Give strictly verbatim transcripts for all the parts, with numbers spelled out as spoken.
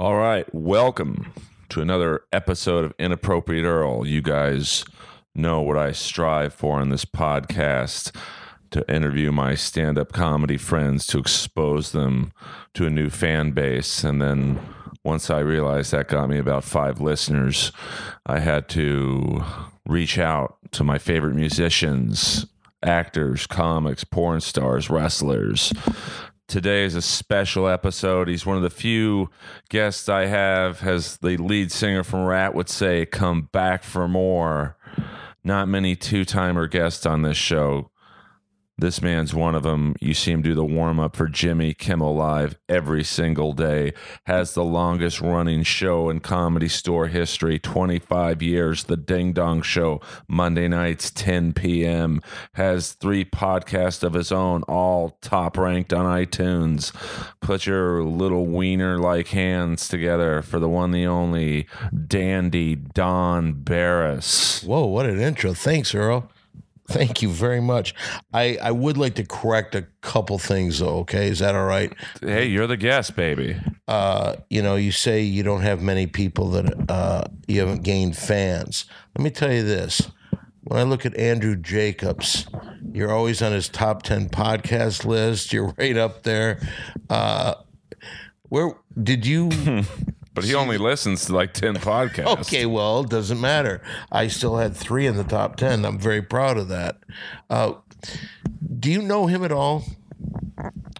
All right, welcome to another episode of Inappropriate Earl. You guys know what I strive for on this podcast, to interview my stand-up comedy friends, to expose them to a new fan base. And then once I realized that got me about five listeners, I had to reach out to my favorite musicians, actors, comics, porn stars, wrestlers. Today is a special episode. He's one of the few guests I have, as the lead singer from Rat would say, come back for more. Not many two-timer guests on this show. This man's one of them. You see him do the warm-up for Jimmy Kimmel Live every single day. Has the longest-running show in Comedy Store history, twenty-five years, The Ding Dong Show, Monday nights, ten p.m. Has three podcasts of his own, all top-ranked on iTunes. Put your little wiener-like hands together for the one, the only, Dandy Don Barris. Whoa, what an intro. Thanks, Earl. Thank you very much. I, I would like to correct a couple things, though, okay? Is that all right? Hey, you're the guest, baby. Uh, you know, you say you don't have many people that uh, you haven't gained fans. Let me tell you this. When I look at Andrew Jacobs, you're always on his top ten podcast list. You're right up there. Uh, where did you... But he only listens to like ten podcasts. Okay, well, it doesn't matter. I still had three in the top ten. I'm very proud of that. Uh, do you know him at all?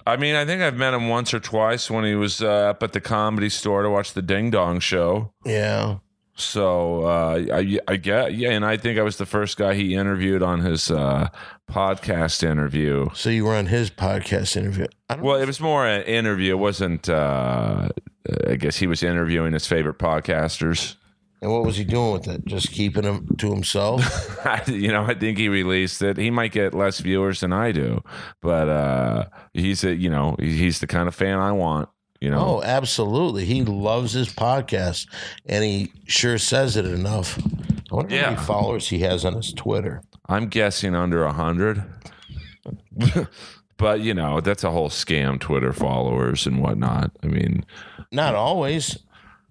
I mean, I think I've met him once or twice when he was uh, up at the Comedy Store to watch the Ding Dong Show. Yeah. So uh, I, I get, yeah, and I think I was the first guy he interviewed on his uh, podcast interview. So you were on his podcast interview. I don't well, know. It was more an interview. It wasn't... Uh, I guess he was interviewing his favorite podcasters. And what was he doing with it? Just keeping him to himself? You know, I think he released it. He might get less viewers than I do, but uh, he's a, you know, he's the kind of fan I want, you know? Oh, absolutely. He loves his podcast, and he sure says it enough. I wonder yeah. how many followers he has on his Twitter. I'm guessing under one hundred. But, you know, that's a whole scam, Twitter followers and whatnot. I mean... Not always.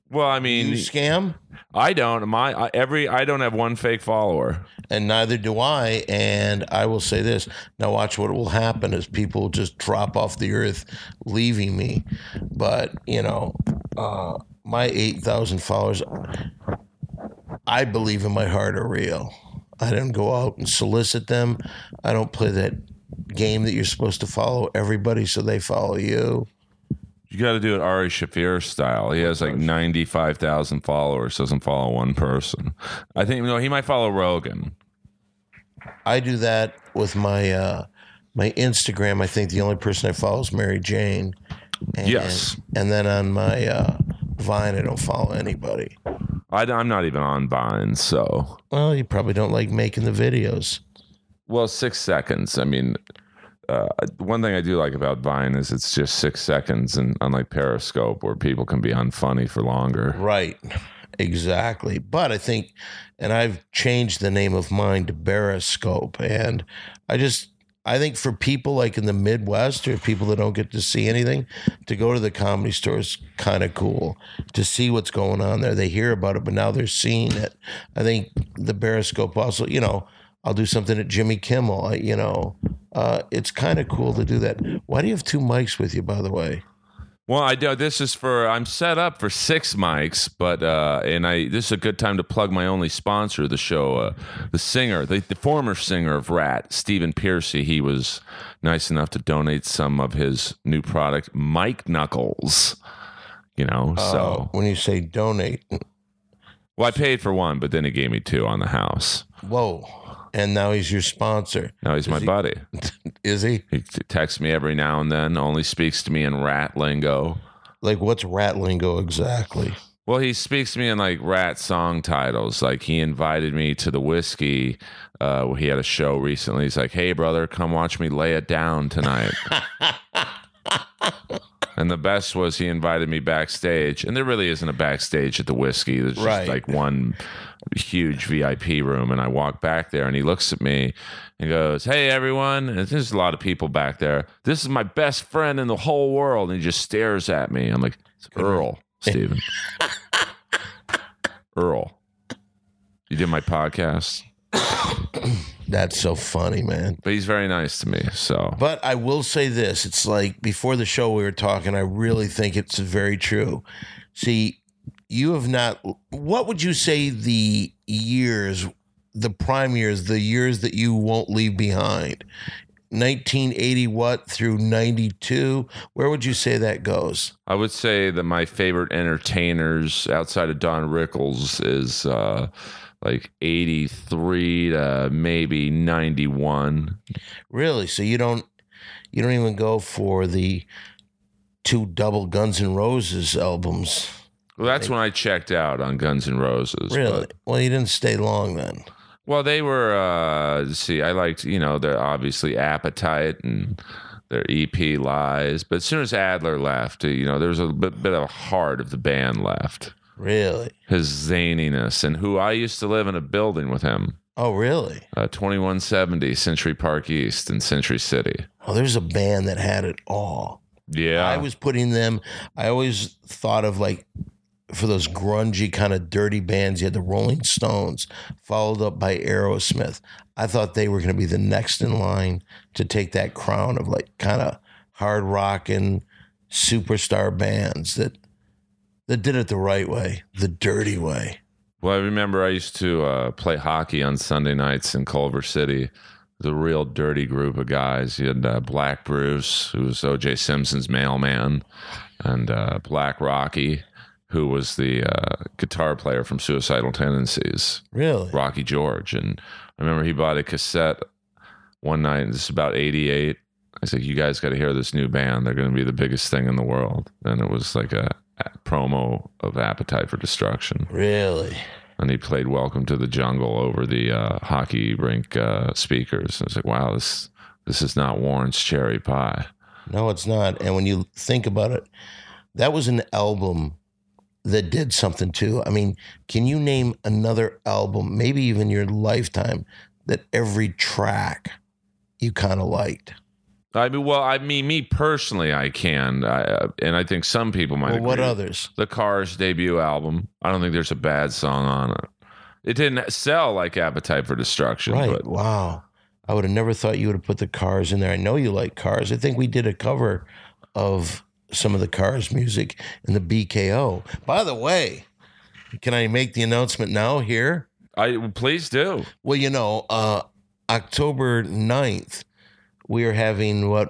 Well, I mean... You scam? I don't. My I, every I don't have one fake follower. And neither do I. And I will say this. Now watch what will happen is people just drop off the earth, leaving me. But, you know, uh, my eight thousand followers, I believe in my heart, are real. I didn't go out and solicit them. I don't play that... game that you're supposed to follow everybody so they follow you. You got to do it Ari Shaffir style. He has like ninety-five thousand followers, doesn't follow one person. I think, you know, he might follow Rogan. I do that with my uh, my Instagram. I think the only person I follow is Mary Jane. And, yes. And then on my uh, Vine, I don't follow anybody. I, I'm not even on Vine, so. Well, you probably don't like making the videos. Well, six seconds. I mean, uh, one thing I do like about Vine is it's just six seconds, and unlike Periscope, where people can be unfunny for longer. Right. Exactly. But I think, and I've changed the name of mine to Beriscope, and I just, I think for people like in the Midwest or people that don't get to see anything, to go to the Comedy Store is kind of cool to see what's going on there. They hear about it, but now they're seeing it. I think the Beriscope also, you know, I'll do something at Jimmy Kimmel, you know. Uh, it's kind of cool to do that. Why do you have two mics with you, by the way? Well, I do. This is for, I'm set up for six mics, but, uh, and I, this is a good time to plug my only sponsor of the show, uh, the singer, the, the former singer of Rat, Stephen Piercy. He was nice enough to donate some of his new product, Mike Knuckles, you know, uh, so. When you say donate. Well, I paid for one, but then he gave me two on the house. Whoa. And now he's your sponsor. Now he's is my he, buddy. Is he? He texts me every now and then, only speaks to me in rat lingo. Like, what's rat lingo exactly? Well, he speaks to me in, like, rat song titles. Like, he invited me to the Whiskey. Uh, he had a show recently. He's like, hey, brother, come watch me lay it down tonight. And the best was he invited me backstage. And there really isn't a backstage at the Whiskey. There's just, right. like, one... huge V I P room, and I walk back there, and he looks at me and goes, hey, everyone, and there's a lot of people back there. This is my best friend in the whole world, and he just stares at me. I'm like, it's Earl. Steven. Earl, you did my podcast. That's so funny, man. But he's very nice to me. So, but I will say this: it's like before the show we were talking. I really think it's very true. See, you have not. What would you say the years, the prime years, the years that you won't leave behind? nineteen eighty what through ninety-two? Where would you say that goes? I would say that my favorite entertainers outside of Don Rickles is uh, like eighty-three to maybe ninety-one. Really? So you don't you don't even go for the two double Guns N' Roses albums? Well, that's when I checked out on Guns N' Roses. Really? But... Well, you didn't stay long then. Well, they were, uh, see, I liked, you know, they're obviously Appetite and their E P Lies. But as soon as Adler left, you know, there was a bit, bit of a heart of the band left. Really? His zaniness. And who I used to live in a building with him. Oh, really? Uh, twenty-one seventy Century Park East in Century City. Oh, there's a band that had it all. Yeah. I was putting them, I always thought of like, for those grungy kind of dirty bands, you had the Rolling Stones, followed up by Aerosmith. I thought they were going to be the next in line to take that crown of like kind of hard rockin' superstar bands that that did it the right way, the dirty way. Well, I remember I used to uh, play hockey on Sunday nights in Culver City. The real dirty group of guys. You had uh, Black Bruce, who was O J Simpson's mailman, and uh, Black Rocky, who was the uh, guitar player from Suicidal Tendencies. Really? Rocky George. And I remember he bought a cassette one night, and this is about eighty-eight. I said, you guys got to hear this new band. They're going to be the biggest thing in the world. And it was like a, a promo of Appetite for Destruction. Really? And he played Welcome to the Jungle over the uh, hockey rink uh, speakers. And I was like, wow, this, this is not Warren's Cherry Pie. No, it's not. And when you think about it, that was an album that did something too. I mean, can you name another album, maybe even your lifetime, that every track you kind of liked? I mean, well, I mean, me personally, I can, I, uh, and I think some people might. Well, what others? The Cars' debut album. I don't think there's a bad song on it. It didn't sell like Appetite for Destruction. Right? But. Wow. I would have never thought you would have put the Cars in there. I know you like Cars. I think we did a cover of some of the Cars music and the B K O. By the way, can I make the announcement now here? I please do. Well, you know, uh, October ninth, we are having what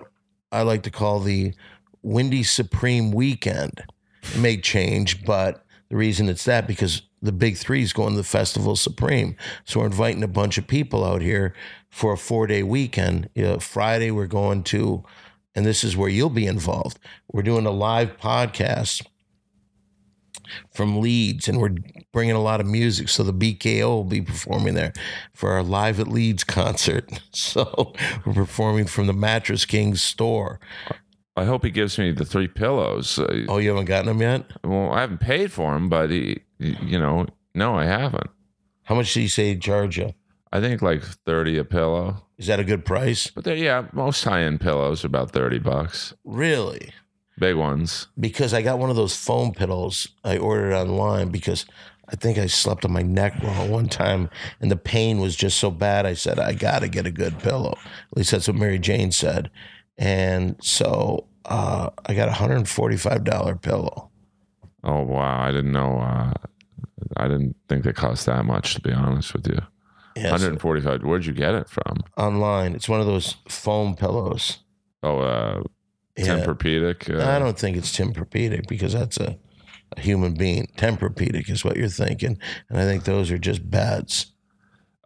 I like to call the Windy Supreme Weekend. It may change, but the reason it's that because the Big Three is going to the Festival Supreme. So we're inviting a bunch of people out here for a four-day weekend. You know, Friday, we're going to... And this is where you'll be involved. We're doing a live podcast from Leeds, and we're bringing a lot of music. So the B K O will be performing there for our Live at Leeds concert. So we're performing from the Mattress King's store. I hope he gives me the three pillows. Oh, you haven't gotten them yet? Well, I haven't paid for them, but, he, you know, no, I haven't. How much did you say he charged you? I think like thirty a pillow. Is that a good price? But yeah, most high-end pillows are about thirty bucks. Really? Big ones. Because I got one of those foam pillows I ordered online because I think I slept on my neck wrong one time, and the pain was just so bad I said, I got to get a good pillow. At least that's what Mary Jane said. And so uh, I got a one hundred forty-five dollars pillow. Oh, wow. I didn't know. Uh, I didn't think they cost that much, to be honest with you. Yes. one hundred forty-five. Where'd you get it from? Online. It's one of those foam pillows. Oh, uh, yeah. Tempur-Pedic? Uh, I don't think it's Tempur-Pedic because that's a, a human being. Tempur-Pedic is what you're thinking. And I think those are just beds.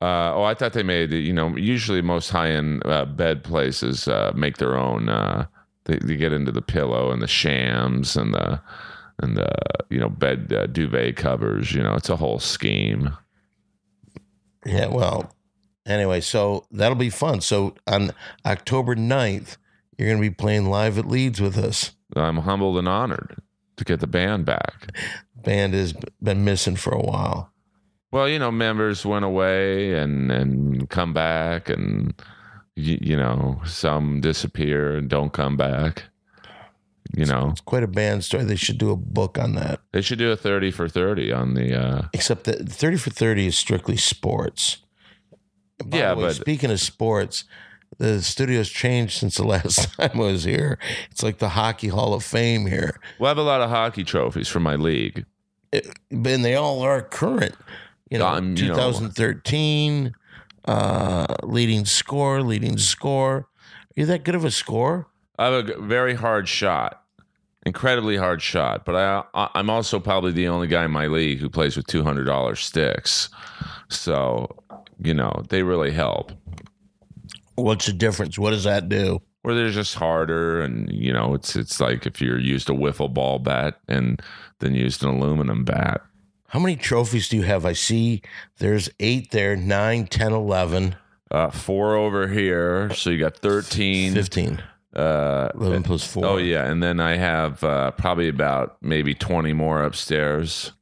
Uh, oh, I thought they made, you know, usually most high-end uh, bed places uh, make their own. Uh, they, they get into the pillow and the shams and the, and the you know, bed uh, duvet covers. You know, it's a whole scheme. Yeah, well, anyway, so that'll be fun. So on October ninth, you're going to be playing live at Leeds with us. I'm humbled and honored to get the band back. Band has been missing for a while. Well, you know, members went away and, and come back, and, you, you know, some disappear and don't come back. You know, it's quite a band story. They should do a book on that. They should do a thirty for thirty on the. Uh... Except that thirty for thirty is strictly sports. By yeah, way, but speaking of sports, the studio's changed since the last time I was here. It's like the Hockey Hall of Fame here. Well, I have a lot of hockey trophies from my league, it, and they all are current. You know, um, twenty thirteen, you know, uh, leading score, leading score. Are you that good of a scorer? I have a very hard shot, incredibly hard shot. But I, I, I'm also probably the only guy in my league who plays with two hundred dollar sticks. So, you know, they really help. What's the difference? What does that do? Where they're just harder, and you know, it's it's like if you're used a wiffle ball bat and then used an aluminum bat. How many trophies do you have? I see there's eight there, nine, ten, eleven. Uh, four over here, so you got thirteen. fifteen. Uh, eleven plus four. Oh, yeah, and then I have uh, probably about maybe twenty more upstairs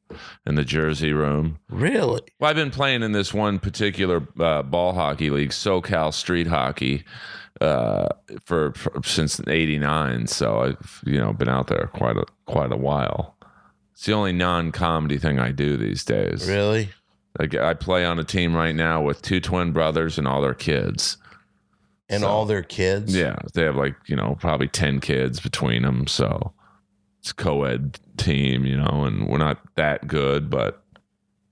in the jersey room. Really? Well, I've been playing in this one particular uh, ball hockey league, SoCal Street Hockey, uh, for, for since eighty-nine, so I've you know been out there quite a, quite a while. It's the only non-comedy thing I do these days. Really? Like, I play on a team right now with two twin brothers and all their kids. And so, all their kids? Yeah. They have like, you know, probably ten kids between them. So it's a co-ed team, you know, and we're not that good, but,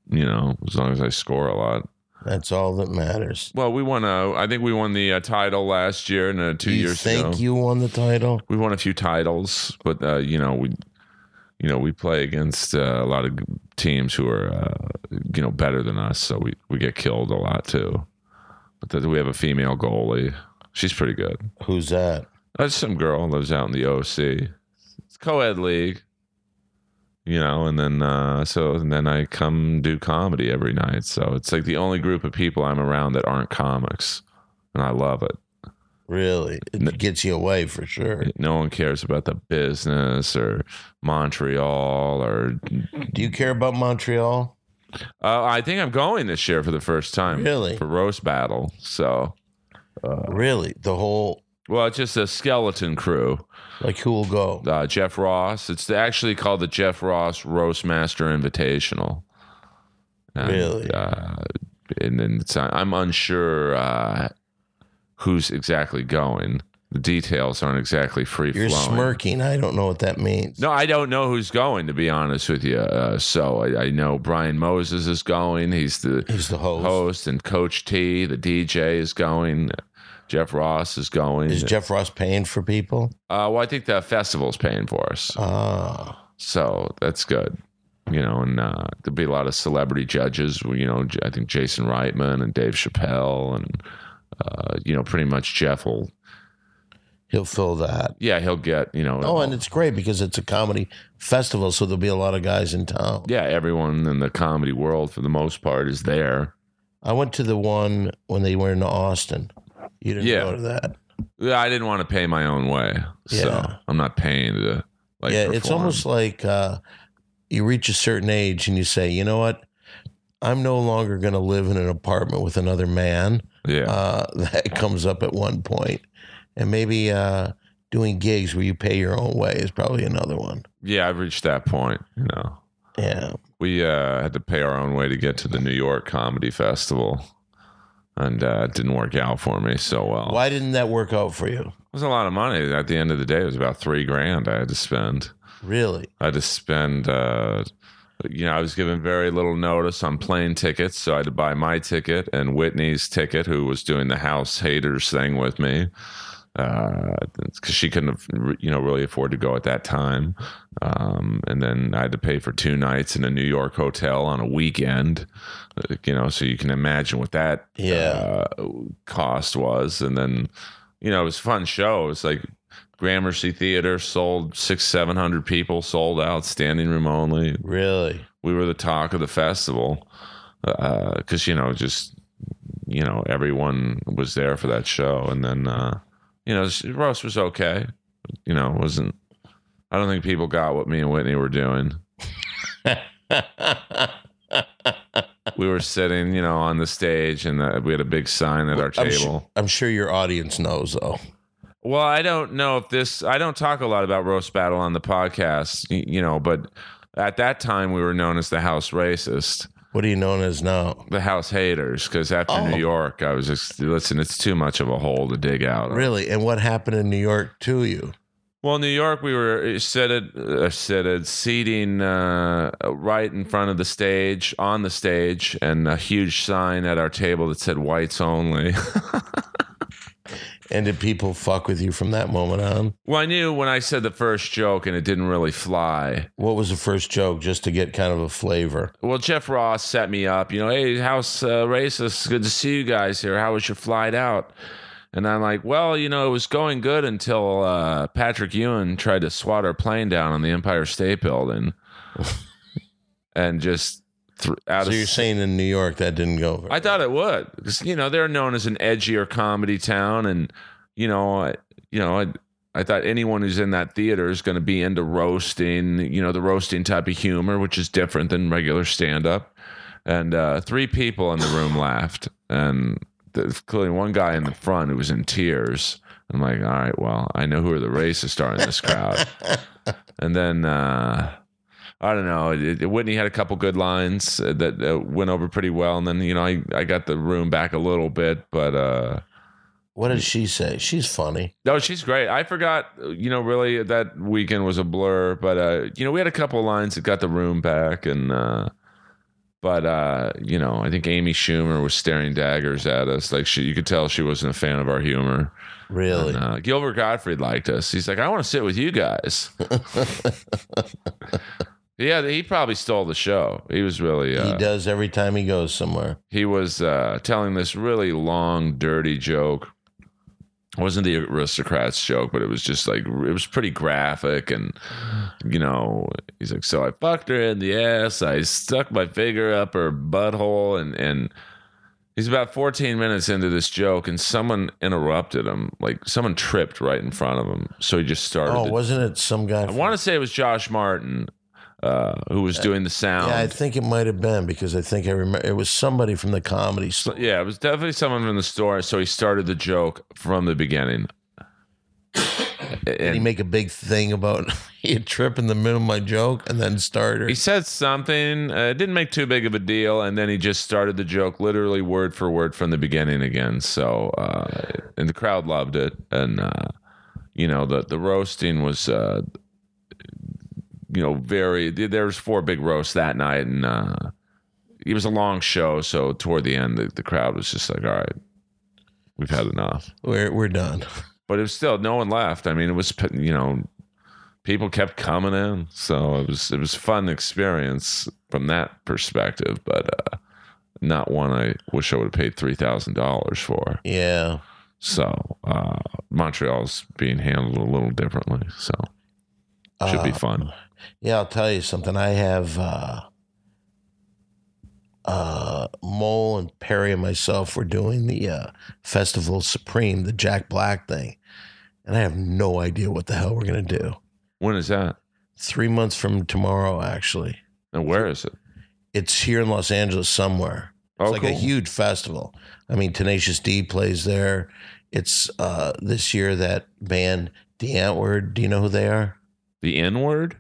you know, as long as I score a lot. That's all that matters. Well, we won a, I think we won the uh, title last year and uh, two you years ago. You think you won the title? We won a few titles, but, uh, you know, we... You know, we play against uh, a lot of teams who are, uh, you know, better than us. So we, we get killed a lot, too. But then we have a female goalie. She's pretty good. Who's that? That's some girl lives out in the O C. It's co-ed league, you know, and then uh, so and then I come do comedy every night. So it's like the only group of people I'm around that aren't comics. And I love it. Really? It gets you away for sure. No one cares about the business or Montreal or... Do you care about Montreal? Uh, I think I'm going this year for the first time. Really? For Roast Battle. So, uh, really? The whole... Well, it's just a skeleton crew. Like who will go? Uh, Jeff Ross. It's actually called the Jeff Ross Roast Master Invitational. And, really? Uh, and then it's, I'm unsure... Uh, Who's exactly going? The details aren't exactly free flowing. You're smirking. I don't know what that means. No, I don't know who's going, to be honest with you. Uh, so I, I know Brian Moses is going. He's the, He's the host. host. And Coach T, the D J, is going. Jeff Ross is going. Is Jeff Ross paying for people? Uh, well, I think the festival's paying for us. Oh. So that's good. You know, and uh, there'll be a lot of celebrity judges. You know, I think Jason Reitman and Dave Chappelle and... Uh, you know, pretty much Jeff will... He'll fill that. Yeah, he'll get, you know... Oh, and it's great because it's a comedy festival, so there'll be a lot of guys in town. Yeah, everyone in the comedy world, for the most part, is there. I went to the one when they were in Austin. You didn't yeah. go to that? Yeah, I didn't want to pay my own way, yeah. so I'm not paying to, like, Yeah, perform. It's almost like uh, you reach a certain age and you say, you know what? I'm no longer going to live in an apartment with another man. Yeah, uh, that comes up at one point. And maybe uh, doing gigs where you pay your own way is probably another one. Yeah, I've reached that point, you know. Yeah. We uh, had to pay our own way to get to the New York Comedy Festival. And uh, it didn't work out for me so well. Why didn't that work out for you? It was a lot of money. At the end of the day, it was about three grand I had to spend. Really? I had to spend... Uh, You know, I was given very little notice on plane tickets, so I had to buy my ticket and Whitney's ticket, who was doing the House Haters thing with me, because uh, she couldn't, you know, really afford to go at that time. Um, and then I had to pay for two nights in a New York hotel on a weekend, you know, so you can imagine what that yeah. uh, cost was. And then, you know, it was a fun show. It was like Gramercy Theater, sold six, seven hundred people, sold out, standing room only. Really? We were the talk of the festival because, uh, you know, just, you know, everyone was there for that show. And then, uh, you know, the roast was okay. You know, it wasn't, I don't think people got what me and Whitney were doing. We were sitting, you know, on the stage and uh, we had a big sign at our I'm table. Su- I'm sure your audience knows, though. Well, I don't know if this, I don't talk a lot about roast battle on the podcast, you know, but at that time we were known as the house racist. What are you known as now? The house haters. Cause after oh. New York, I was just, listen, it's too much of a hole to dig out. Really? And what happened in New York to you? Well, New York, we were seated, uh, seated seating uh, right in front of the stage, on the stage, and a huge sign at our table that said whites only. And did people fuck with you from that moment on? Well, I knew when I said the first joke and it didn't really fly. What was the first joke, just to get kind of a flavor? Well, Jeff Ross set me up. You know, hey, house uh, racist, good to see you guys here. How was your flight out? And I'm like, well, you know, it was going good until uh, Patrick Ewing tried to swat our plane down on the Empire State Building. And just th- out so of... So you're saying in New York that didn't go very I well. Thought it would. Because, you know, they're known as an edgier comedy town. And, you know, I, you know, I, I thought anyone who's in that theater is going to be into roasting, you know, the roasting type of humor, which is different than regular stand-up. And uh, three people in the room laughed. And... including one guy in the front who was in tears. I'm like, all right, well, I know who the racists are in this crowd. And then, uh, I don't know, it, it, Whitney had a couple good lines that uh, went over pretty well. And then, you know, I, I got the room back a little bit, but... Uh, what did she say? She's funny. No, she's great. I forgot, you know, really, that weekend was a blur. But, uh, you know, we had a couple lines that got the room back, and... Uh, But, uh, you know, I think Amy Schumer was staring daggers at us. Like, she, you could tell she wasn't a fan of our humor. Really? And, uh, Gilbert Gottfried liked us. He's like, I want to sit with you guys. Yeah, he probably stole the show. He was really... Uh, he does every time he goes somewhere. He was uh, telling this really long, dirty joke. It wasn't the aristocrats joke, but it was just like, it was pretty graphic. And, you know, he's like, so I fucked her in the ass. I stuck my finger up her butthole. And, and he's about fourteen minutes into this joke, and someone interrupted him. Like, someone tripped right in front of him. So he just started. Oh, to, wasn't it some guy? I from- want to say it was Josh Martin. Uh, who was doing the sound. Yeah, I think it might have been, because I think I remember it was somebody from the comedy store. Yeah, it was definitely someone from the store. So he started the joke from the beginning. And did he make a big thing about he had tripped in the middle of my joke and then started? He said something. Uh, didn't make too big of a deal. And then he just started the joke literally word for word from the beginning again. So, uh, and the crowd loved it. And, uh, you know, the, the roasting was... Uh, you know, very, there was four big roasts that night, and uh, it was a long show. So toward the end, the, the crowd was just like, all right, we've had enough. We're we're done. But it was still, no one left. I mean, it was, you know, people kept coming in. So it was, it was a fun experience from that perspective, but uh, not one I wish I would have paid three thousand dollars for. Yeah. So uh, Montreal's being handled a little differently. So it should uh, be fun. Yeah, I'll tell you something. I have uh, uh, Mole and Perry and myself were doing the uh, Festival Supreme, the Jack Black thing, and I have no idea what the hell we're going to do. When is that? Three months from tomorrow, actually. And where is it? It's here in Los Angeles somewhere. It's oh, like cool. A huge festival. I mean, Tenacious D plays there. It's uh, this year that band, The N-Word. Do you know who they are? The N-Word?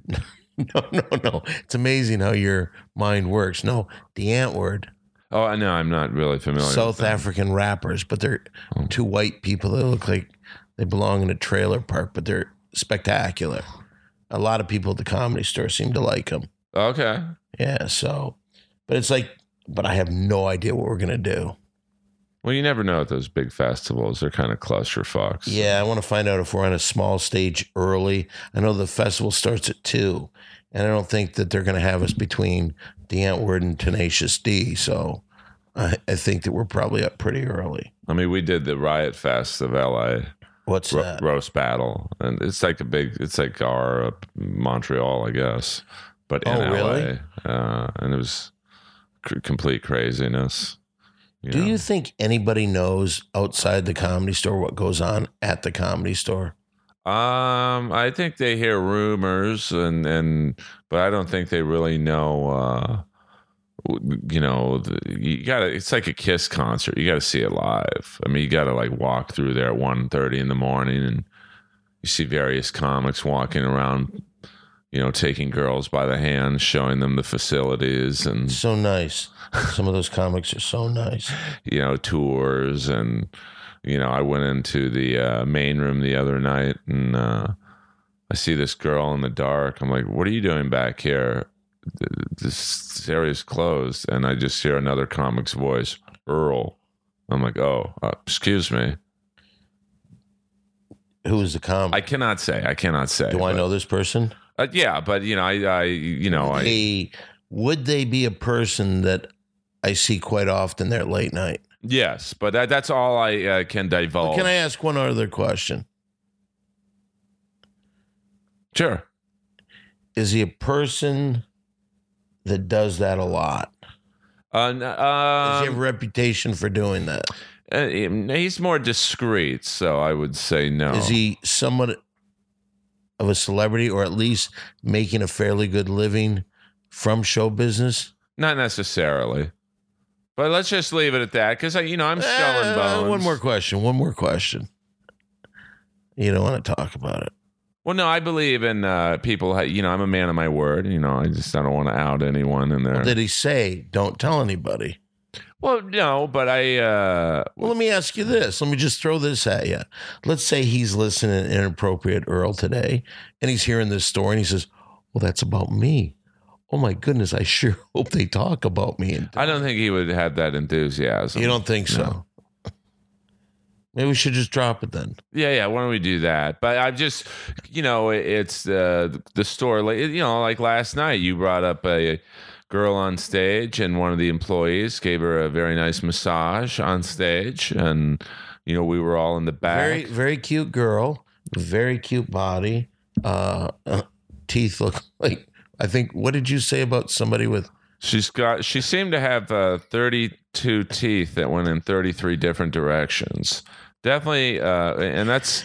No, no, no. It's amazing how your mind works. No, the N-Word. Oh, I know. I'm not really familiar. South with that. African rappers, but they're oh. two white people that look like they belong in a trailer park, but they're spectacular. A lot of people at the Comedy Store seem to like them. Okay. Yeah. So, but it's like, but I have no idea what we're gonna do. Well, you never know at those big festivals. They're kind of clusterfucks. Yeah, I want to find out if we're on a small stage early. I know the festival starts at two, and I don't think that they're going to have us between the N-Word and Tenacious D, so I, I think that we're probably up pretty early. I mean, we did the Riot Fest of L A. What's Ro- that? Roast Battle. And it's like a big, it's like our uh, Montreal, I guess, but in oh, really? L A. Uh, and it was c- complete craziness. You Do know. You think anybody knows outside the Comedy Store what goes on at the Comedy Store? Um, I think they hear rumors, and, and but I don't think they really know. Uh, you know, the, you gotta. It's like a Kiss concert. You gotta see it live. I mean, you gotta like walk through there at one thirty in the morning and you see various comics walking around, you know, taking girls by the hand, showing them the facilities, and so nice. Some of those comics are so nice. You know, tours, and you know, I went into the uh, main room the other night, and uh, I see this girl in the dark. I'm like, "What are you doing back here? This area is closed." And I just hear another comic's voice, "Earl." I'm like, "Oh, uh, excuse me." Who is the comic? I cannot say. I cannot say. Do I but, know this person? Uh, yeah, but you know, I, I you know, would I. They, would they be a person that I see quite often there late night? Yes, but that, that's all I uh, can divulge. Well, can I ask one other question? Sure. Is he a person that does that a lot? Uh, um, Does he have a reputation for doing that? Uh, he's more discreet, so I would say no. Is he somewhat of a celebrity, or at least making a fairly good living from show business? Not necessarily. But let's just leave it at that, because, you know, I'm skull and bones. Uh, one more question. One more question. You don't want to talk about it. Well, no, I believe in uh, people. You know, I'm a man of my word. You know, I just I don't want to out anyone in there. Well, did he say, don't tell anybody? Well, no, but I... Uh, well, let me ask you this. Let me just throw this at you. Let's say he's listening to Inappropriate Earl today, and he's hearing this story, and he says, well, that's about me. Oh, my goodness, I sure hope they talk about me. I don't think he would have that enthusiasm. You don't think so? No. Maybe we should just drop it then. Yeah, yeah, why don't we do that? But I've just, you know, it's uh, the story. You know, like last night, you brought up a girl on stage, and one of the employees gave her a very nice massage on stage. And, you know, we were all in the back. Very, very cute girl, very cute body. Uh, teeth look like... I think, what did you say about somebody with... She's got, she seemed to have uh, thirty-two teeth that went in thirty-three different directions. Definitely, uh, and that's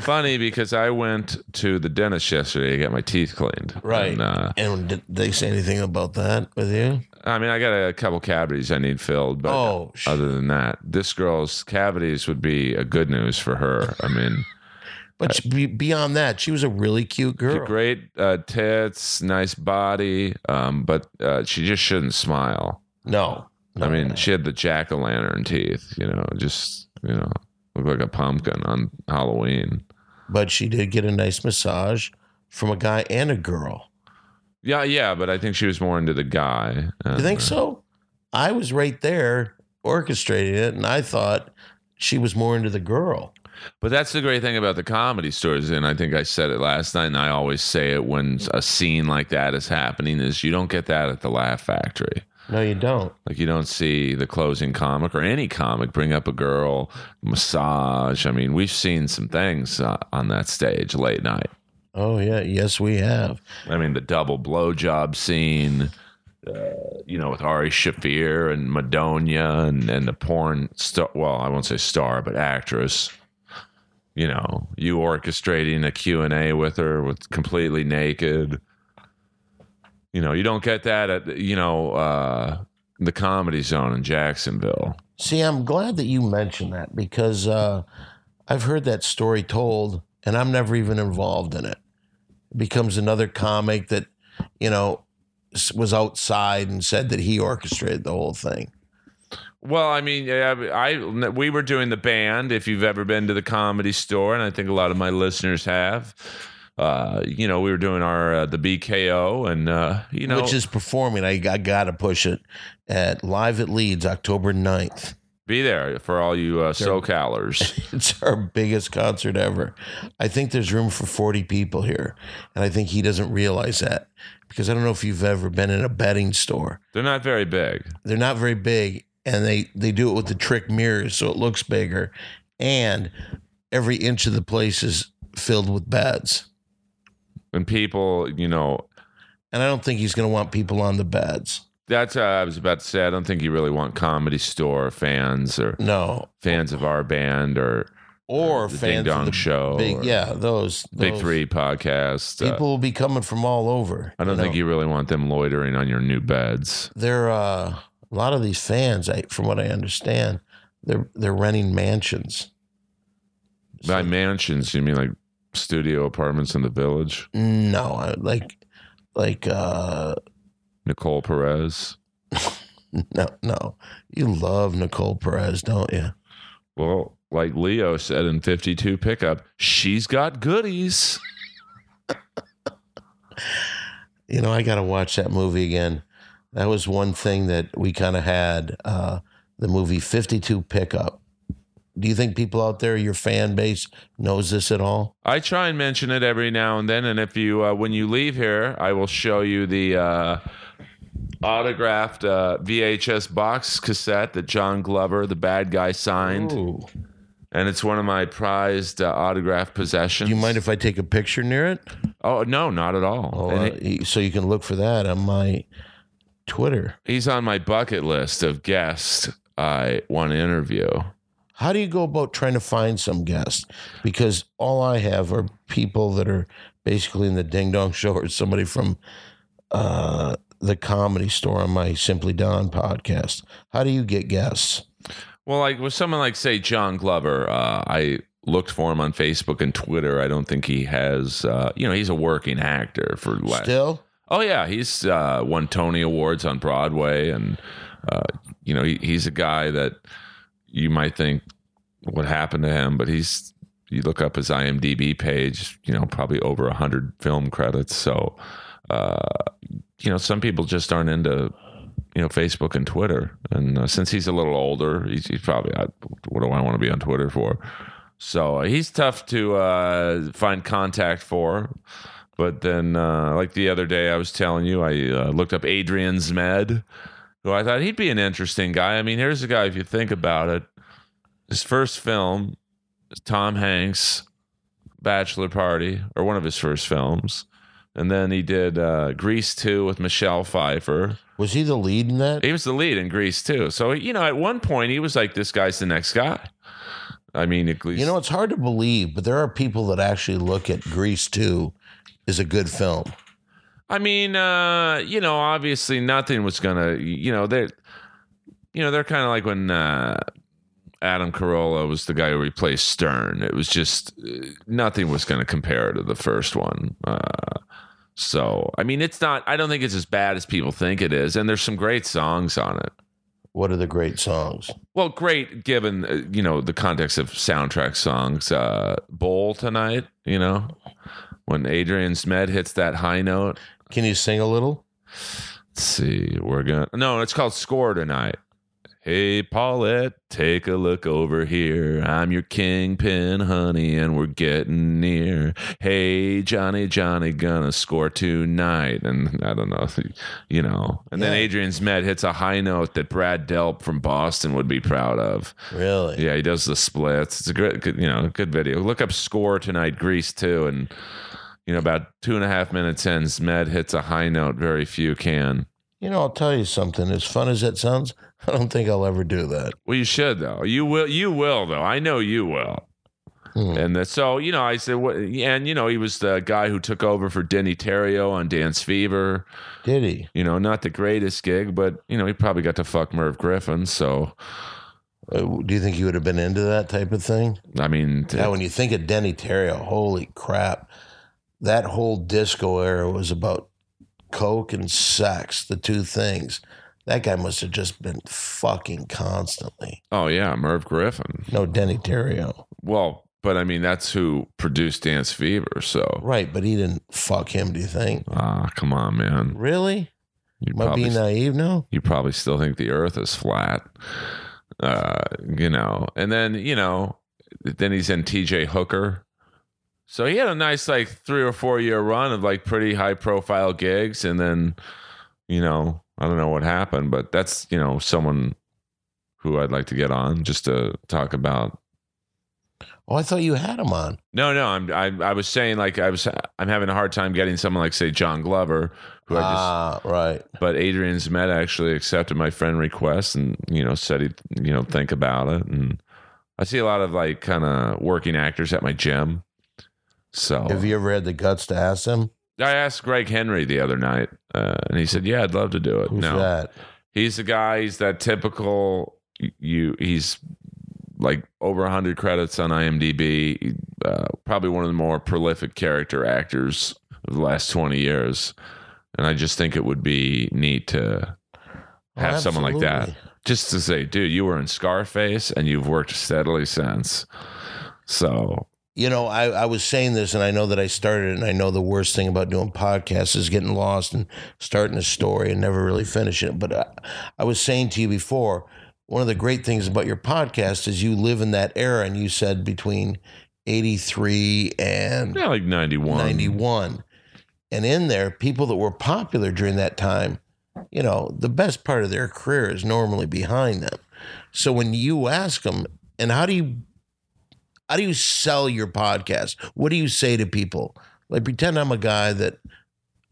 funny because I went to the dentist yesterday to get my teeth cleaned. Right. And, uh, and did they say anything about that with you? I mean, I got a couple cavities I need filled, but oh, sh- other than that, this girl's cavities would be a good news for her. I mean... But she, beyond that, she was a really cute girl. Great uh, tits, nice body, um, but uh, she just shouldn't smile. No. no I mean, no. She had the jack-o'-lantern teeth, you know, just, you know, looked like a pumpkin on Halloween. But she did get a nice massage from a guy and a girl. Yeah, yeah, but I think she was more into the guy. You think uh, so? I was right there orchestrating it, and I thought she was more into the girl. But that's the great thing about the comedy stores, and I think I said it last night, and I always say it when a scene like that is happening, is you don't get that at the Laugh Factory. No, you don't. Like, you don't see the closing comic or any comic bring up a girl, massage. I mean, we've seen some things uh, on that stage late night. Oh, yeah. Yes, we have. I mean, the double blowjob scene, uh, you know, with Ari Shaffir and Madonna and, and the porn star. Well, I won't say star, but actress. You know, you orchestrating a Q and A with her with completely naked. You know, you don't get that at, you know, uh, the Comedy Zone in Jacksonville. See, I'm glad that you mentioned that because uh, I've heard that story told and I'm never even involved in it. It becomes another comic that, you know, was outside and said that he orchestrated the whole thing. Well, I mean, I, I we were doing the band, if you've ever been to the Comedy Store, and I think a lot of my listeners have. Uh, you know, we were doing our uh, the B K O, and, uh, you know. Which is performing. I, I got to push it at Live at Leeds, October ninth. Be there for all you uh, it's SoCalers. Our, it's our biggest concert ever. I think there's room for forty people here, and I think he doesn't realize that. Because I don't know if you've ever been in a betting store. They're not very big. They're not very big. And they, they do it with the trick mirrors so it looks bigger. And every inch of the place is filled with beds. And people, you know. And I don't think he's going to want people on the beds. That's what I was about to say. I don't think you really want Comedy Store fans or no fans of our band or, or uh, the fans Ding Dong of the Show. Big, yeah, those, those. Big Three podcasts. People uh, will be coming from all over. I don't you think know. You really want them loitering on your new beds. They're... uh A lot of these fans, I, from what I understand, they're they're renting mansions. By so, mansions, you mean like studio apartments in the village? No, like like uh, Nicole Perez. No, no, you love Nicole Perez, don't you? Well, like Leo said in fifty-two Pickup, she's got goodies. You know, I got to watch that movie again. That was one thing that we kind of had, uh, the movie fifty-two Pickup. Do you think people out there, your fan base, knows this at all? I try and mention it every now and then. And if you, uh, when you leave here, I will show you the uh, autographed uh, V H S box cassette that John Glover, the bad guy, signed. Ooh. And it's one of my prized uh, autographed possessions. Do you mind if I take a picture near it? Oh, no, not at all. Oh, uh, it, so you can look for that on my Twitter. He's on my bucket list of guests I want to interview. How do you go about trying to find some guests? Because all I have are people that are basically in the Ding Dong Show or somebody from uh, the Comedy Store on my Simply Don podcast. How do you get guests? Well, like with someone like, say, John Glover, uh, I looked for him on Facebook and Twitter. I don't think he has, uh, you know, he's a working actor for last. Still? Oh, yeah. He's uh, won Tony Awards on Broadway. And, uh, you know, he, he's a guy that you might think what happened to him, but he's, you look up his I M D B page, you know, probably over one hundred film credits. So, uh, you know, some people just aren't into, you know, Facebook and Twitter. And uh, since he's a little older, he's, he's probably, I, what do I want to be on Twitter for? So uh, he's tough to uh, find contact for. But then, uh, like the other day, I was telling you, I uh, looked up Adrian Zmed. So I thought he'd be an interesting guy. I mean, here's a guy, if you think about it, his first film, Tom Hanks, Bachelor Party, or one of his first films. And then he did uh, Grease two with Michelle Pfeiffer. Was he the lead in that? He was the lead in Grease two. So, you know, at one point, he was like, this guy's the next guy. I mean, at least. You know, it's hard to believe, but there are people that actually look at Grease two as a good film. I mean, uh, you know, obviously nothing was going to, you know, they're, you know, they're kind of like when uh, Adam Carolla was the guy who replaced Stern. It was just uh, nothing was going to compare to the first one. Uh, so, I mean, it's not, I don't think it's as bad as people think it is. And there's some great songs on it. What are the great songs? Well, great given, uh, you know, the context of soundtrack songs. Uh, Bowl Tonight, you know, when Adrian Zmed hits that high note. Can you sing a little? Let's see. We're gonna no. It's called Score Tonight. Hey, Paulette, take a look over here. I'm your kingpin, honey, and we're getting near. Hey, Johnny, Johnny, gonna score tonight. And I don't know, you know. And yeah. Then Adrian Zmed hits a high note that Brad Delp from Boston would be proud of. Really? Yeah, he does the splits. It's a good, good you know, good video. Look up Score Tonight, Grease two, and. You know, about two and a half minutes in, Zmed hits a high note very few can. You know, I'll tell you something. As fun as that sounds, I don't think I'll ever do that. Well, you should, though. You will, you will, though. I know you will. Hmm. And the, so, you know, I said, what, and, you know, he was the guy who took over for Denny Terrio on Dance Fever. Did he? You know, not the greatest gig, but, you know, he probably got to fuck Merv Griffin, so... Uh, do you think you would have been into that type of thing? I mean... T- now, when you think of Denny Terrio, holy crap... That whole disco era was about coke and sex, the two things. That guy must have just been fucking constantly. Oh, yeah, Merv Griffin. No, Denny Terrio. Well, but, I mean, that's who produced Dance Fever, so. Right, but he didn't fuck him, do you think? Ah, come on, man. Really? You Am I being naive now? You probably still think the earth is flat. Uh, you know, and then, you know, then he's in T J Hooker. So he had a nice like three or four year run of like pretty high profile gigs. And then, you know, I don't know what happened, but that's, you know, someone who I'd like to get on just to talk about. Oh, I thought you had him on. No, no. I'm, I, I was saying like, I was, I'm having a hard time getting someone like say John Glover, who I just, ah, right. But Adrian Zmed actually accepted my friend request and, you know, said he'd, you know, think about it. And I see a lot of like kind of working actors at my gym. So, have you ever had the guts to ask him? I asked Greg Henry the other night, uh, and he said, "Yeah, I'd love to do it." Who's no. that? He's the guy. He's that typical. You. He's like over one hundred credits on IMDb, uh, probably one of the more prolific character actors of the last twenty years. And I just think it would be neat to have oh, someone like that. Just to say, dude, you were in Scarface and you've worked steadily since. So, you know, I, I was saying this, and I know that I started it, and I know the worst thing about doing podcasts is getting lost and starting a story and never really finishing it. But I, I was saying to you before, one of the great things about your podcast is you live in that era, and you said between eighty-three and yeah, like ninety-one. ninety-one. And in there, people that were popular during that time, you know, the best part of their career is normally behind them. So when you ask them, and how do you... How do you sell your podcast? What do you say to people? Like, pretend I'm a guy that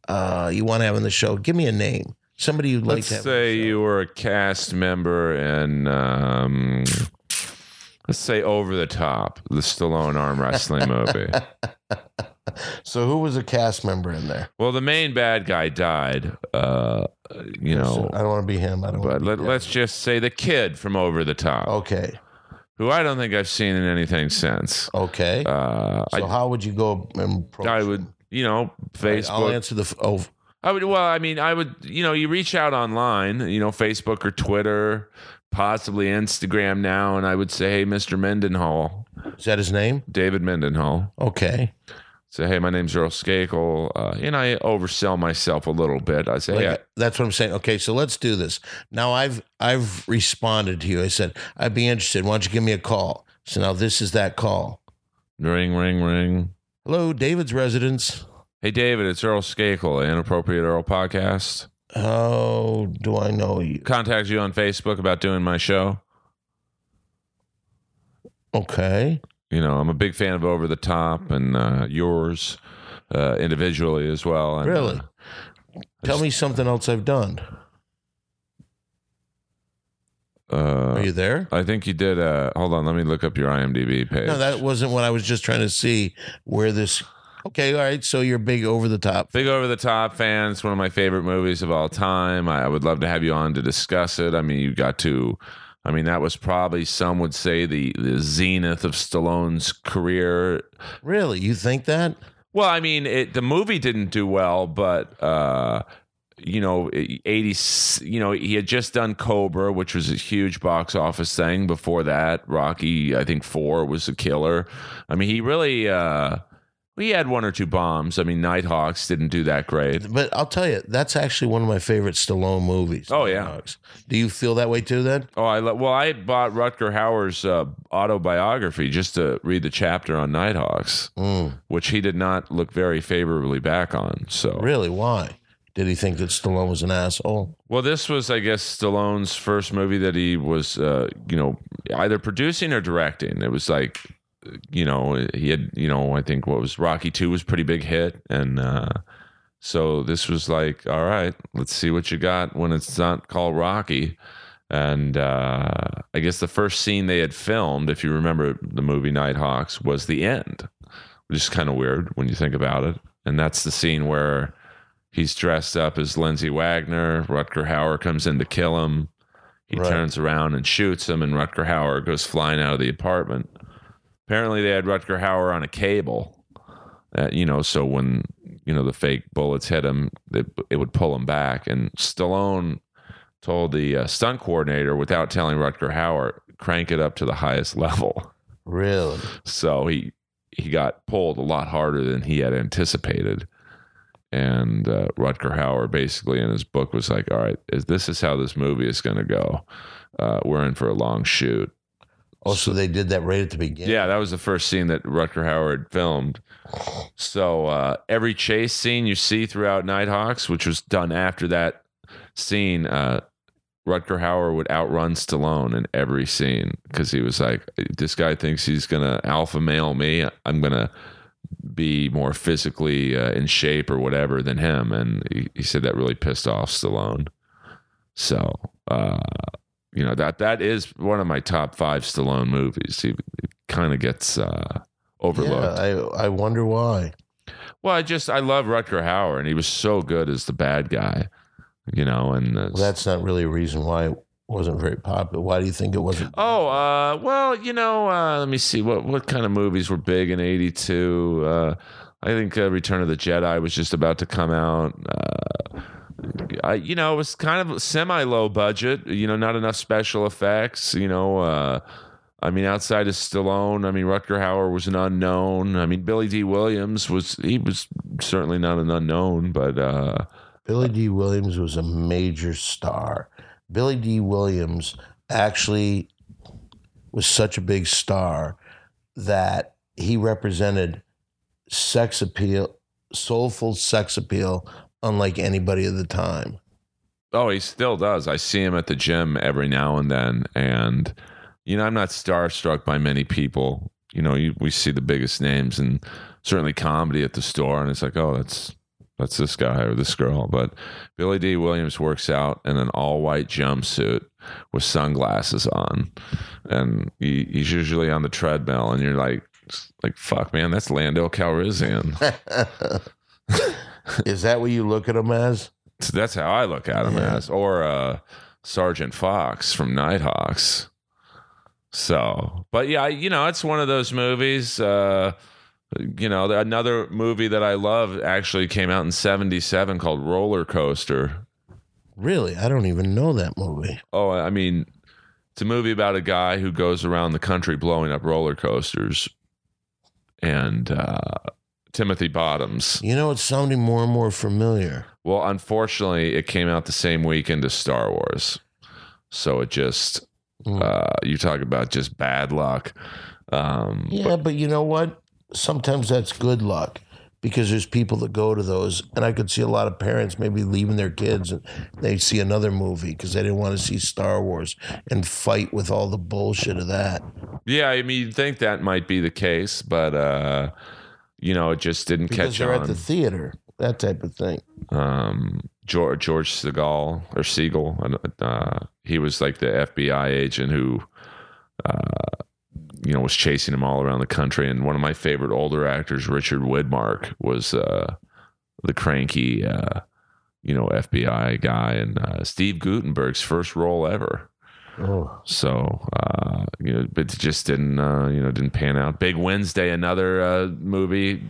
uh, you want to have on the show. Give me a name. Somebody you'd like to have. Let's say you were a cast member in, um, let's say, Over the Top, the Stallone arm wrestling movie. So who was a cast member in there? Well, the main bad guy died. Uh, you know, I don't want to be him. I don't. But let, let's just say the kid from Over the Top. Okay. Who I don't think I've seen in anything since. Okay. Uh, so I, how would you go and approach I would, you know, Facebook. Right, I'll answer the... Oh. I would, well, I mean, I would, you know, you reach out online, you know, Facebook or Twitter, possibly Instagram now, and I would say, hey, Mister Mendenhall. Is that his name? David Mendenhall. Okay. Say, hey, my name's Earl Skakel, uh, and I oversell myself a little bit. I say, like, yeah. That's what I'm saying. Okay, so let's do this. Now, I've I've responded to you. I said, I'd be interested. Why don't you give me a call? So now this is that call. Ring, ring, ring. Hello, David's residence. Hey, David, it's Earl Skakel, Inappropriate Earl Podcast. How do I know you? Contact you on Facebook about doing my show. Okay. You know, I'm a big fan of Over the Top and uh, yours uh, individually as well. And, really? Uh, Tell just, me something else I've done. Uh, Are you there? I think you did. Uh, hold on. Let me look up your IMDb page. No, that wasn't what I was just trying to see where this... Okay, all right. So you're big Over the Top. Big Over the Top fan. It's one of my favorite movies of all time. I, I would love to have you on to discuss it. I mean, you've got to... I mean, that was probably, some would say, the, the zenith of Stallone's career. Really? You think that? Well, I mean, it, the movie didn't do well, but, uh, you know, eighty, you know, he had just done Cobra, which was a huge box office thing. Before that, Rocky, I think, four was a killer. I mean, he really... Uh, We had one or two bombs. I mean, Nighthawks didn't do that great. But I'll tell you, that's actually one of my favorite Stallone movies. Oh, Nighthawks. Yeah. Do you feel that way too, then? Oh, I well, I bought Rutger Hauer's uh, autobiography just to read the chapter on Nighthawks, mm. which he did not look very favorably back on. So really? Why? Did he think that Stallone was an asshole? Well, this was, I guess, Stallone's first movie that he was, uh, you know, either producing or directing. It was like... You know, he had, you know, I think what was Rocky two was a pretty big hit. And uh, so this was like, all right, let's see what you got when it's not called Rocky. And uh, I guess the first scene they had filmed, if you remember the movie Nighthawks, was the end, which is kind of weird when you think about it. And that's the scene where he's dressed up as Lindsay Wagner. Rutger Hauer comes in to kill him. He right. turns around and shoots him, and Rutger Hauer goes flying out of the apartment. Apparently, they had Rutger Hauer on a cable, uh, you know, so when, you know, the fake bullets hit him, it, it would pull him back. And Stallone told the uh, stunt coordinator, without telling Rutger Hauer, crank it up to the highest level. Really? So he he got pulled a lot harder than he had anticipated. And uh, Rutger Hauer basically in his book was like, all right, is, this is how this movie is going to go. Uh, we're in for a long shoot. Oh, so they did that right at the beginning. Yeah, that was the first scene that Rutger Hauer had filmed. So uh, every chase scene you see throughout Nighthawks, which was done after that scene, uh, Rutger Hauer would outrun Stallone in every scene because he was like, this guy thinks he's going to alpha male me. I'm going to be more physically uh, in shape or whatever than him. And he, he said that really pissed off Stallone. So... Uh, You know, that that is one of my top five Stallone movies. He kind of gets uh, overlooked. Yeah, I I wonder why. Well, I just I love Rutger Hauer, and he was so good as the bad guy. You know, and uh, well, that's not really a reason why wasn't very popular. Why do you think it wasn't? Oh, uh, well, you know, uh, let me see. What what kind of movies were big in eighty-two? Uh, I think uh, Return of the Jedi was just about to come out. Uh, I, you know, it was kind of semi-low budget, you know, not enough special effects, you know. Uh, I mean, outside of Stallone, I mean, Rutger Hauer was an unknown. I mean, Billy D. Williams was, he was certainly not an unknown, but... Uh, Billy D. Williams was a major star. Billy D. Williams actually was such a big star that he represented sex appeal, soulful sex appeal, unlike anybody at the time. Oh, he still does. I see him at the gym every now and then. And, you know, I'm not starstruck by many people. You know, you, we see the biggest names and certainly comedy at the store. And it's like, oh, that's... that's this guy or this girl. But Billy D. Williams works out in an all-white jumpsuit with sunglasses on. And he, he's usually on the treadmill. And you're like, like fuck, man, that's Lando Calrissian. Is that what you look at him as? That's how I look at him yeah. as. Or uh, Sergeant Fox from Nighthawks. So, but yeah, you know, it's one of those movies... Uh, you know, another movie that I love actually came out in seventy-seven called Roller Coaster. Really? I don't even know that movie. Oh, I mean, it's a movie about a guy who goes around the country blowing up roller coasters. And uh, Timothy Bottoms. You know, it's sounding more and more familiar. Well, unfortunately, it came out the same weekend as Star Wars. So it just, mm. uh, you talk about just bad luck. Um, yeah, but, but you know what? Sometimes that's good luck because there's people that go to those. And I could see a lot of parents maybe leaving their kids and they see another movie because they didn't want to see Star Wars and fight with all the bullshit of that. Yeah, I mean, you'd think that might be the case, but, uh, you know, it just didn't because catch they're on. They're at the theater, that type of thing. Um, George, George Segal or Siegel, uh, he was like the F B I agent who... Uh, you know, was chasing him all around the country. And one of my favorite older actors, Richard Widmark, was uh, the cranky, uh, you know, F B I guy. And uh, Steve Guttenberg's first role ever. Oh. So, uh, you know, but it just didn't, uh, you know, didn't pan out. Big Wednesday, another uh, movie.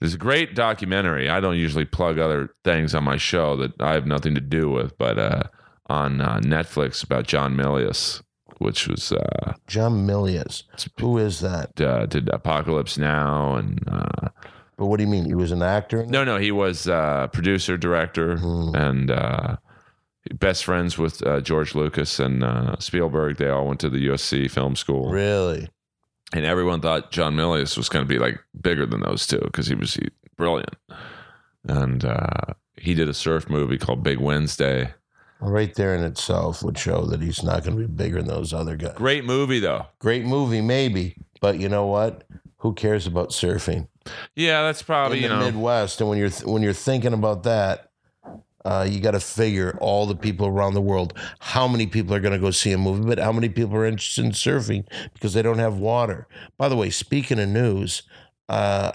There's a great documentary. I don't usually plug other things on my show that I have nothing to do with, but uh, on uh, Netflix about John Milius. Which was uh, John Milius? Who is that? Uh, did Apocalypse Now and? Uh, but what do you mean? He was an actor? No, no, he was uh, producer, director, mm. and uh, best friends with uh, George Lucas and uh, Spielberg. They all went to the U S C Film School. Really? And everyone thought John Milius was going to be like bigger than those two because he was he, brilliant, and uh, he did a surf movie called Big Wednesday. Right there in itself would show that he's not going to be bigger than those other guys. Great movie, though. Great movie, maybe. But you know what? Who cares about surfing? Yeah, that's probably, in you know. In the Midwest, and when you're, th- when you're thinking about that, uh, you got to figure all the people around the world, how many people are going to go see a movie, but how many people are interested in surfing because they don't have water. By the way, speaking of news, uh,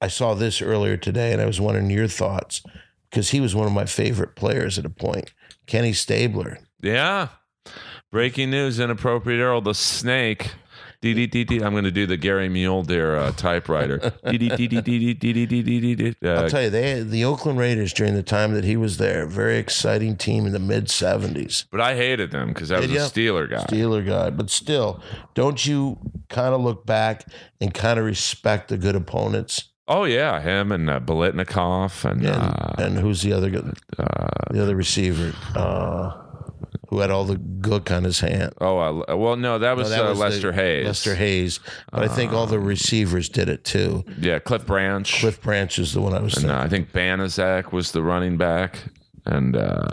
I saw this earlier today, and I was wondering your thoughts because he was one of my favorite players at a point. Kenny Stabler. Yeah. Breaking news, Inappropriate Earl, the snake. D-d-d-d-d. I'm going to do the Gary Mule Deer uh, typewriter. D-d-d-d-d-d-d-d-d-d-d-d. I'll tell you, they, the Oakland Raiders during the time that he was there, very exciting team in the mid-seventies. But I hated them because I was a Steeler guy. Steeler guy. But still, don't you kind of look back and kind of respect the good opponents? Oh, yeah, him and uh, Biletnikoff. And, and, uh, and who's the other uh, the other receiver uh, who had all the gook on his hand? Oh, uh, well, no, that was, no, that uh, was Lester the, Hayes. Lester Hayes. But uh, I think all the receivers did it, too. Yeah, Cliff Branch. Cliff Branch is the one I was and, thinking. Uh, I think Banaszak was the running back. And, uh,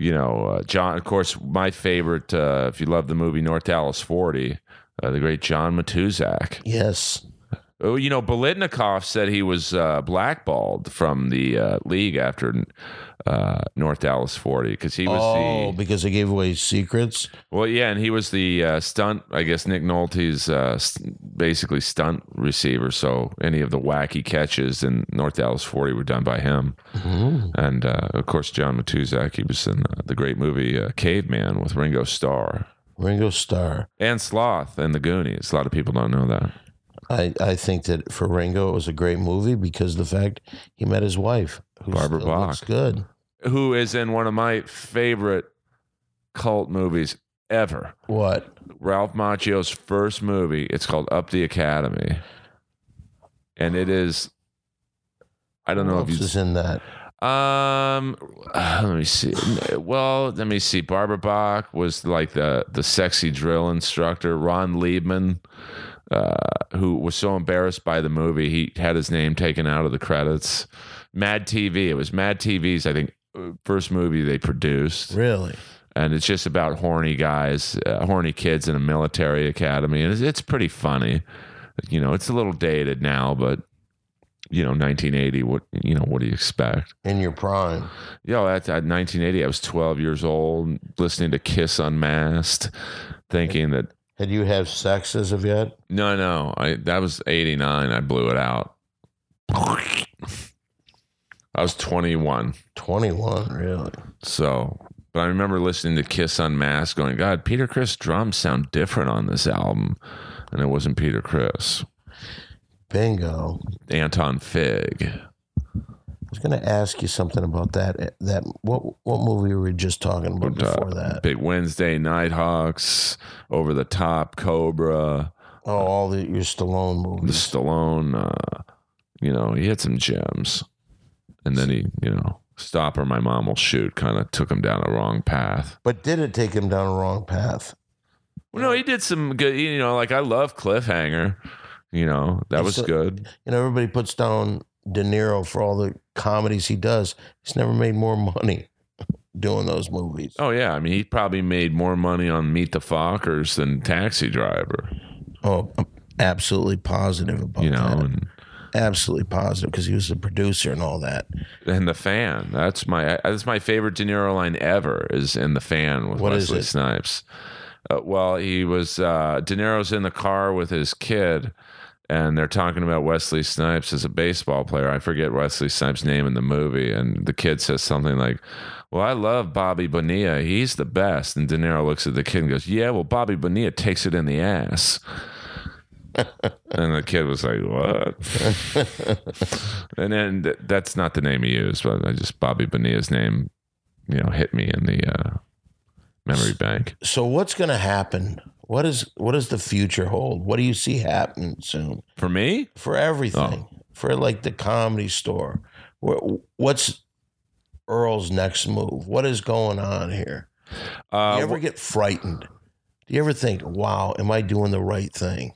you know, uh, John, of course, my favorite, uh, if you love the movie North Dallas forty, uh, the great John Matuzak. Yes. Oh, you know, Biletnikoff said he was uh, blackballed from the uh, league after uh, North Dallas forty because he was oh, the, because they gave away secrets. Well, yeah, and he was the uh, stunt, I guess, Nick Nolte's uh, st- basically stunt receiver. So any of the wacky catches in North Dallas forty were done by him. Mm-hmm. And uh, of course, John Matuzak. He was in uh, the great movie uh, Caveman with Ringo Starr. Ringo Starr and Sloth and the Goonies. A lot of people don't know that. I, I think that for Ringo, it was a great movie because of the fact he met his wife, who Barbara Bach, looks good, who is in one of my favorite cult movies ever. What? Ralph Macchio's first movie. It's called Up the Academy, and it is. I don't who know else if you is in that. Um, let me see. Well, let me see. Barbara Bach was like the the sexy drill instructor. Ron Liebman. Uh, who was so embarrassed by the movie, he had his name taken out of the credits. Mad T V. It was Mad T V's, I think, first movie they produced. Really? And it's just about horny guys, uh, horny kids in a military academy. And it's, it's pretty funny. You know, it's a little dated now, but, you know, nineteen eighty, what, you know, what do you expect? In your prime. Yo, know, at, at nineteen eighty, I was twelve years old, listening to Kiss Unmasked, thinking that. Had you have sex as of yet? No, no. I that was eighty-nine. I blew it out. I was twenty-one. twenty-one, really? So, but I remember listening to Kiss Unmasked going, God, Peter Criss drums sound different on this album. And it wasn't Peter Criss. Bingo. Anton Fig. I was going to ask you something about that. That what what movie were we just talking about before that? Big Wednesday, Nighthawks, Over the Top, Cobra. Oh, all the your Stallone movies. The Stallone, uh, you know, he had some gems, and then he, you know, Stop or My Mom Will Shoot kind of took him down a wrong path. But did it take him down a wrong path? Well, no, he did some good. You know, like I love Cliffhanger. You know, that was good. You know, everybody puts down De Niro for all the comedies he does. He's never made more money doing those movies. Oh, yeah. I mean, he probably made more money on Meet the Fockers than Taxi Driver. Oh, I'm absolutely positive about you know, that. And absolutely positive because he was the producer and all that. And The Fan. That's my that's my favorite De Niro line ever is in The Fan with what Wesley Snipes. Uh, well, he was, uh, De Niro's in the car with his kid. And they're talking about Wesley Snipes as a baseball player. I forget Wesley Snipes' name in the movie. And the kid says something like, well, I love Bobby Bonilla. He's the best. And De Niro looks at the kid and goes, yeah, well, Bobby Bonilla takes it in the ass. And the kid was like, what? And then th- that's not the name he used, but I just Bobby Bonilla's name, you know, hit me in the uh, memory bank. So what's going to happen? What is what does the future hold? What do you see happening soon? For me? For everything. Oh. For like the Comedy Store. What's Earl's next move? What is going on here? Uh, do you ever wh- get frightened? Do you ever think, wow, am I doing the right thing?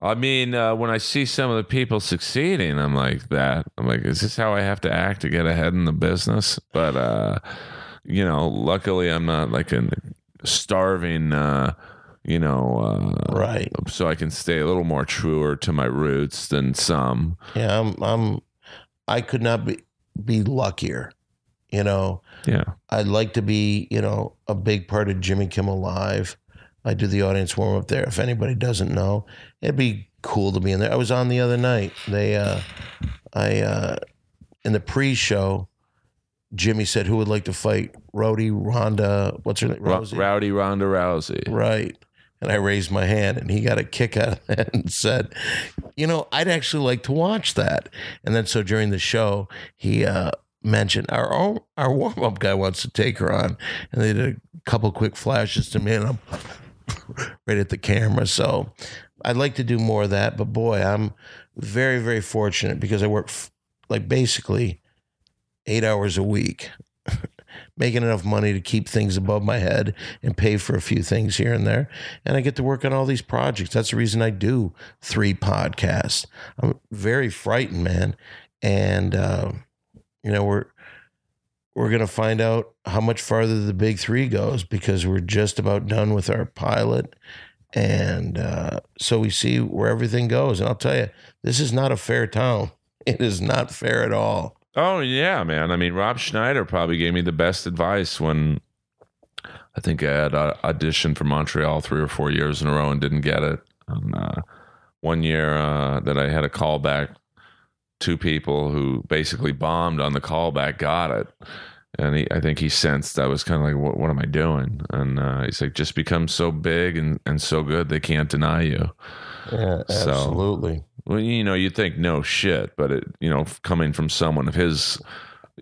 I mean, uh, when I see some of the people succeeding, I'm like that. I'm like, is this how I have to act to get ahead in the business? But, uh, you know, luckily I'm not like a starving... Uh, You know, uh, right? So I can stay a little more truer to my roots than some. Yeah, I'm. I'm I could not be, be luckier. You know. Yeah. I'd like to be. You know, a big part of Jimmy Kimmel Live. I do the audience warm up there. If anybody doesn't know, it'd be cool to be in there. I was on the other night. They, uh, I, uh, in the pre-show. Jimmy said, "Who would like to fight Rowdy Ronda? What's her name? Rousey? Rowdy Ronda Rousey." Right. And I raised my hand and he got a kick out of that and said, you know, I'd actually like to watch that. And then so during the show, he uh, mentioned our own, our warm-up guy wants to take her on. And they did a couple quick flashes to me and I'm right at the camera. So I'd like to do more of that. But boy, I'm very, very fortunate because I work f- like basically eight hours a week. Making enough money to keep things above my head and pay for a few things here and there. And I get to work on all these projects. That's the reason I do three podcasts. I'm very frightened, man. And, uh, you know, we're, we're going to find out how much farther the big three goes because we're just about done with our pilot And uh, so we see where everything goes. And I'll tell you, this is not a fair town. It is not fair at all. Oh, yeah, man. I mean, Rob Schneider probably gave me the best advice when I think I had uh, auditioned for Montreal three or four years in a row and didn't get it. And, uh, one year uh, that I had a callback, two people who basically bombed on the callback got it. And he, I think he sensed I was kind of like, what, what am I doing? And uh, he's like, just become so big and, and so good, they can't deny you. Yeah, so, absolutely. Well, you know, you think no shit, but it, you know, coming from someone of his,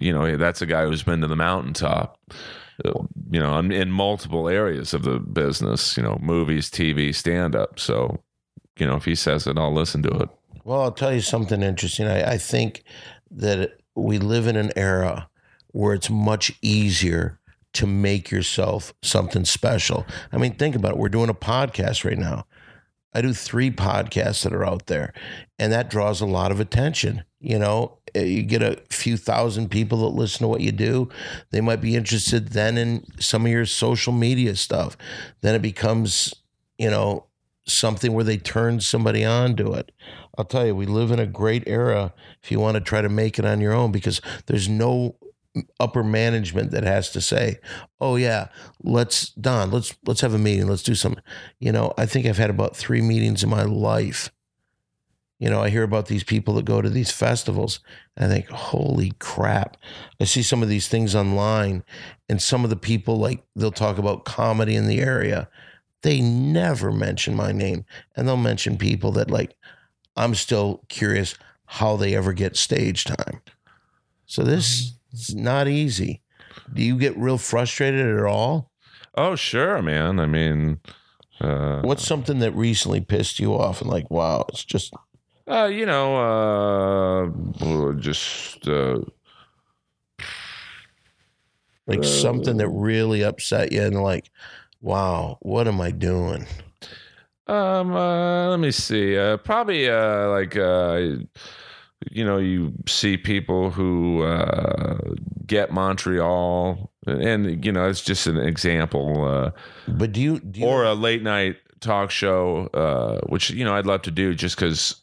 you know, that's a guy who's been to the mountaintop, you know, in multiple areas of the business, you know, movies, T V, stand up. So, you know, if he says it, I'll listen to it. Well, I'll tell you something interesting. I, I think that we live in an era where it's much easier to make yourself something special. I mean, think about it. We're doing a podcast right now. I do three podcasts that are out there, and that draws a lot of attention. You know, you get a few thousand people that listen to what you do. They might be interested then in some of your social media stuff. Then it becomes, you know, something where they turn somebody on to it. I'll tell you, we live in a great era if you want to try to make it on your own, because there's no upper management that has to say, oh yeah, let's Don, let's, let's have a meeting. Let's do something. You know, I think I've had about three meetings in my life. You know, I hear about these people that go to these festivals, and I think, holy crap. I see some of these things online, and some of the people, like, they'll talk about comedy in the area. They never mention my name, and they'll mention people that, like, I'm still curious how they ever get stage time. So this, it's not easy. Do you get real frustrated at all? Oh, sure, man. I mean, uh, what's something that recently pissed you off and, like, wow, it's just, uh, you know, uh, just, uh, like uh, something that really upset you and, like, wow, what am I doing? Um, uh, let me see. Uh, probably, uh, like, uh, you know, you see people who uh, get Montreal, and, you know, it's just an example. Uh, but do you, do you or a late night talk show, uh, which, you know, I'd love to do, just because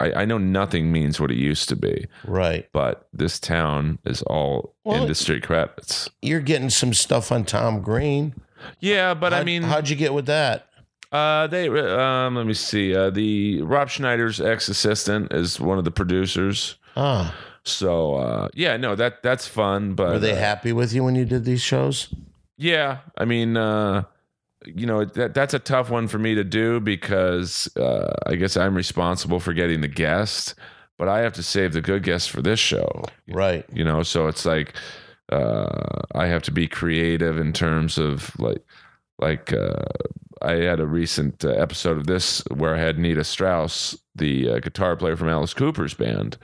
I, I know nothing means what it used to be. Right. But this town is all well, industry credits. You're getting some stuff on Tom Green. Yeah, but how'd, I mean, how'd you get with that? Uh, they, um, let me see. Uh, the Rob Schneider's ex-assistant is one of the producers. Ah, oh. So, uh, yeah, no, that, that's fun, but were they uh, happy with you when you did these shows? Yeah. I mean, uh, you know, that that's a tough one for me to do, because, uh, I guess I'm responsible for getting the guest, but I have to save the good guests for this show. Right. You know, so it's like, uh, I have to be creative in terms of, like, like, uh, I had a recent episode of this where I had Nita Strauss, the uh, guitar player from Alice Cooper's band.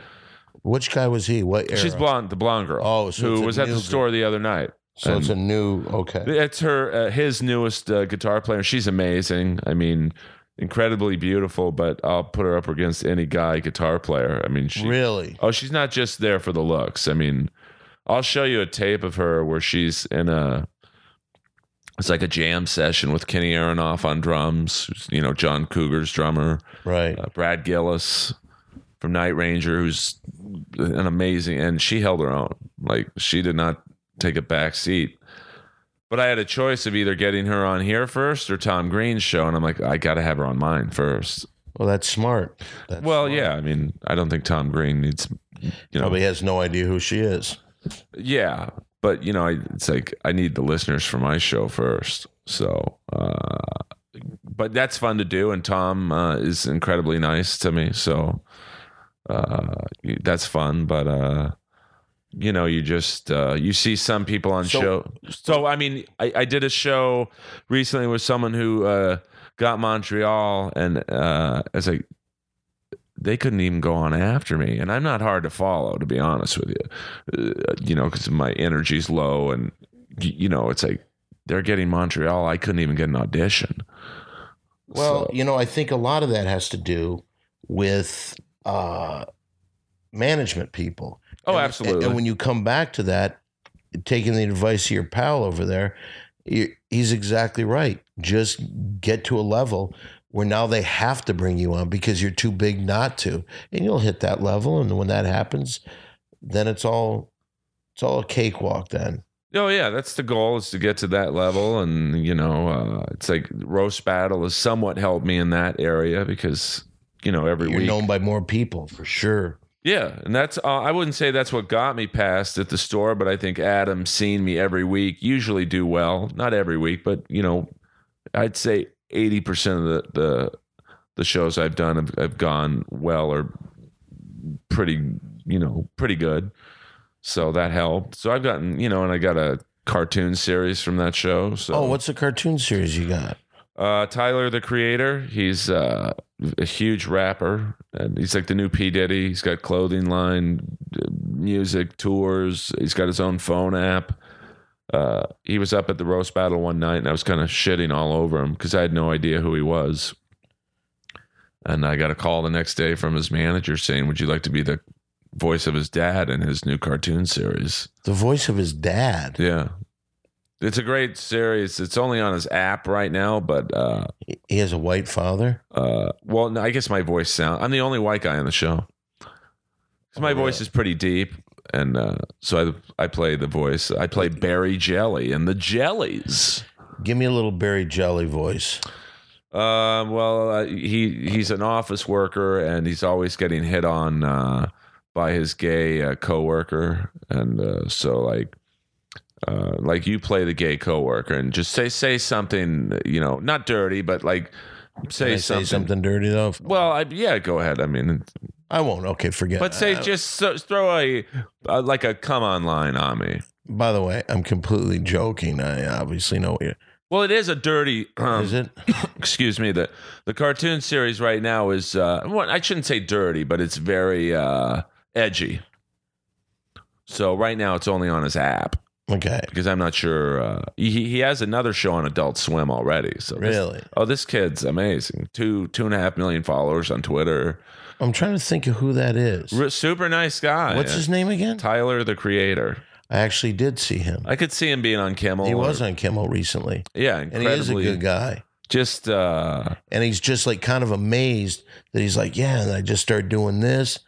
Which guy was he? What era? She's blonde, the blonde girl. Oh, so who was at the store the other night. So and it's a new, okay. It's her, uh, his newest uh, guitar player. She's amazing. I mean, incredibly beautiful, but I'll put her up against any guy guitar player. I mean, she, really? Oh, she's not just there for the looks. I mean, I'll show you a tape of her where she's in a, it's like a jam session with Kenny Aronoff on drums, you know, John Cougar's drummer, right? Uh, Brad Gillis from Night Ranger, who's an amazing, and she held her own. Like, she did not take a back seat. But I had a choice of either getting her on here first or Tom Green's show, and I'm like, I got to have her on mine first. Well, that's smart. That's well, smart. Yeah. I mean, I don't think Tom Green needs, you know, probably has no idea who she is. Yeah. But, you know, I, it's like, I need the listeners for my show first. So, uh, but that's fun to do. And Tom uh, is incredibly nice to me. So uh, that's fun. But, uh, you know, you just, uh, you see some people on so, show. So, I mean, I, I did a show recently with someone who uh, got Montreal. And uh, as I, they couldn't even go on after me. And I'm not hard to follow, to be honest with you, uh, you know, because my energy's low. And, you know, it's like they're getting Montreal. I couldn't even get an audition. Well, so, you know, I think a lot of that has to do with uh, management people. Oh, and, absolutely. And, and when you come back to that, taking the advice of your pal over there, He's exactly right. Just get to a level where now they have to bring you on because you're too big not to, and you'll hit that level. And when that happens, then it's all, it's all a cakewalk then. Oh yeah. That's the goal, is to get to that level. And you know, uh, it's like roast battle has somewhat helped me in that area because, you know, every you're week known by more people for sure. Yeah, and that's, uh, I wouldn't say that's what got me past at the store, but I think Adam seeing me every week, usually do well, not every week, but, you know, I'd say eighty percent of the, the, the shows I've done have, have gone well or pretty, you know, pretty good. So that helped. So I've gotten, you know, and I got a cartoon series from that show. So. Oh, what's the cartoon series you got? Uh, Tyler, the Creator, he's uh, a huge rapper, and he's like the new P. Diddy. He's got clothing line, music, tours. He's got his own phone app. Uh, he was up at the roast battle one night, and I was kind of shitting all over him because I had no idea who he was. And I got a call the next day from his manager saying, would you like to be the voice of his dad in his new cartoon series? The voice of his dad? Yeah. It's a great series. It's only on his app right now, but... Uh, he has a white father? Uh, well, no, I guess my voice sounds... I'm the only white guy on the show. So my oh, voice yeah. is pretty deep, and uh, so I I play the voice. I play Barry Jelly and the Jellies. Give me a little Barry Jelly voice. Uh, well, uh, he he's an office worker, and he's always getting hit on uh, by his gay uh, coworker, and uh, so, like... Uh, like you play the gay coworker and just say say something, you know, not dirty, but like say, Can I something. say something dirty though. Well, I, yeah, go ahead. I mean, I won't. Okay, forget. But say I, just I, throw a, a like a come on line on me. By the way, I'm completely joking. I obviously know what you're. Well, it is a dirty. Um, is it? Excuse me. The the cartoon series right now is uh, well, I shouldn't say dirty, but it's very uh, edgy. So right now it's only on his app. Okay, because I'm not sure. Uh, he he has another show on Adult Swim already. So this, really, oh, this kid's amazing. Two two and a half million followers on Twitter. I'm trying to think of who that is. R- super nice guy. What's his name again? Tyler, the Creator. I actually did see him. I could see him being on Kimmel. He was or, on Kimmel recently. Yeah, incredibly, and he is a good guy. Just uh, and he's just like kind of amazed that he's like, yeah, and I just started doing this.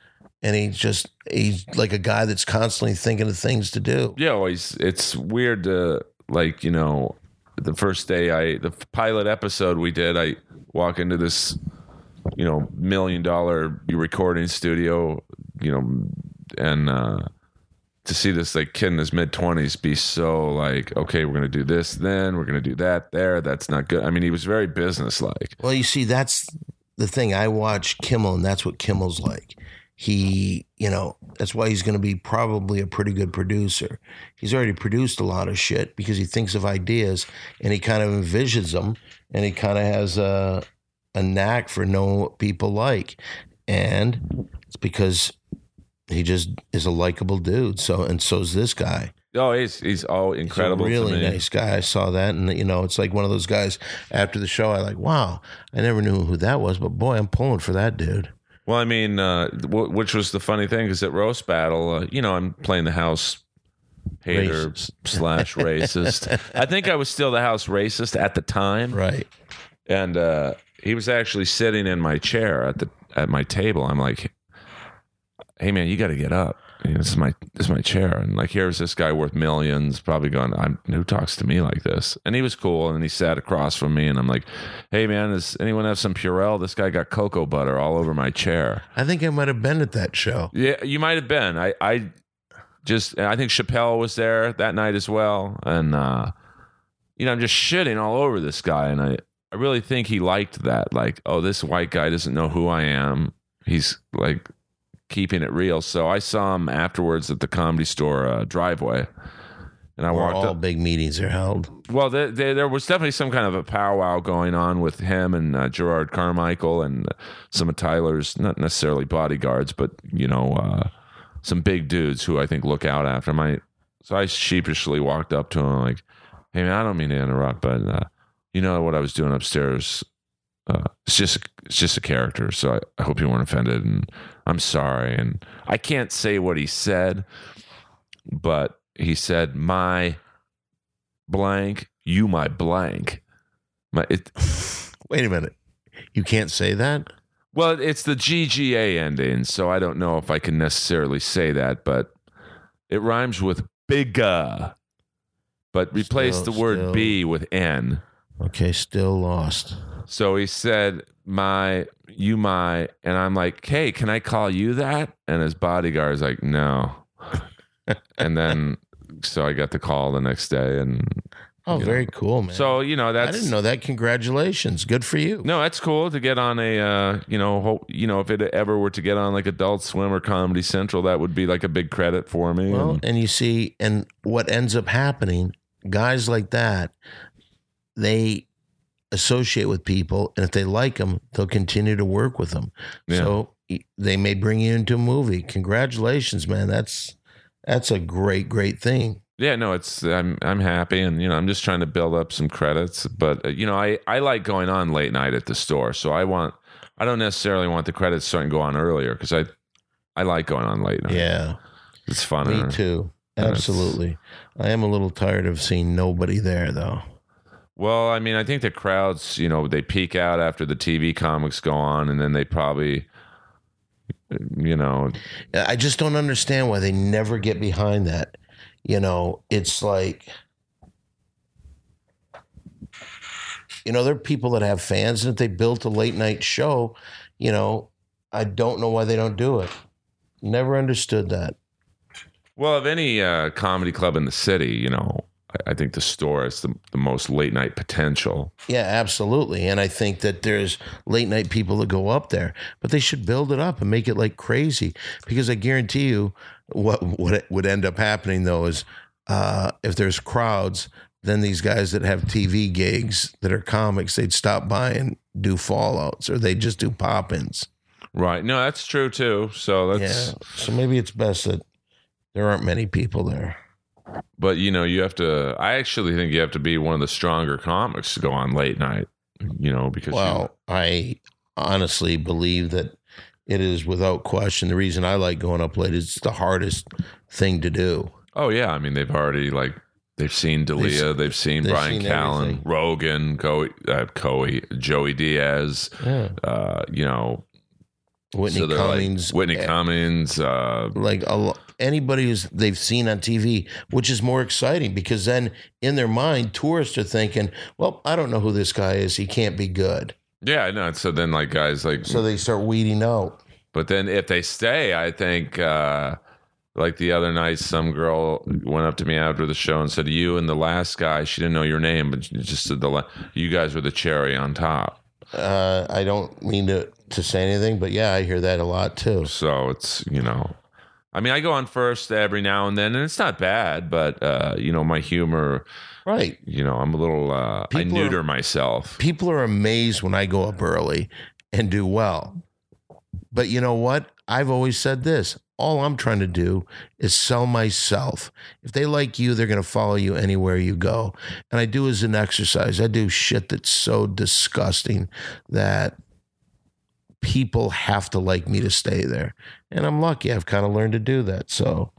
And he just, he's like a guy that's constantly thinking of things to do. Yeah, well, he's, it's weird to, like, you know, the first day I, the pilot episode we did, I walk into this, you know, million dollar recording studio, you know, and uh, to see this, like, kid in his mid-twenties be so, like, okay, we're going to do this then, we're going to do that there, that's not good. I mean, he was very businesslike. Well, you see, that's the thing. I watch Kimmel, and that's what Kimmel's like. He, you know, that's why he's going to be probably a pretty good producer. He's already produced a lot of shit because he thinks of ideas and he kind of envisions them, and he kind of has a, a knack for knowing what people like. And it's because he just is a likable dude. So, and so's this guy. Oh, he's he's all incredible. He's a really nice guy. I saw that, and you know, it's like one of those guys after the show, I like, wow, I never knew who that was, but boy, I'm pulling for that dude. Well, I mean, uh, w- which was the funny thing is at Roast Battle, uh, you know, I'm playing the house hater Race. slash racist. I think I was still the house racist at the time. Right. And uh, he was actually sitting in my chair at the at my table. I'm like, hey, man, you got to get up. You know, this is my this is my chair. And like, here's this guy worth millions, probably going, I'm, who talks to me like this? And he was cool. And he sat across from me. And I'm like, hey, man, does anyone have some Purell? This guy got cocoa butter all over my chair. I think I might have been at that show. Yeah, you might have been. I, I just, I think Chappelle was there that night as well. And, uh, you know, I'm just shitting all over this guy. And I, I really think he liked that. Like, oh, this white guy doesn't know who I am. He's like, keeping it real. So I saw him afterwards at the Comedy Store uh, driveway, and I Where walked. All up. Big meetings are held. Well, they, they, there was definitely some kind of a powwow going on with him and uh, Gerard Carmichael and some of Tyler's, not necessarily bodyguards, but you know, uh, some big dudes who I think look out after him. I, so I sheepishly walked up to him like, "Hey man, I don't mean to interrupt, but uh, you know what I was doing upstairs." Uh, it's just it's just a character, so I, I hope you weren't offended, and I'm sorry. And I can't say what he said, but he said my blank, you my blank. My, it, Wait a minute. You can't say that? Well, it's the G G A ending, so I don't know if I can necessarily say that, but it rhymes with bigger, but replace still, the word still. B with N. Okay, still lost. So he said, my, you my, and I'm like, hey, can I call you that? And his bodyguard is like, no. And then, so I got the call the next day. and Oh, very know. cool, man. So, you know, that's... I didn't know that. Congratulations. Good for you. No, that's cool to get on a, uh, you know, ho- you know, if it ever were to get on like Adult Swim or Comedy Central, that would be like a big credit for me. Well, and, and you see, and what ends up happening, guys like that, they associate with people, and if they like them, they'll continue to work with them. Yeah. So they may bring you into a movie. Congratulations, man. That's that's a great, great thing. Yeah, no, it's I'm I'm happy, and you know I'm just trying to build up some credits. But uh, you know I, I like going on late night at the store, so I want I don't necessarily want the credits starting to go on earlier because I I like going on late night. Yeah, it's fun. Me too. Absolutely. I am a little tired of seeing nobody there though. Well, I mean, I think the crowds, you know, they peak out after the T V comics go on, and then they probably, you know. I just don't understand why they never get behind that. You know, it's like, you know, there are people that have fans, and if they built a late night show, you know, I don't know why they don't do it. Never understood that. Well, of any uh, comedy club in the city, you know, I think the store is the, the most late night potential. Yeah, absolutely. And I think that there's late night people that go up there, but they should build it up and make it like crazy, because I guarantee you what, what would end up happening though is uh, if there's crowds, then these guys that have T V gigs that are comics, they'd stop by and do fallouts, or they just do pop-ins. Right. No, that's true too. So that's, yeah. So maybe it's best that there aren't many people there. But, you know, you have to, I actually think you have to be one of the stronger comics to go on late night, you know, because. Well, you know. I honestly believe that it is without question. The reason I like going up late is it's the hardest thing to do. Oh, yeah. I mean, they've already like, they've seen D'Elia, they've, they've seen they've Brian seen Callen, everything. Rogan, Coe, uh, Coe, Joey Diaz, yeah. uh, you know. Whitney so Cummings. Like Whitney Cummings. Uh, like a, anybody who's they've seen on T V, which is more exciting because then in their mind, tourists are thinking, well, I don't know who this guy is. He can't be good. Yeah, I know. So then like guys like. So they start weeding out. But then if they stay, I think uh, like the other night, some girl went up to me after the show and said, you and the last guy, she didn't know your name, but she just said, the la- you guys were the cherry on top. Uh, I don't mean to, to say anything, but yeah, I hear that a lot too. So it's, you know, I mean, I go on first every now and then, and it's not bad, but, uh, you know, my humor, right. You know, I'm a little, uh, I neuter myself. People are amazed when I go up early and do well, but you know what? I've always said this. All I'm trying to do is sell myself. If they like you, they're going to follow you anywhere you go. And I do as an exercise. I do shit that's so disgusting that people have to like me to stay there. And I'm lucky. I've kind of learned to do that. So,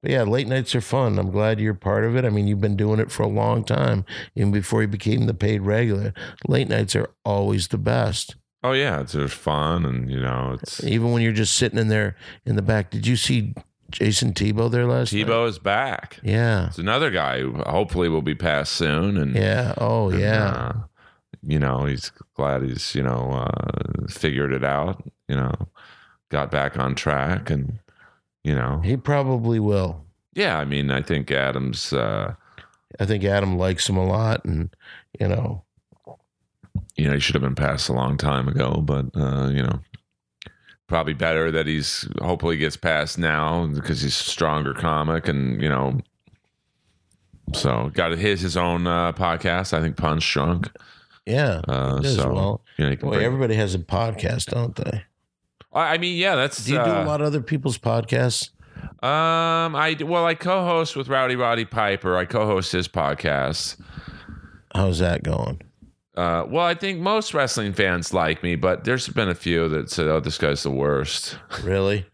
but yeah, late nights are fun. I'm glad you're part of it. I mean, you've been doing it for a long time, even before you became the paid regular. Late nights are always the best. Oh, yeah, it's just fun, and, you know, it's... Even when you're just sitting in there in the back, did you see Jason Tebow there last Tebow night? Tebow is back. Yeah. It's another guy who hopefully will be passed soon. And yeah, oh, and, yeah. Uh, you know, he's glad he's, you know, uh, figured it out, you know, got back on track, and, you know... He probably will. Yeah, I mean, I think Adam's... Uh, I think Adam likes him a lot, and, you know... You know, he should have been passed a long time ago, but, uh, you know, probably better that he's hopefully gets passed now because he's a stronger comic, and, you know, so got his his own uh, podcast, I think, Punch Drunk. Yeah. Uh, so, well, you know, boy, everybody has a podcast, don't they? I mean, yeah, that's... Do you uh, do a lot of other people's podcasts? Um, I, well, I co-host with Rowdy Roddy Piper. I co-host his podcast. How's that going? Uh, well, I think most wrestling fans like me, but there's been a few that said, "Oh, this guy's the worst." Really?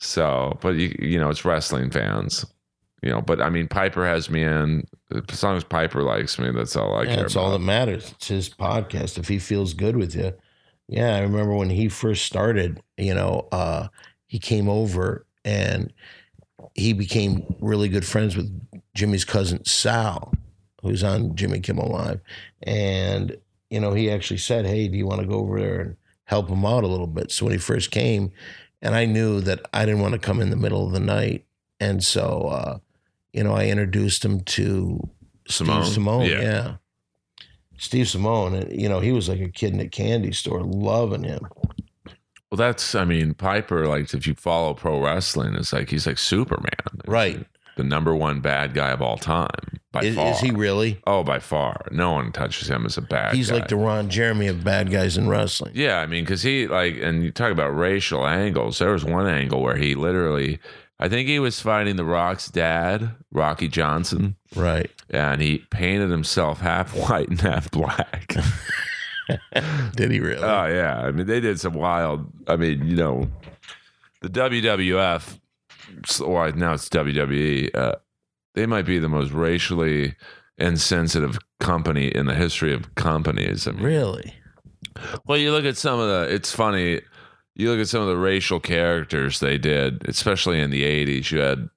So, but you, you know, it's wrestling fans, you know. But I mean, Piper has me in. as long as Piper likes me, that's all I yeah, care that's about. That's all that matters. It's his podcast. If he feels good with you. Yeah, I remember when he first started, you know, uh, he came over and he became really good friends with Jimmy's cousin, Sal, who's on Jimmy Kimmel Live. And, you know, he actually said, hey, do you want to go over there and help him out a little bit? So when he first came, and I knew that I didn't want to come in the middle of the night. And so, uh, you know, I introduced him to Simone. Steve Simone, yeah. yeah. Steve Simone, you know, he was like a kid in a candy store, loving him. Well, that's, I mean, Piper, like, if you follow pro wrestling, it's like he's like Superman. It's right. Like the number one bad guy of all time, by is, far. Is he really? Oh, by far. No one touches him as a bad he's guy. He's like the Ron Jeremy of bad guys in wrestling. Yeah, I mean, because he, like, and you talk about racial angles. There was one angle where he literally... I think he was fighting The Rock's dad, Rocky Johnson. Right. And he painted himself half white and half black. Did he really? Oh, yeah. I mean, they did some wild... I mean, you know, the W W F, or now it's W W E, uh, they might be the most racially insensitive company in the history of companies. I mean, really? Well, you look at some of the... It's funny... You look at some of the racial characters they did, especially in the eighties. You had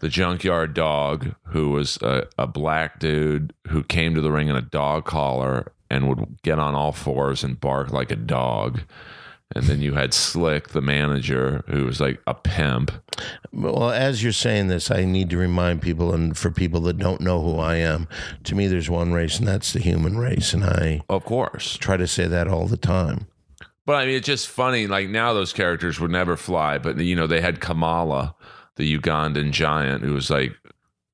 the Junkyard Dog, who was a, a black dude who came to the ring in a dog collar and would get on all fours and bark like a dog. And then you had Slick, the manager, who was like a pimp. Well, as you're saying this, I need to remind people, and for people that don't know who I am, to me there's one race, and that's the human race. And I, of course, try to say that all the time. But I mean, it's just funny. Like now, those characters would never fly. But you know, they had Kamala, the Ugandan giant, who was like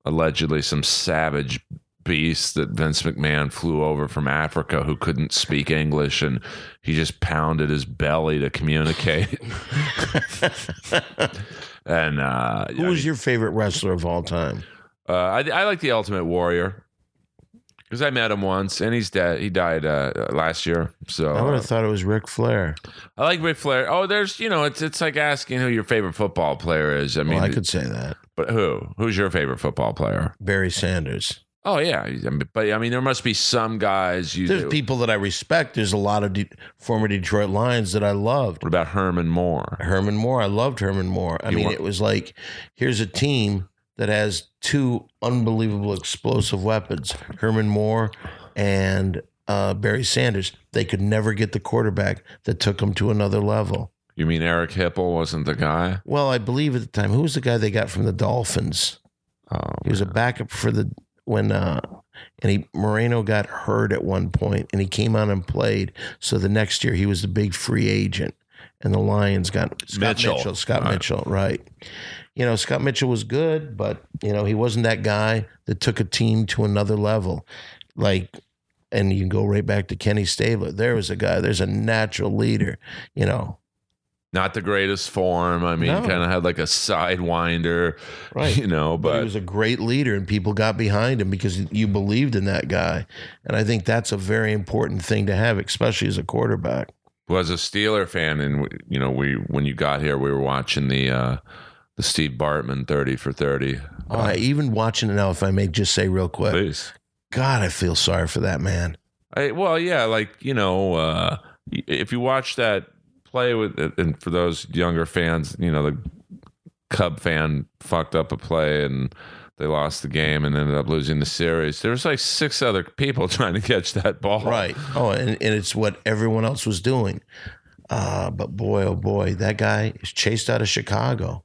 allegedly some savage beast that Vince McMahon flew over from Africa, who couldn't speak English, and he just pounded his belly to communicate. And uh, who was I mean, your favorite wrestler of all time? Uh, I, I like the Ultimate Warrior. Because I met him once, and he's dead. He died uh, last year. So I would have uh, thought it was Ric Flair. I like Ric Flair. Oh, there's, you know, it's it's like asking who your favorite football player is. I mean, well, I could say that. But who? Who's your favorite football player? Barry Sanders. Oh, yeah. But, I mean, there must be some guys. You There's do. people that I respect. There's a lot of De- former Detroit Lions that I loved. What about Herman Moore? Herman Moore. I loved Herman Moore. I you mean, want- it was like, here's a team that has two unbelievable explosive weapons, Herman Moore and uh, Barry Sanders. They could never get the quarterback that took them to another level. You mean Eric Hipple wasn't the guy? Well, I believe at the time. Who was the guy they got from the Dolphins? Oh, he was man. a backup for the when uh, and he Moreno got hurt at one point, and he came on and played. So the next year he was the big free agent, and the Lions got Scott Mitchell. Mitchell Scott All Mitchell, right? right. You know, Scott Mitchell was good, but, you know, he wasn't that guy that took a team to another level. Like, and you can go right back to Kenny Stabler. There was a guy, there's a natural leader, you know. Not the greatest form. I mean, no. Kind of had like a sidewinder, right. you know. But, but he was a great leader, and people got behind him because you believed in that guy. And I think that's a very important thing to have, especially as a quarterback. Was a Steeler fan, and, you know, we when you got here, we were watching the uh, – the Steve Bartman thirty for thirty. Oh, I even watching it now, if I may just say real quick. Please. God, I feel sorry for that man. I, well, yeah, like, you know, uh, if you watch that play with, and for those younger fans, you know, the Cub fan fucked up a play and they lost the game and ended up losing the series. There was like six other people trying to catch that ball. Right. Oh, and, and it's what everyone else was doing. Uh, but boy, oh boy, that guy is chased out of Chicago.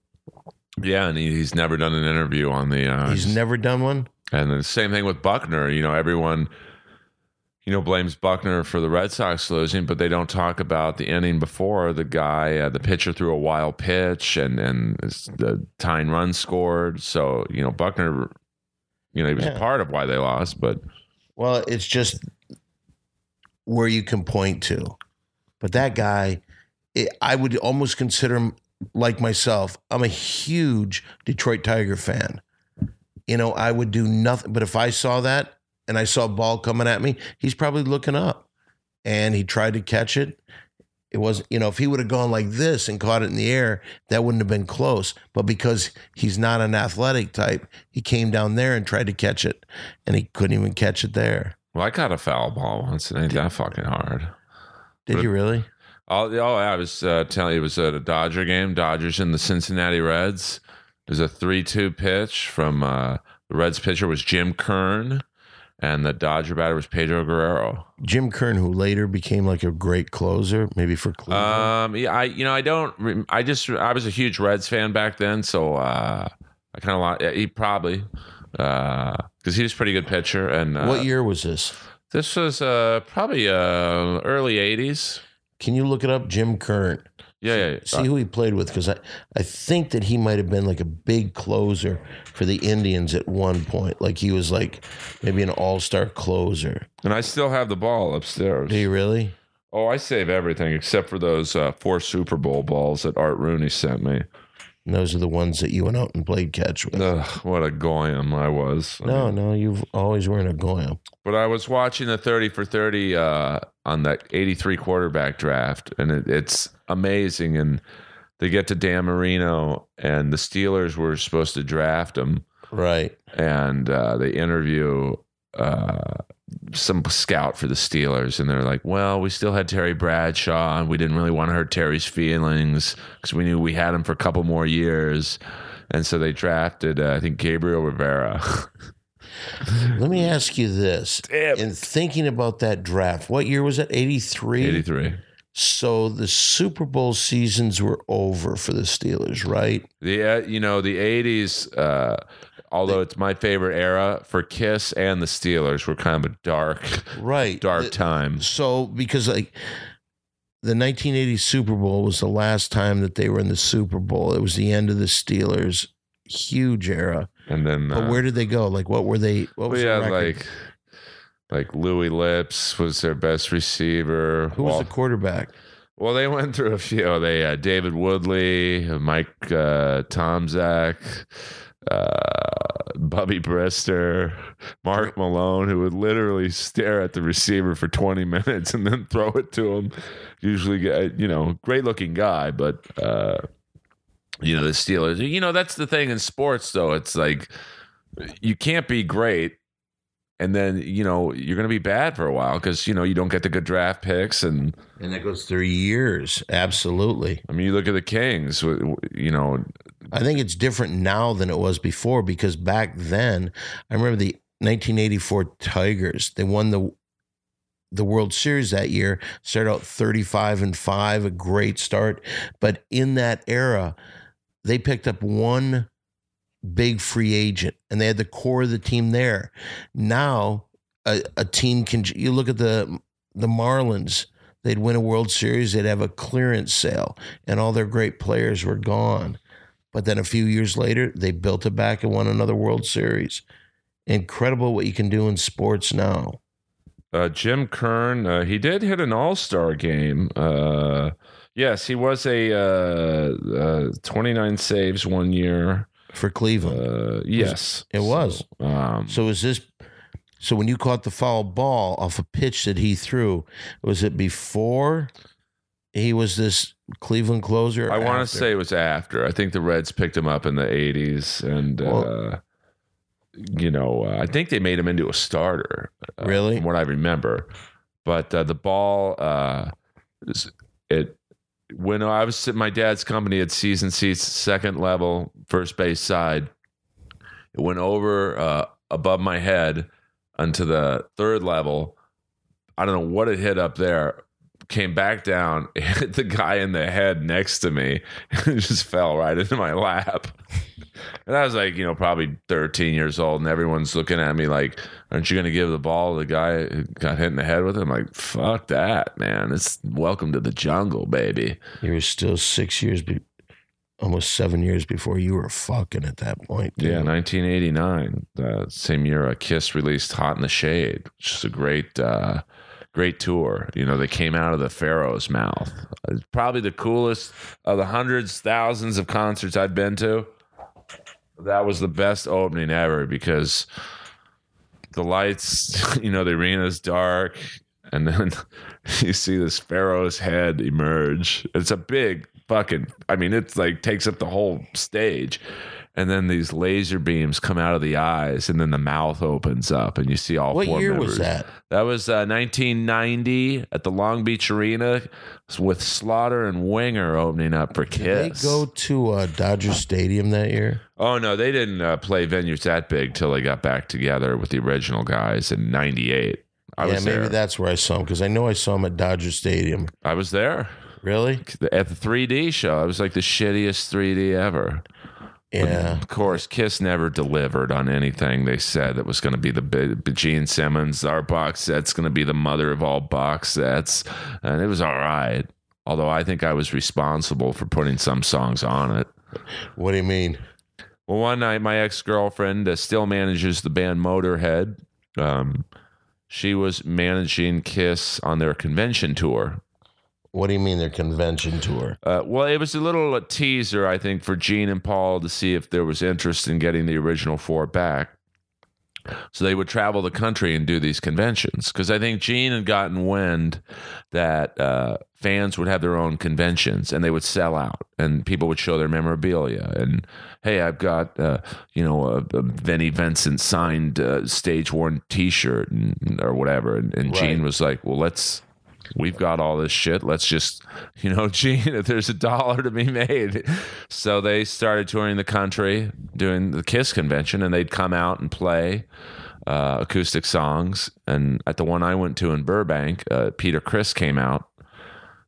Yeah, and he, he's never done an interview on the... Uh, he's never done one? And the same thing with Buckner. You know, everyone, you know, blames Buckner for the Red Sox losing, but they don't talk about the inning before. The guy, uh, the pitcher threw a wild pitch, and, and the tying run scored. So, you know, Buckner, you know, he was yeah. part of why they lost, but... Well, it's just where you can point to. But that guy, it, I would almost consider him... Like myself, I'm a huge Detroit Tiger fan. You know, I would do nothing. But if I saw that and I saw a ball coming at me, he's probably looking up. And he tried to catch it. It wasn't, you know, if he would have gone like this and caught it in the air, that wouldn't have been close. But because he's not an athletic type, he came down there and tried to catch it, and he couldn't even catch it there. Well, I caught a foul ball once. It ain't that fucking hard. Did but, you really? Oh, oh I was uh, telling you, it was at a Dodger game, Dodgers and the Cincinnati Reds. It was a three two pitch from uh, the Reds pitcher was Jim Kern. And the Dodger batter was Pedro Guerrero. Jim Kern, who later became like a great closer, maybe for Cleveland. Um, yeah, I you know I don't I just I was a huge Reds fan back then, so uh, I kind of he probably because uh, he was a pretty good pitcher. And uh, what year was this? This was uh, probably uh, early eighties. Can you look it up, Jim Kern? Yeah, yeah, yeah. See who he played with, because I, I think that he might have been like a big closer for the Indians at one point. Like he was like maybe an all-star closer. And I still have the ball upstairs. Do you really? Oh, I save everything except for those uh, four Super Bowl balls that Art Rooney sent me. And those are the ones that you went out and played catch with. Ugh, what a goyim I was. I no, mean, no, you've always were a goyim. But I was watching the thirty for thirty uh, on that eighty-three quarterback draft, and it, it's amazing. And they get to Dan Marino, and the Steelers were supposed to draft him. Right. And uh, they interview uh, some scout for the Steelers, and they're like, well, we still had Terry Bradshaw, and we didn't really want to hurt Terry's feelings because we knew we had him for a couple more years. And so they drafted, uh, I think, Gabriel Rivera. Let me ask you this. Damn. In thinking about that draft, what year was that? eighty-three? eighty-three. So the Super Bowl seasons were over for the Steelers, right? Yeah, you know, the eighties, uh, although the, it's my favorite era, for Kiss and the Steelers were kind of a dark, right. dark the, time. So because like the nineteen eighty Super Bowl was the last time that they were in the Super Bowl. It was the end of the Steelers' huge era. And then, but uh, where did they go? Like, what were they? What was well, yeah, like, like Louis Lips was their best receiver. Who Walt, was the quarterback? Well, they went through a few. They uh, David Woodley, Mike uh, Tomczak, uh, Bubby Brister, Mark Malone, who would literally stare at the receiver for twenty minutes and then throw it to him. Usually, you know, great looking guy, but. Uh, You know, the Steelers, you know, that's the thing in sports, though. It's like you can't be great and then, you know, you're going to be bad for a while because, you know, you don't get the good draft picks. And and that goes through years. Absolutely. I mean, you look at the Kings, you know. I think it's different now than it was before because back then, I remember the nineteen eighty-four Tigers, they won the the World Series that year, started out thirty-five and five, a great start. But in that era, they picked up one big free agent, and they had the core of the team there. Now, a, a team can. You look at the the Marlins; they'd win a World Series, they'd have a clearance sale, and all their great players were gone. But then a few years later, they built it back and won another World Series. Incredible what you can do in sports now. Uh, Jim Kern, uh, he did hit an All-Star game. Uh, Yes, he was a uh, uh, twenty-nine saves one year for Cleveland. Uh, yes, it was. So, um, so is this? So when you caught the foul ball off a pitch that he threw, was it before he was this Cleveland closer? I want to say it was after. I think the Reds picked him up in the eighties, and well, uh, you know, uh, I think they made him into a starter. Uh, really, from what I remember, but uh, the ball uh, it. When I was at my dad's company at season seats, second level, first base side, it went over uh, above my head onto the third level. I don't know what it hit up there. Came back down, hit the guy in the head next to me, and just fell right into my lap. And I was like, you know, probably thirteen years old, and everyone's looking at me like, aren't you going to give the ball to the guy who got hit in the head with it? I'm like, fuck that, man. It's welcome to the jungle, baby. You were still six years, be- almost seven years before you were fucking at that point. Dude. Yeah, nineteen eighty-nine, the uh, same year a Kiss released Hot in the Shade, which is a great... Uh, Great tour. You know, they came out of the Pharaoh's mouth. It's probably the coolest of the hundreds, thousands of concerts I've been to. That was the best opening ever because the lights, you know, the arena's dark. And then you see this pharaoh's head emerge. It's a big fucking, I mean, it's like takes up the whole stage. And then these laser beams come out of the eyes, and then the mouth opens up, and you see all what four members. What year was that? That was uh, nineteen ninety at the Long Beach Arena with Slaughter and Winger opening up for Kiss. Did they go to uh, Dodger Stadium that year? Oh, no, they didn't uh, play venues that big till they got back together with the original guys in ninety-eight. I yeah, was maybe there. That's where I saw him, because I know I saw him at Dodger Stadium. I was there. Really? At the three D show. It was like the shittiest three D ever. Yeah. But of course, Kiss never delivered on anything they said that was going to be the big. Gene Simmons, our box set's going to be the mother of all box sets. And it was all right. Although I think I was responsible for putting some songs on it. What do you mean? Well, one night, my ex-girlfriend uh, still manages the band Motorhead. Um, she was managing Kiss on their convention tour. What do you mean their convention tour? Uh, well, it was a little a teaser, I think, for Gene and Paul to see if there was interest in getting the original four back. So they would travel the country and do these conventions. Because I think Gene had gotten wind that uh, fans would have their own conventions, and they would sell out, and people would show their memorabilia. And, hey, I've got, uh, you know, a, a Vinnie Vincent signed uh, stage-worn T-shirt and, or whatever. And, and right. Gene was like, well, let's... We've got all this shit. Let's just, you know, Gene, if there's a dollar to be made. So they started touring the country, doing the Kiss convention, and they'd come out and play uh, acoustic songs. And at the one I went to in Burbank, uh, Peter Criss came out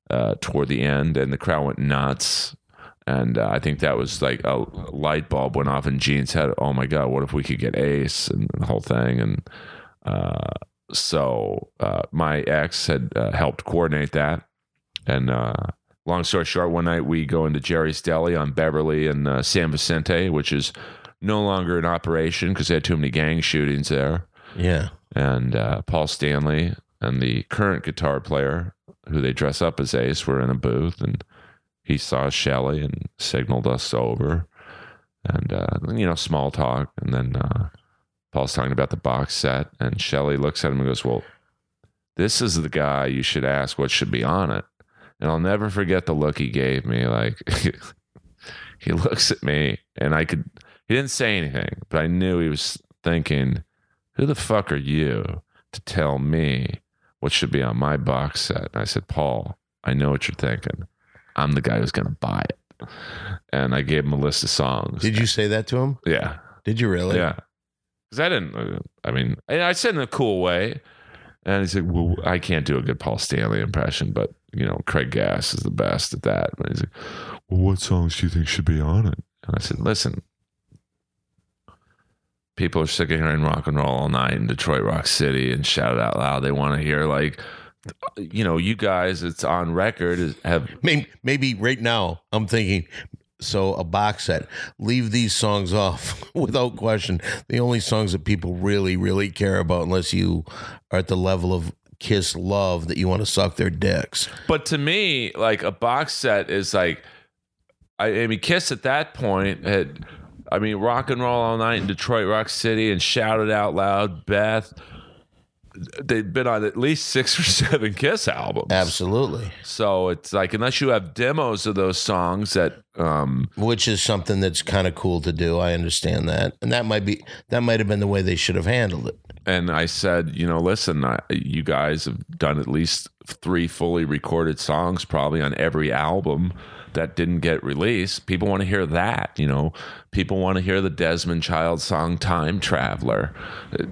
uh, toward the end, and the crowd went nuts. And uh, I think that was like a light bulb went off in Gene's head. Oh, my God, what if we could get Ace and the whole thing? And, uh, So uh, my ex had uh, helped coordinate that. And uh, long story short, one night we go into Jerry's Deli on Beverly and uh, San Vicente, which is no longer in operation because they had too many gang shootings there. Yeah. And uh, Paul Stanley and the current guitar player, who they dress up as Ace, were in a booth. And he saw Shelley and signaled us over. And, uh, you know, small talk. And then... Uh, Paul's talking about the box set, and Shelley looks at him and goes, well, this is the guy you should ask what should be on it. And I'll never forget the look he gave me. Like, he looks at me, and I could, he didn't say anything, but I knew he was thinking, who the fuck are you to tell me what should be on my box set? And I said, Paul, I know what you're thinking. I'm the guy who's going to buy it. And I gave him a list of songs. Did you say that to him? Yeah. Did you really? Yeah. Because I didn't, I mean, I said in a cool way. And he's like, well, I can't do a good Paul Stanley impression, but, you know, Craig Gass is the best at that. And he's like, well, what songs do you think should be on it? And I said, listen, people are sick of hearing rock and roll all night in Detroit Rock City and shout it out loud. They want to hear, like, you know, you guys, it's on record. Have Maybe, maybe right now I'm thinking... So a box set, leave these songs off without question. The only songs that people really, really care about, unless you are at the level of Kiss love that you want to suck their dicks. But to me, like a box set is like, I, I mean, Kiss at that point had, I mean, rock and roll all night in Detroit Rock City and shouted out loud, Beth. They've been on at least six or seven Kiss albums. Absolutely. So it's like, unless you have demos of those songs that, um, which is something that's kind of cool to do. I understand that. And that might be, that might've been the way they should have handled it. And I said, you know, listen, I, you guys have done at least three fully recorded songs, probably on every album that didn't get released. People want to hear that, you know, people want to hear the Desmond Child song, Time Traveler,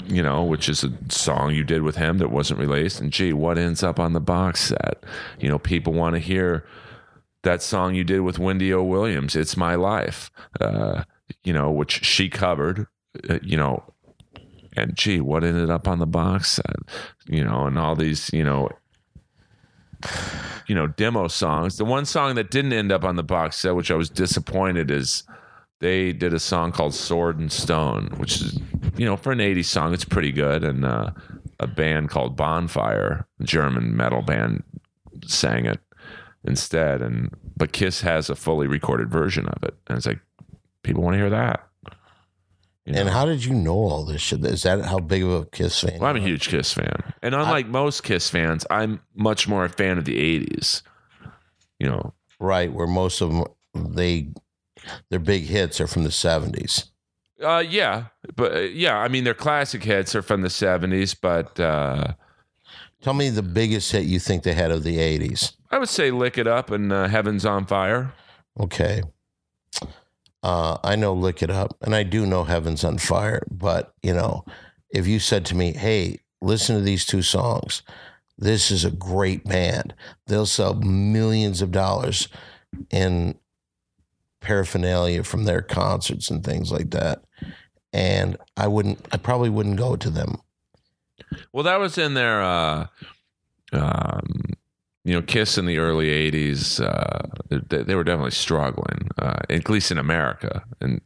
you know, which is a song you did with him that wasn't released. And gee, what ends up on the box set? You know, people want to hear that song you did with Wendy O. Williams, It's My Life, uh, you know, which she covered, uh, you know, and gee, what ended up on the box set, you know, and all these, you know, you know, demo songs. The one song that didn't end up on the box set, which I was disappointed, is they did a song called Sword and Stone, which is, you know, for an eighties song, it's pretty good. And uh, a band called Bonfire, a German metal band, sang it instead. And but Kiss has a fully recorded version of it. And it's like, people want to hear that. You know? And how did you know all this shit? Is that how big of a Kiss fan? Well, I'm a huge Kiss fan. And unlike I, most Kiss fans, I'm much more a fan of the eighties. You know, right, where most of them, they their big hits are from the seventies. Uh, yeah, but uh, yeah, I mean, their classic hits are from the seventies. But uh, tell me the biggest hit you think they had of the eighties. I would say "Lick It Up" and uh, "Heaven's on Fire." Okay. Uh, I know "Lick It Up," and I do know "Heaven's on Fire." But you know, if you said to me, "Hey, listen to these two songs. This is a great band. They'll sell millions of dollars in paraphernalia from their concerts and things like that." And I wouldn't, I probably wouldn't go to them. Well, that was in their, uh, um, you know, Kiss in the early eighties. Uh, they, they were definitely struggling, uh, at least in America. And,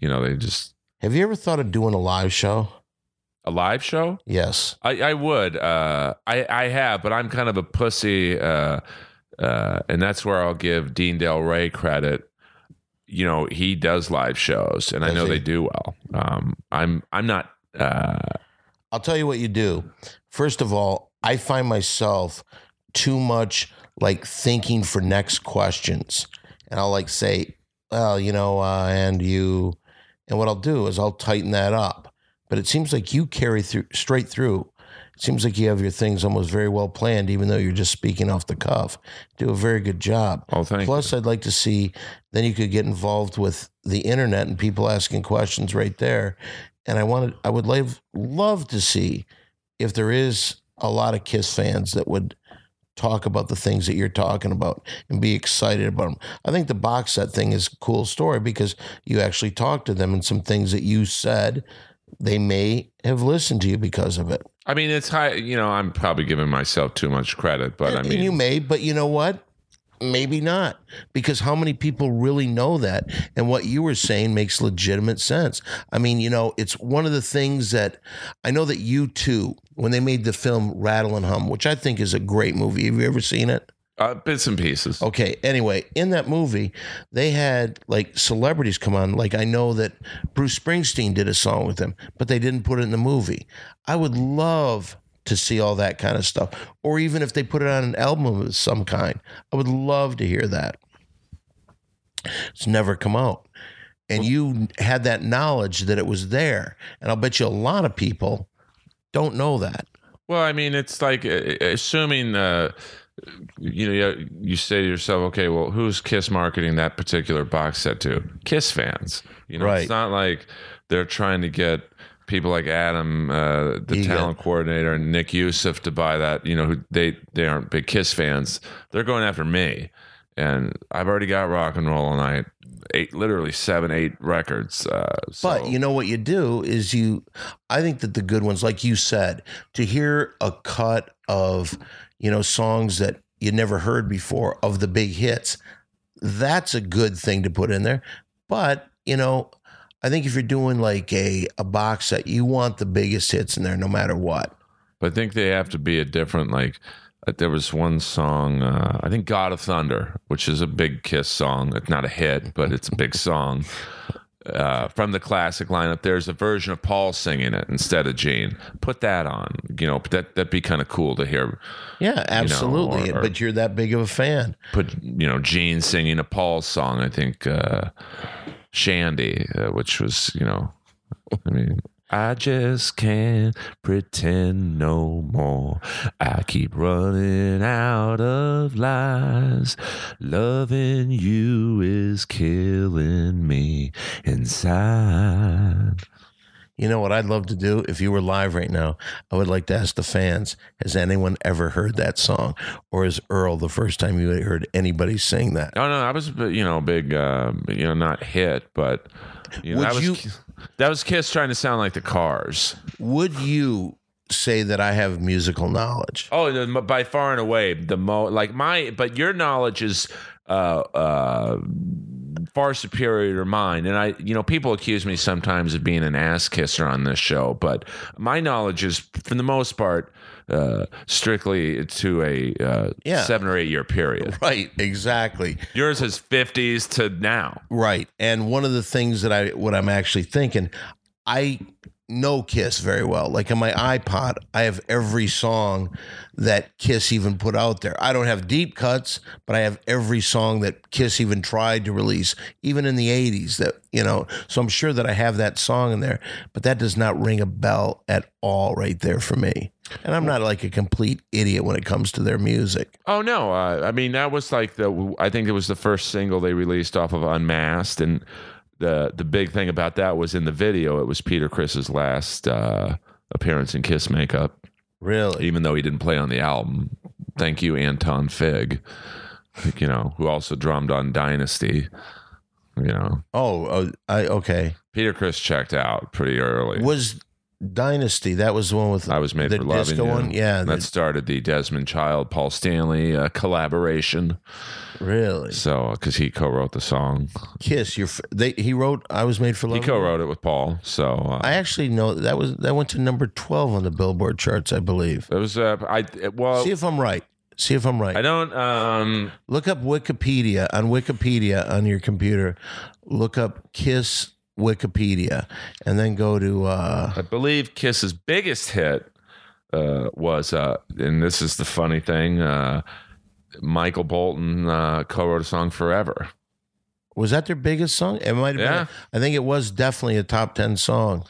you know, they just. Have you ever thought of doing a live show? A live show? Yes. I, I would. Uh, I, I have, but I'm kind of a pussy. Uh, uh, and that's where I'll give Dean Del Rey credit. You know, he does live shows, and does I know he? They do well. Um, I'm I'm not. Uh, I'll tell you what you do. First of all, I find myself too much like thinking for next questions. And I'll like say, well, you know, uh, and you. And what I'll do is I'll tighten that up. But it seems like you carry through straight through. It seems like you have your things almost very well planned, even though you're just speaking off the cuff. Do a very good job. Oh, thank you. Plus, I'd like to see, then you could get involved with the internet and people asking questions right there. And I wanted, I would love, love to see if there is a lot of Kiss fans that would talk about the things that you're talking about and be excited about them. I think the box set thing is a cool story because you actually talked to them and some things that you said, they may have listened to you because of it. I mean, it's high, you know, I'm probably giving myself too much credit, but and, I mean. And you may, but you know what? Maybe not, because how many people really know that? And what you were saying makes legitimate sense. I mean, you know, it's one of the things that I know that you too, when they made the film Rattle and Hum, which I think is a great movie. Have you ever seen it? Uh, bits and pieces. Okay. Anyway, in that movie, they had like celebrities come on. Like I know that Bruce Springsteen did a song with them, but they didn't put it in the movie. I would love to see all that kind of stuff. Or even if they put it on an album of some kind, I would love to hear that. It's never come out. And you had that knowledge that it was there. And I'll bet you a lot of people don't know that. Well, I mean, it's like assuming, uh, you know, you say to yourself, okay, well, who's Kiss marketing that particular box set to? Kiss fans. You know, right. It's not like they're trying to get people like Adam, uh, the Egan. Talent coordinator, and Nick Youssef to buy that. You know, who they, they aren't big Kiss fans. They're going after me. And I've already got Rock and Roll All Night, eight, literally seven, eight records. Uh, so. But you know what you do is you, I think that the good ones, like you said, to hear a cut of, you know, songs that you never heard before of the big hits, that's a good thing to put in there. But, you know, I think if you're doing like a, a box set, you want the biggest hits in there no matter what. But I think they have to be a different, like, there was one song, uh, I think God of Thunder, which is a big Kiss song. It's not a hit, but it's a big song. Uh, from the classic lineup, there's a version of Paul singing it instead of Gene. Put that on, you know, that, that'd be kind of cool to hear. Yeah, absolutely. You know, or, or, but you're that big of a fan. Put, you know, Gene singing a Paul song, I think, uh, Shandy, uh, which was, you know, I mean, I just can't pretend no more. I keep running out of lies. Loving you is killing me inside. You know what I'd love to do? If you were live right now, I would like to ask the fans, has anyone ever heard that song? Or is Earl the first time you heard anybody sing that? Oh, no, I was, you know, big, uh, you know, not hit, but you know, that, was, you, that was Kiss trying to sound like the Cars. Would you say that I have musical knowledge? Oh, by far and away, the mo like my, but your knowledge is, uh, uh, far superior to mine. And I, you know, people accuse me sometimes of being an ass kisser on this show, but my knowledge is for the most part, uh, strictly to a, uh, yeah. seven or eight year period. Right. Exactly. Yours is fifties to now. Right. And one of the things that I, what I'm actually thinking, I know Kiss very well. Like on my iPod, I have every song that Kiss even put out there. I don't have deep cuts, but I have every song that Kiss even tried to release, even in the eighties, that, you know, so I'm sure that I have that song in there, but that does not ring a bell at all right there for me. And I'm not like a complete idiot when it comes to their music. Oh, no. Uh, I mean, that was like the, I think it was the first single they released off of Unmasked. And the the big thing about that was in the video, it was Peter Criss' last uh, appearance in Kiss makeup. Really? Even though he didn't play on the album. Thank you, Anton Fig, you know, who also drummed on Dynasty, you know. Oh, uh, I okay. Peter Criss checked out pretty early. Was Dynasty, that was the one with I Was Made for Loving You. One? Yeah, that the, started the Desmond Child, Paul Stanley uh, collaboration. Really? So, because he co-wrote the song Kiss. Your they he wrote I Was Made for Loving You. He co-wrote it with Paul. So uh, I actually know that was that went to number twelve on the Billboard charts, I believe. It was. Uh, I well, see if I'm right. See if I'm right. I don't um, look up Wikipedia on Wikipedia on your computer. Look up Kiss. Wikipedia, and then go to uh I believe Kiss's biggest hit uh was uh and this is the funny thing, uh Michael Bolton uh co-wrote a song, Forever. Was that their biggest song? It might have yeah. been a, I think it was definitely a top ten song.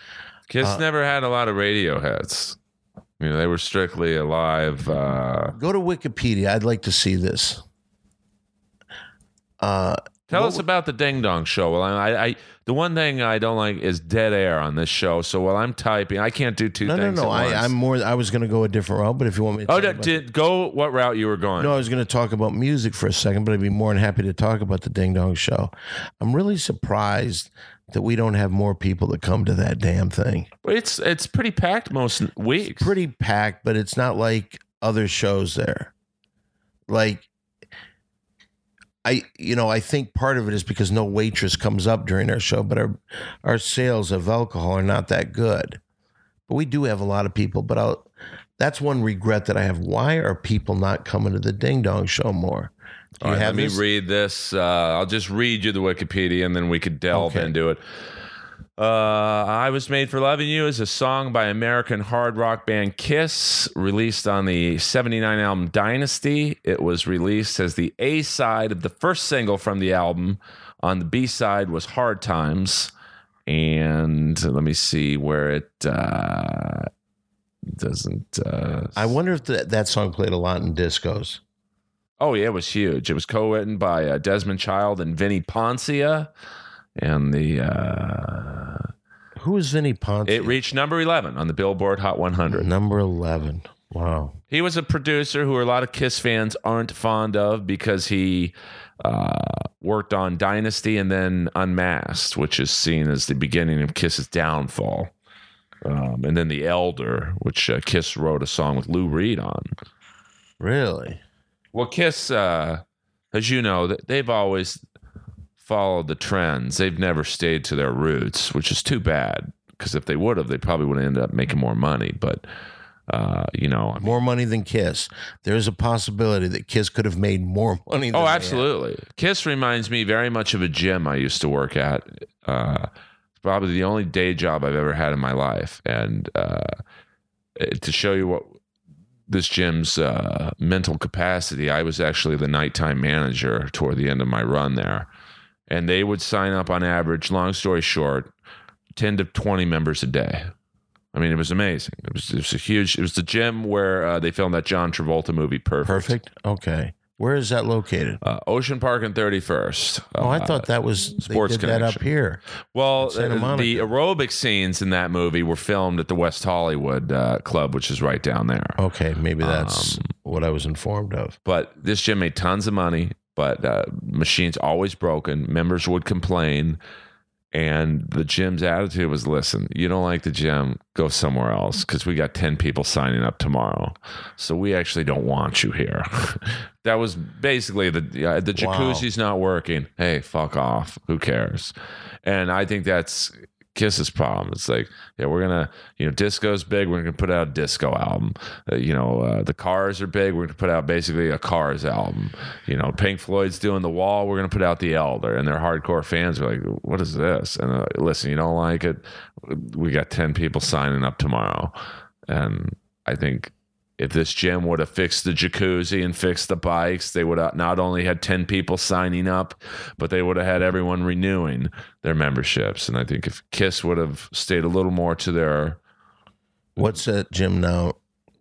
Kiss uh, never had a lot of radio hits. You know, they were strictly a live uh go to Wikipedia. I'd like to see this. Uh Tell what us about the Ding Dong Show. Well, I, I, the one thing I don't like is dead air on this show. So while I'm typing, I can't do two no, things. No, no, no. I, I'm more. I was going to go a different route, but if you want me to, oh, talk did about go what route you were going? No, I was going to talk about music for a second, but I'd be more than happy to talk about the Ding Dong Show. I'm really surprised that we don't have more people that come to that damn thing. It's it's pretty packed most weeks. It's pretty packed, but it's not like other shows there, like. I, you know, I think part of it is because no waitress comes up during our show, but our our sales of alcohol are not that good. But we do have a lot of people. But I'll, that's one regret that I have. Why are people not coming to the Ding Dong Show more? Do you All right, have let me this? read this. Uh, I'll just read you the Wikipedia, and then we could delve okay. into it. Uh, I Was Made for Loving You is a song by American hard rock band Kiss, released on the seventy-nine album Dynasty. It was released as the A-side of the first single from the album. On the B-side was Hard Times. And let me see where it uh, doesn't... Uh, I wonder if the, that song played a lot in discos. Oh, yeah, it was huge. It was co-written by uh, Desmond Child and Vinnie Poncia. And the uh, who is Vinnie Poncia? It reached number eleven on the Billboard Hot one hundred. Number eleven. Wow. He was a producer who a lot of Kiss fans aren't fond of because he uh, worked on Dynasty and then Unmasked, which is seen as the beginning of Kiss's downfall. Um, and then The Elder, which uh, Kiss wrote a song with Lou Reed on. Really? Well, Kiss, uh, as you know, they've always followed the trends. They've never stayed to their roots, which is too bad, because if they would have, they probably would have ended up making more money. But uh you know, I mean, more money than Kiss. There is a possibility that Kiss could have made more money than oh absolutely they had. Kiss reminds me very much of a gym I used to work at. Uh it's probably the only day job I've ever had in my life, and uh to show you what this gym's uh mental capacity, I was actually the nighttime manager toward the end of my run there. And they would sign up on average, long story short, ten to twenty members a day. I mean, it was amazing. It was, it was a huge, it was the gym where uh, they filmed that John Travolta movie, Perfect. Perfect? Okay. Where is that located? Uh, Ocean Park and thirty-first. Oh, I uh, thought that was, Sports they did Connection. That up here. Well, uh, the aerobic scenes in that movie were filmed at the West Hollywood uh, Club, which is right down there. Okay, maybe that's um, what I was informed of. But this gym made tons of money. But uh, machines always broken. Members would complain. And the gym's attitude was, listen, you don't like the gym, go somewhere else, because we got ten people signing up tomorrow. So we actually don't want you here. That was basically the, uh, the jacuzzi's wow. not working. Hey, fuck off. Who cares? And I think that's Kiss's problem. It's like, yeah, we're gonna, you know, disco's big, we're gonna put out a disco album. Uh, you know, uh, the Cars are big, we're gonna put out basically a Cars album. You know, Pink Floyd's doing The Wall, we're gonna put out The Elder, and their hardcore fans are like, what is this? And like, listen, you don't like it, we got ten people signing up tomorrow. And I think if this gym would have fixed the jacuzzi and fixed the bikes, they would have not only had ten people signing up, but they would have had everyone renewing their memberships. And I think if Kiss would have stayed a little more to their... What's that gym now?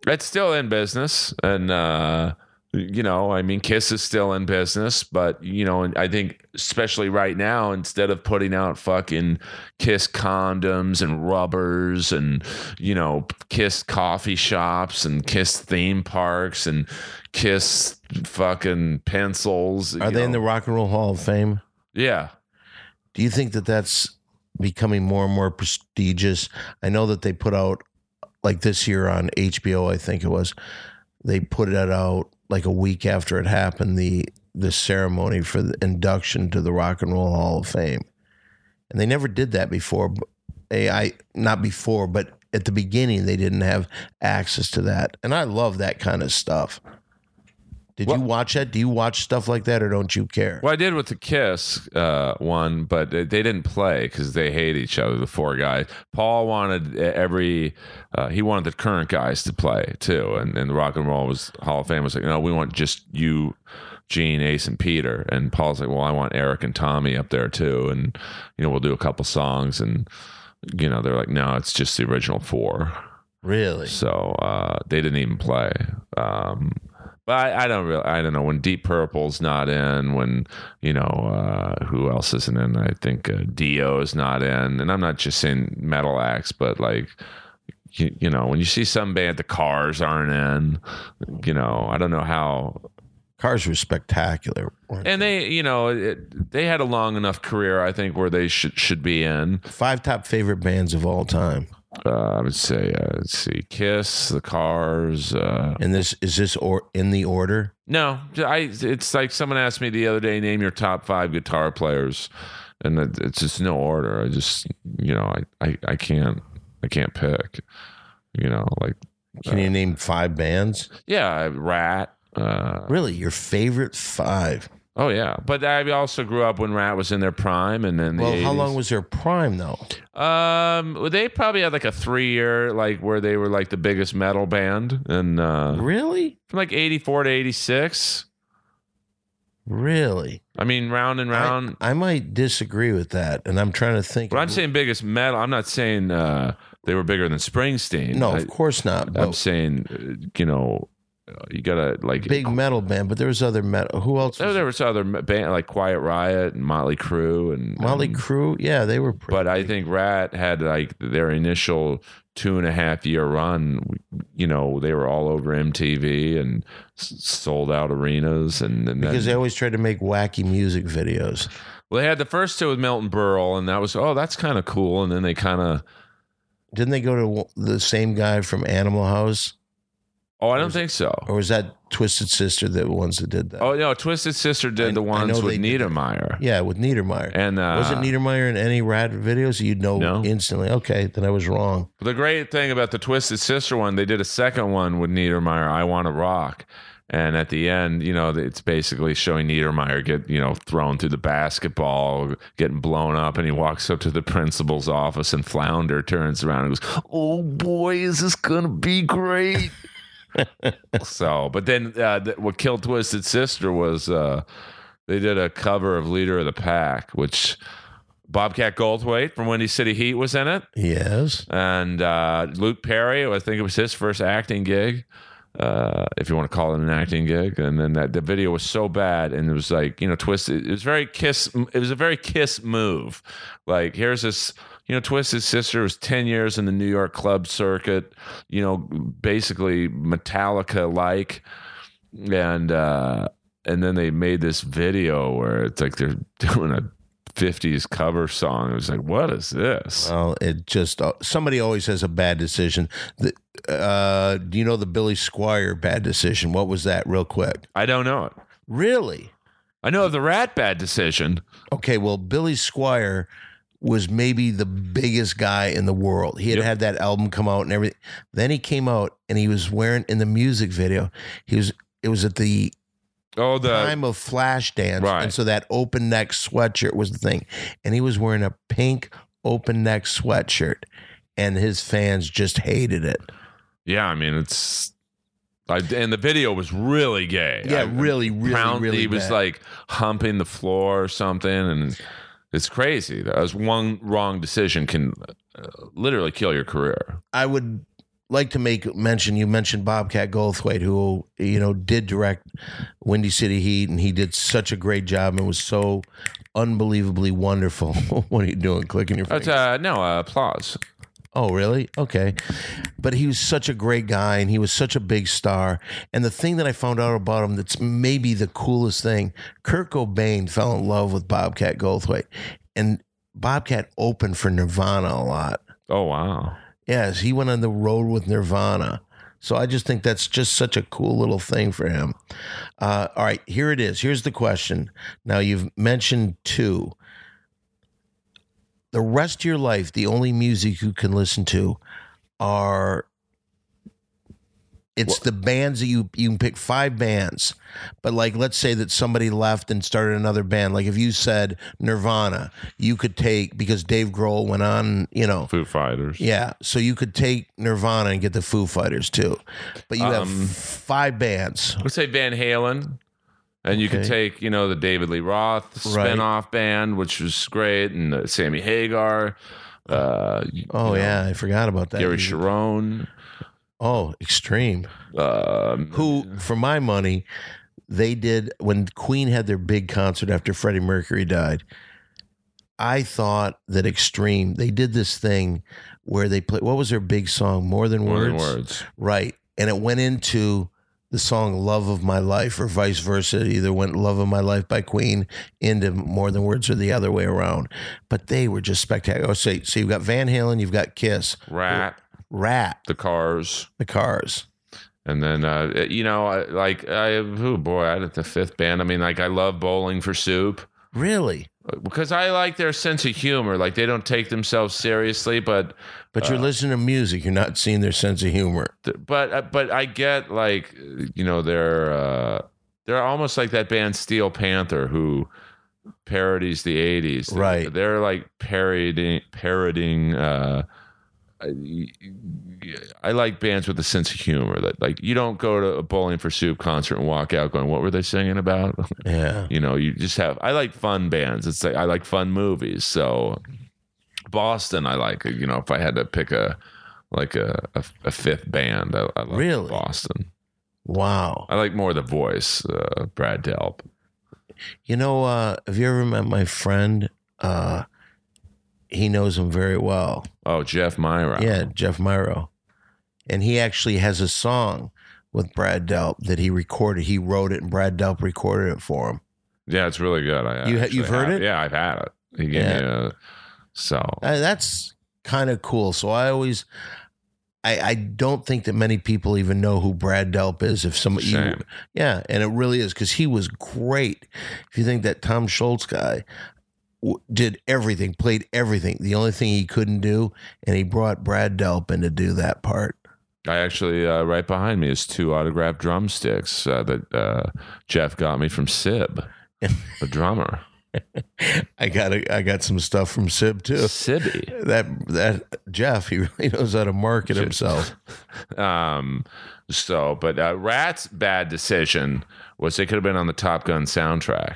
It's still in business. And, uh, you know, I mean, Kiss is still in business. But, you know, and I think especially right now, instead of putting out fucking Kiss condoms and rubbers and, you know, Kiss coffee shops and Kiss theme parks and Kiss fucking pencils. Are they know. in the Rock and Roll Hall of Fame? Yeah. Do you think that that's becoming more and more prestigious? I know that they put out, like this year on H B O, I think it was, they put it out like a week after it happened, the the ceremony for the induction to the Rock and Roll Hall of Fame. And they never did that before. I, not before, but at the beginning, they didn't have access to that. And I love that kind of stuff. Did well, you watch that? Do you watch stuff like that, or don't you care? Well, I did with the Kiss uh, one, but they didn't play because they hate each other, the four guys. Paul wanted every, uh, he wanted the current guys to play too, and, and the Rock and Roll was, Hall of Fame was like, no, we want just you, Gene, Ace, and Peter. And Paul's like, well, I want Eric and Tommy up there too, and you know, we'll do a couple songs, and you know, they're like, no, it's just the original four. Really? So uh, they didn't even play. Um, But I, I don't really, I don't know when Deep Purple's not in, when, you know, uh, who else isn't in? I think uh, Dio is not in. And I'm not just saying metal acts, but like, you, you know, when you see some band, the Cars aren't in, you know, I don't know how. Cars were spectacular. And they, you know, it, they had a long enough career, I think, where they should, should be in. Five top favorite bands of all time. Uh, I would say, uh, let's see, Kiss, the Cars, uh, and this is this or in the order? No, I. It's like someone asked me the other day, name your top five guitar players, and it's just no order. I just, you know, I, I, I can't, I can't pick. You know, like, can uh, you name five bands? Yeah, Rat. Uh, really, your favorite five? Oh yeah, but I also grew up when Rat was in their prime, and then the well, eighties. How long was their prime though? Um, they probably had like a three-year, like where they were like the biggest metal band, and uh, really from like eighty-four to eighty-six. Really? I mean, Round and Round. I, I might disagree with that, and I'm trying to think. But I'm saying biggest metal. I'm not saying uh, they were bigger than Springsteen. No, I, of course not. But I'm saying, you know. You gotta like big metal band, but there was other metal. Who else? Was there, there was other band like Quiet Riot and Motley Crue and Motley and, Crue. Yeah, they were. Pretty but big. I think Rat had like their initial two and a half year run. You know, they were all over M T V and sold out arenas, and, and because then, they always tried to make wacky music videos. Well, they had the first two with Milton Berle, and that was oh, that's kind of cool. And then they kind of didn't they go to the same guy from Animal House? Oh, I don't was, think so. Or was that Twisted Sister the ones that did that? Oh, no, Twisted Sister did I, the ones with Niedermeyer. Yeah, with Niedermeyer. And uh, wasn't Niedermeyer in any Rat videos? You'd know no. instantly. Okay, then I was wrong. The great thing about the Twisted Sister one, they did a second one with Niedermeyer, I Want to Rock. And at the end, you know, it's basically showing Niedermeyer get, you know, thrown through the basketball, getting blown up. And he walks up to the principal's office and Flounder turns around and goes, oh, boy, is this going to be great? So, but then uh, th- what killed Twisted Sister was uh, they did a cover of Leader of the Pack, which Bobcat Goldthwait from Windy City Heat was in it. Yes. And uh, Luke Perry, I think it was his first acting gig, uh, if you want to call it an acting gig. And then that the video was so bad, and it was like, you know, Twisted. It was very Kiss. It was a very Kiss move. Like, here's this. You know, Twisted Sister was ten years in the New York club circuit, you know, basically Metallica-like. And uh, and then they made this video where it's like they're doing a fifties cover song. It was like, what is this? Well, it just, somebody always has a bad decision. The, uh, do you know the Billy Squier bad decision? What was that, real quick? I don't know it. Really? I know of the Rat bad decision. Okay, well, Billy Squier... was maybe the biggest guy in the world. He had yep. had that album come out and everything. Then he came out and he was wearing, in the music video, he was, it was at the oh, the, time of Flashdance. Right. And so that open neck sweatshirt was the thing. And he was wearing a pink open neck sweatshirt and his fans just hated it. Yeah. I mean, it's, I, and the video was really gay. Yeah. I, really, really, Pound, really He bad. was like humping the floor or something. And it's crazy. That one wrong decision can uh, literally kill your career. I would like to make mention, you mentioned Bobcat Goldthwait, who, you know, did direct Windy City Heat, and he did such a great job and was so unbelievably wonderful. What are you doing? Clicking your fingers? Uh, no, uh, applause. Oh, really? Okay. But he was such a great guy, and he was such a big star. And the thing that I found out about him that's maybe the coolest thing, Kurt Cobain fell in love with Bobcat Goldthwait, and Bobcat opened for Nirvana a lot. Oh, wow. Yes, he went on the road with Nirvana. So I just think that's just such a cool little thing for him. Uh, all right, here it is. Here's the question. Now, you've mentioned two. The rest of your life, the only music you can listen to are, it's well, the bands that you, you can pick five bands, but like, let's say that somebody left and started another band. Like if you said Nirvana, you could take, because Dave Grohl went on, you know, Foo Fighters. Yeah. So you could take Nirvana and get the Foo Fighters too, but you um, have five bands. Let's say Van Halen. And you okay. could take, you know, the David Lee Roth spinoff right. band, which was great, and uh, Sammy Hagar. Uh, oh, you know, yeah. I forgot about that. Gary Cherone. Oh, Extreme. Um, Who, for my money, they did, when Queen had their big concert after Freddie Mercury died, I thought that Extreme, they did this thing where they played, what was their big song? More Than Words? More Than Words. Right. And it went into the song Love of My Life, or vice versa. It either went Love of My Life by Queen into More Than Words, or the other way around. But they were just spectacular. So, so you've got Van Halen, you've got Kiss. Rat. Rat. The Cars. The Cars. And then, uh, you know, I, like, I, oh boy, I did the fifth band. I mean, like, I love Bowling for Soup. Really? Because I like their sense of humor. Like, they don't take themselves seriously, but... But you're uh, listening to music. You're not seeing their sense of humor. Th- but uh, but I get, like, you know, they're, uh, they're almost like that band Steel Panther, who parodies the eighties. They're, right. They're, like, parodying... parodying uh, I, I like bands with a sense of humor. That, like, you don't go to a Bowling for Soup concert and walk out going, what were they singing about? Yeah. You know, you just have, I like fun bands. It's like, I like fun movies. So Boston, I like, you know, if I had to pick a, like a, a, a fifth band, I, I like really? Boston. Wow. I like more the voice, uh, Brad Delp. You know, uh, have you ever met my friend, uh, he knows him very well. Oh, Jeff Myro. Yeah, Jeff Myro. And he actually has a song with Brad Delp that he recorded. He wrote it, and Brad Delp recorded it for him. Yeah, it's really good. I you ha- you've heard it? it? Yeah, I've had it. He gave yeah. me a... So... Uh, that's kind of cool. So I always... I, I don't think that many people even know who Brad Delp is. If somebody, you, Yeah, and it really is, because he was great. If you think that Tom Scholz guy... did everything, played everything. The only thing he couldn't do, and he brought Brad Delp in to do that part. I actually, uh, right behind me is two autographed drumsticks uh, that uh, Jeff got me from Sib, the drummer. I got a, I got some stuff from Sib too. Sibby. That that Jeff, he really knows how to market himself. um. So, but uh, Rat's bad decision was they could have been on the Top Gun soundtrack.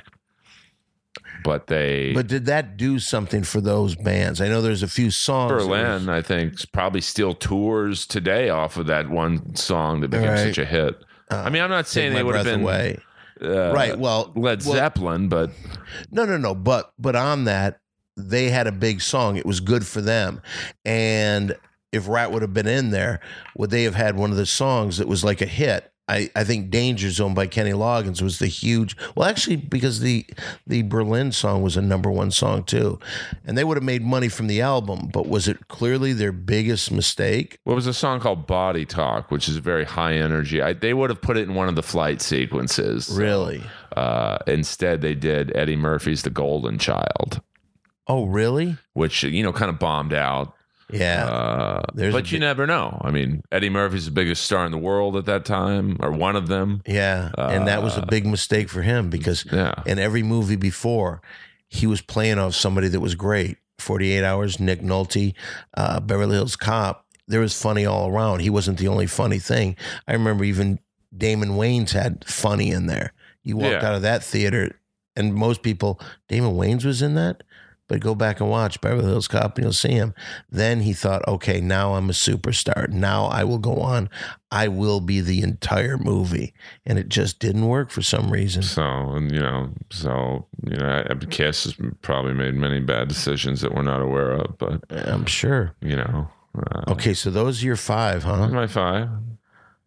But they, but did that do something for those bands? I know there's a few songs. Berlin, I think, probably still tours today off of that one song that became right. such a hit. Uh, I mean, I'm not saying they would have been away. Uh, right. Well, Led well, Zeppelin, but no, no, no. But but on that, they had a big song. It was good for them. And if Rat would have been in there, would they have had one of the songs that was like a hit? I, I think Danger Zone by Kenny Loggins was the huge... Well, actually, because the the Berlin song was a number one song, too. And they would have made money from the album, but was it clearly their biggest mistake? Well, it was a song called Body Talk, which is very high energy. I, they would have put it in one of the flight sequences. Really? So, uh, instead, they did Eddie Murphy's The Golden Child. Oh, really? Which, you know, kind of bombed out. Yeah. Uh, but you big... never know. I mean, Eddie Murphy's the biggest star in the world at that time, or one of them. Yeah. Uh, and that was a big mistake for him, because yeah. in every movie before, he was playing off somebody that was great. forty-eight hours, Nick Nolte, uh, Beverly Hills Cop. There was funny all around. He wasn't the only funny thing. I remember even Damon Wayans had funny in there. You walked yeah. out of that theater, and most people, Damon Wayans was in that? But go back and watch Beverly Hills Cop and you'll see him. Then he thought, okay, now I'm a superstar. Now I will go on. I will be the entire movie. And it just didn't work for some reason. So, and you know, so, you know, Kiss has probably made many bad decisions that we're not aware of, but I'm sure, you know. Uh, okay. So those are your five, huh? My five.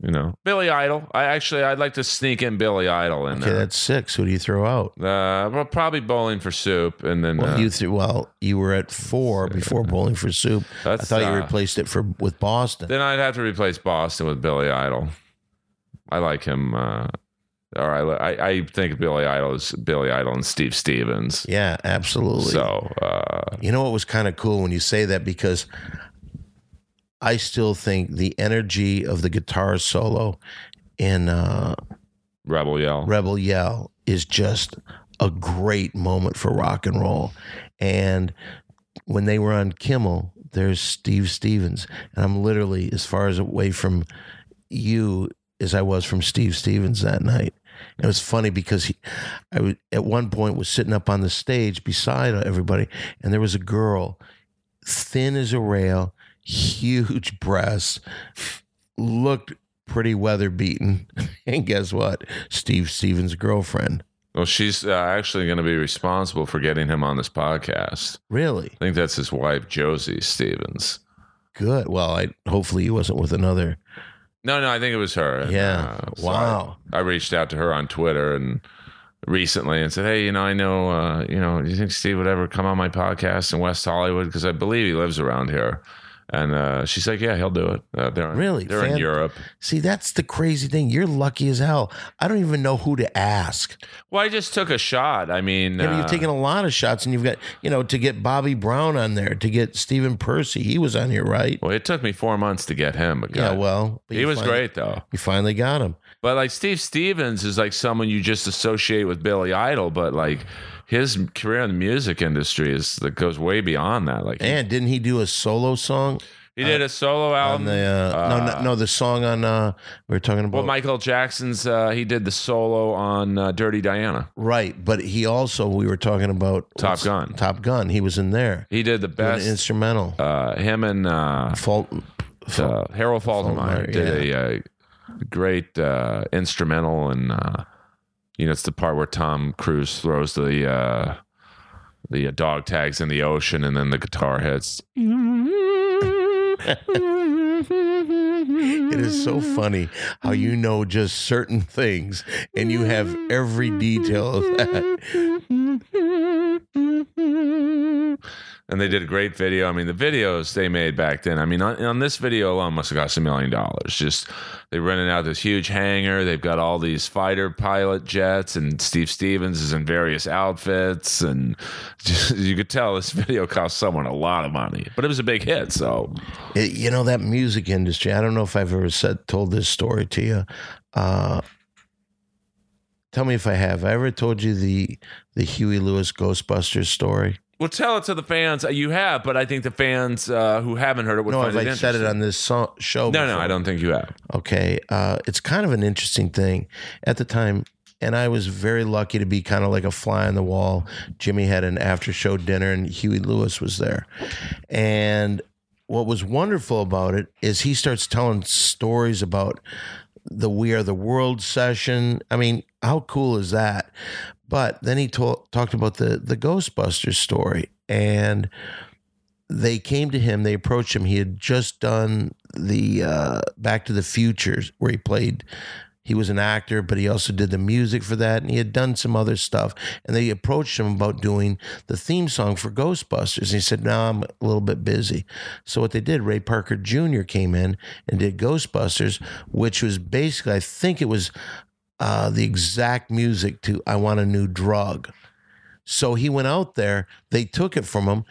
You know, Billy Idol. I actually, I'd like to sneak in Billy Idol in okay, there. That's six. Who do you throw out? Uh, well, probably Bowling for Soup, and then well, uh, you th- well, you were at four before Bowling for Soup. That's, I thought uh, you replaced it for with Boston. Then I'd have to replace Boston with Billy Idol. I like him. Uh, or I, I, I think Billy Idol is Billy Idol and Steve Stevens. Yeah, absolutely. So uh, you know, it was kind of cool when you say that, because I still think the energy of the guitar solo in uh, Rebel Yell Rebel Yell is just a great moment for rock and roll. And when they were on Kimmel, there's Steve Stevens. And I'm literally as far as away from you as I was from Steve Stevens that night. And it was funny because he, I was, at one point was sitting up on the stage beside everybody, and there was a girl, thin as a rail, huge breasts, looked pretty weather beaten. And guess what? Steve Stevens' girlfriend. Well, she's uh, actually going to be responsible for getting him on this podcast. Really? I think that's his wife, Josie Stevens. Good. Well, I hopefully he wasn't with another. No, no, I think it was her. Yeah. Uh, so wow. I, I reached out to her on Twitter and recently and said, hey, you know, I know, uh, you know, do you think Steve would ever come on my podcast in West Hollywood? Because I believe he lives around here. And uh, she's like, yeah, he'll do it. Uh, they're in, really? They're Fan- in Europe. See, that's the crazy thing. You're lucky as hell. I don't even know who to ask. Well, I just took a shot. I mean, you know, you've uh, taken a lot of shots, and you've got, you know, to get Bobby Brown on there, to get Stephen Percy. He was on here, right? Well, it took me four months to get him. But yeah, God, well, but he was finally, great, though. You finally got him. But like Steve Stevens is like someone you just associate with Billy Idol, but like his career in the music industry is that goes way beyond that. Like, and didn't he do a solo song? He uh, did a solo album. The, uh, uh, no, no, no, the song on uh, we were talking about. Well, Michael Jackson's. Uh, he did the solo on uh, Dirty Diana. Right, but he also we were talking about Top Gun. Top Gun. He was in there. He did the best instrumental. Uh, him and uh, Fal- Fal- uh, Harold Faltermeyer did yeah. a. Uh, Great uh, instrumental, and uh, you know, it's the part where Tom Cruise throws the uh, the uh, dog tags in the ocean, and then the guitar hits. It is so funny how you know just certain things, and you have every detail of that. And they did a great video. I mean, the videos they made back then, I mean, on, on this video alone must have cost a million dollars. Just they rented out this huge hangar. They've got all these fighter pilot jets, and Steve Stevens is in various outfits. And just, you could tell this video cost someone a lot of money, but it was a big hit. So, it, you know, that music industry, I don't know if I've ever said, told this story to you. Uh, tell me if I have. I ever told you the, the Huey Lewis Ghostbusters story? Well, tell it to the fans. You have, but I think the fans uh, who haven't heard it would no, find it interesting. No, I've said it on this so- show before. No, no, I don't think you have. Okay. Uh, it's kind of an interesting thing at the time, and I was very lucky to be kind of like a fly on the wall. Jimmy had an after-show dinner, and Huey Lewis was there. And what was wonderful about it is he starts telling stories about the We Are the World session. I mean, how cool is that? But then he talk, talked about the, the Ghostbusters story, and they came to him, they approached him. He had just done the uh, Back to the Future, where he played, he was an actor, but he also did the music for that, and he had done some other stuff. And they approached him about doing the theme song for Ghostbusters. And he said, no, I'm a little bit busy. So what they did, Ray Parker Junior came in and did Ghostbusters, which was basically, I think it was, Uh, the exact music to I Want a New Drug. So he went out there. They took it from him.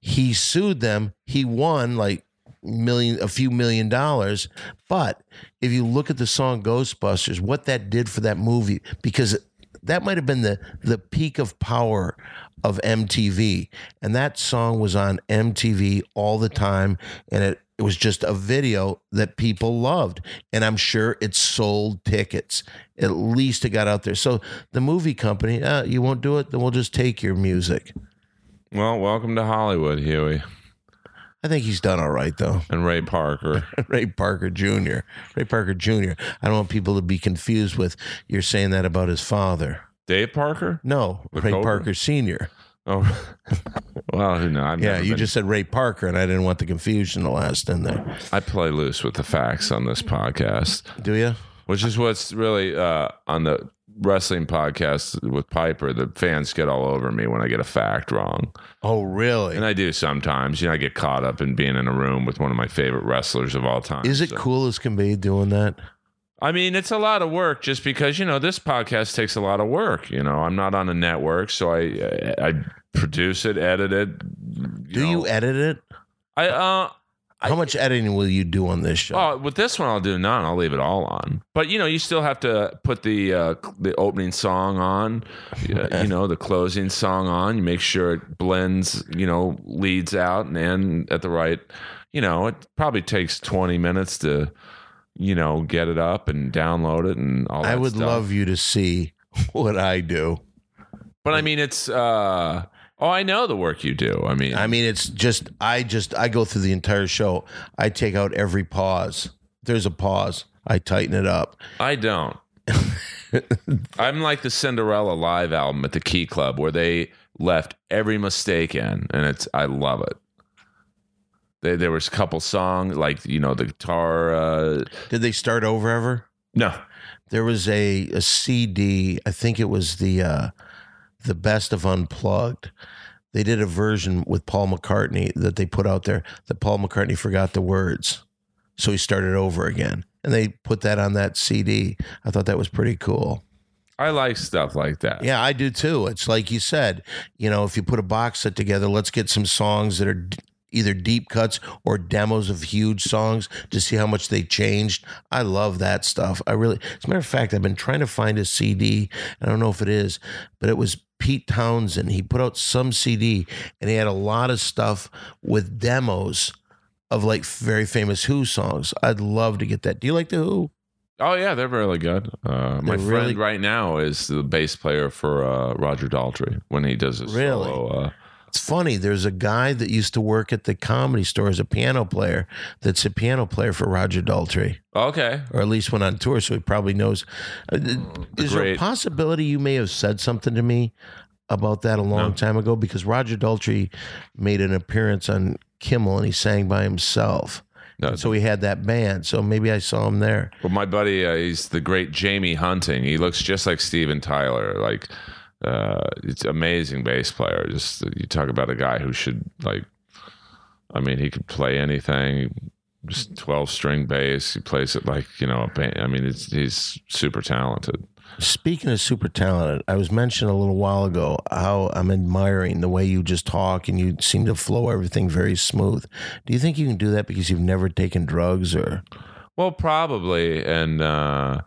He sued them. He won like million, a few million dollars. But if you look at the song Ghostbusters, what that did for that movie, because that might have been the, the peak of power of M T V. And that song was on M T V all the time. And it, it was just a video that people loved. And I'm sure it sold tickets. At least it got out there. So the movie company, uh, you won't do it, then we'll just take your music. Well, welcome to Hollywood, Huey. I think he's done all right, though. And Ray Parker. Ray Parker Junior Ray Parker Junior I don't want people to be confused with you're saying that about his father. Dave Parker? No, the Ray Cobra? Parker Senior Oh, well, you know, I've yeah, never you been... just said Ray Parker, and I didn't want the confusion to last in there. I play loose with the facts on this podcast. Do you? Which is what's really uh, on the wrestling podcast with Piper. The fans get all over me when I get a fact wrong. Oh, really? And I do sometimes. You know, I get caught up in being in a room with one of my favorite wrestlers of all time. Is it so cool as can be doing that? I mean, it's a lot of work just because, you know, this podcast takes a lot of work. You know, I'm not on a network, so I I, I produce it, edit it. You do know. You edit it? I uh, How I, much editing will you do on this show? Oh, with this one, I'll do none. I'll leave it all on. But, you know, you still have to put the uh, the opening song on, you know, the closing song on. You make sure it blends, you know, leads out and end at the right. You know, it probably takes twenty minutes to... you know, get it up and download it and all that stuff. I would love you to see what I do. But I mean, it's, uh, oh, I know the work you do. I mean, I mean, it's just, I just, I go through the entire show. I take out every pause. There's a pause. I tighten it up. I don't. I'm like the Cinderella live album at the Key Club where they left every mistake in, and it's, I love it. There was a couple songs, like, you know, the guitar. Uh... Did they start over ever? No. There was a, a C D. I think it was the uh, the Best of Unplugged. They did a version with Paul McCartney that they put out there that Paul McCartney forgot the words. So he started over again. And they put that on that C D. I thought that was pretty cool. I like stuff like that. Yeah, I do too. It's like you said, you know, if you put a box set together, let's get some songs that are... either deep cuts or demos of huge songs to see how much they changed. I love that stuff. I really, as a matter of fact, I've been trying to find a C D. I don't know if it is, but it was Pete Townsend. He put out some C D and he had a lot of stuff with demos of like very famous Who songs. I'd love to get that. Do you like the Who? Oh yeah, they're really good. Uh, my friend really... right now is the bass player for uh, Roger Daltrey when he does his really? solo. Uh, It's funny. There's a guy that used to work at the Comedy Store as a piano player that's a piano player for Roger Daltrey. Okay. Or at least went on tour, so he probably knows. Mm, Is great. There a possibility you may have said something to me about that a long no. time ago? Because Roger Daltrey made an appearance on Kimmel, and he sang by himself. No, so he had that band. So maybe I saw him there. Well, my buddy, uh, he's the great Jamie Hunting. He looks just like Steven Tyler, like... Uh, it's amazing bass player. Just you talk about a guy who should like, I mean, he could play anything. Just twelve string bass. He plays it like you know. A I mean, it's, he's super talented. Speaking of super talented, I was mentioned a little while ago how I'm admiring the way you just talk and you seem to flow everything very smooth. Do you think you can do that because you've never taken drugs or? Well, probably, and. uh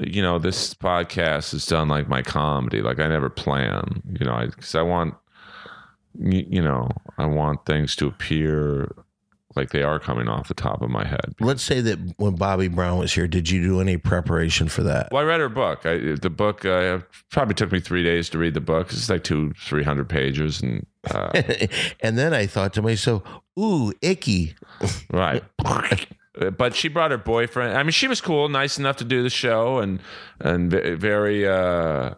You know, this podcast is done like my comedy. Like I never plan, you know, because I, I want, you know, I want things to appear like they are coming off the top of my head. Let's say that when Bobby Brown was here, did you do any preparation for that? Well, I read her book. I, the book uh, probably took me three days to read the book. It's like two, three hundred pages. And uh, and then I thought to myself, ooh, icky. Right. But she brought her boyfriend. I mean, she was cool, nice enough to do the show, and and very uh,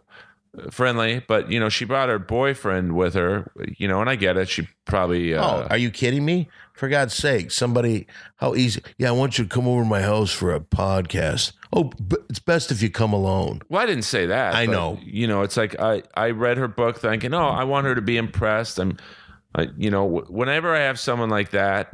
friendly. But you know, she brought her boyfriend with her. You know, and I get it. She probably. Uh, oh, are you kidding me? For God's sake, somebody, how easy? Yeah, I want you to come over to my house for a podcast. Oh, it's best if you come alone. Well, I didn't say that. I but, know. You know, it's like I I read her book, thinking, oh, I want her to be impressed. I'm. I, you know, whenever I have someone like that,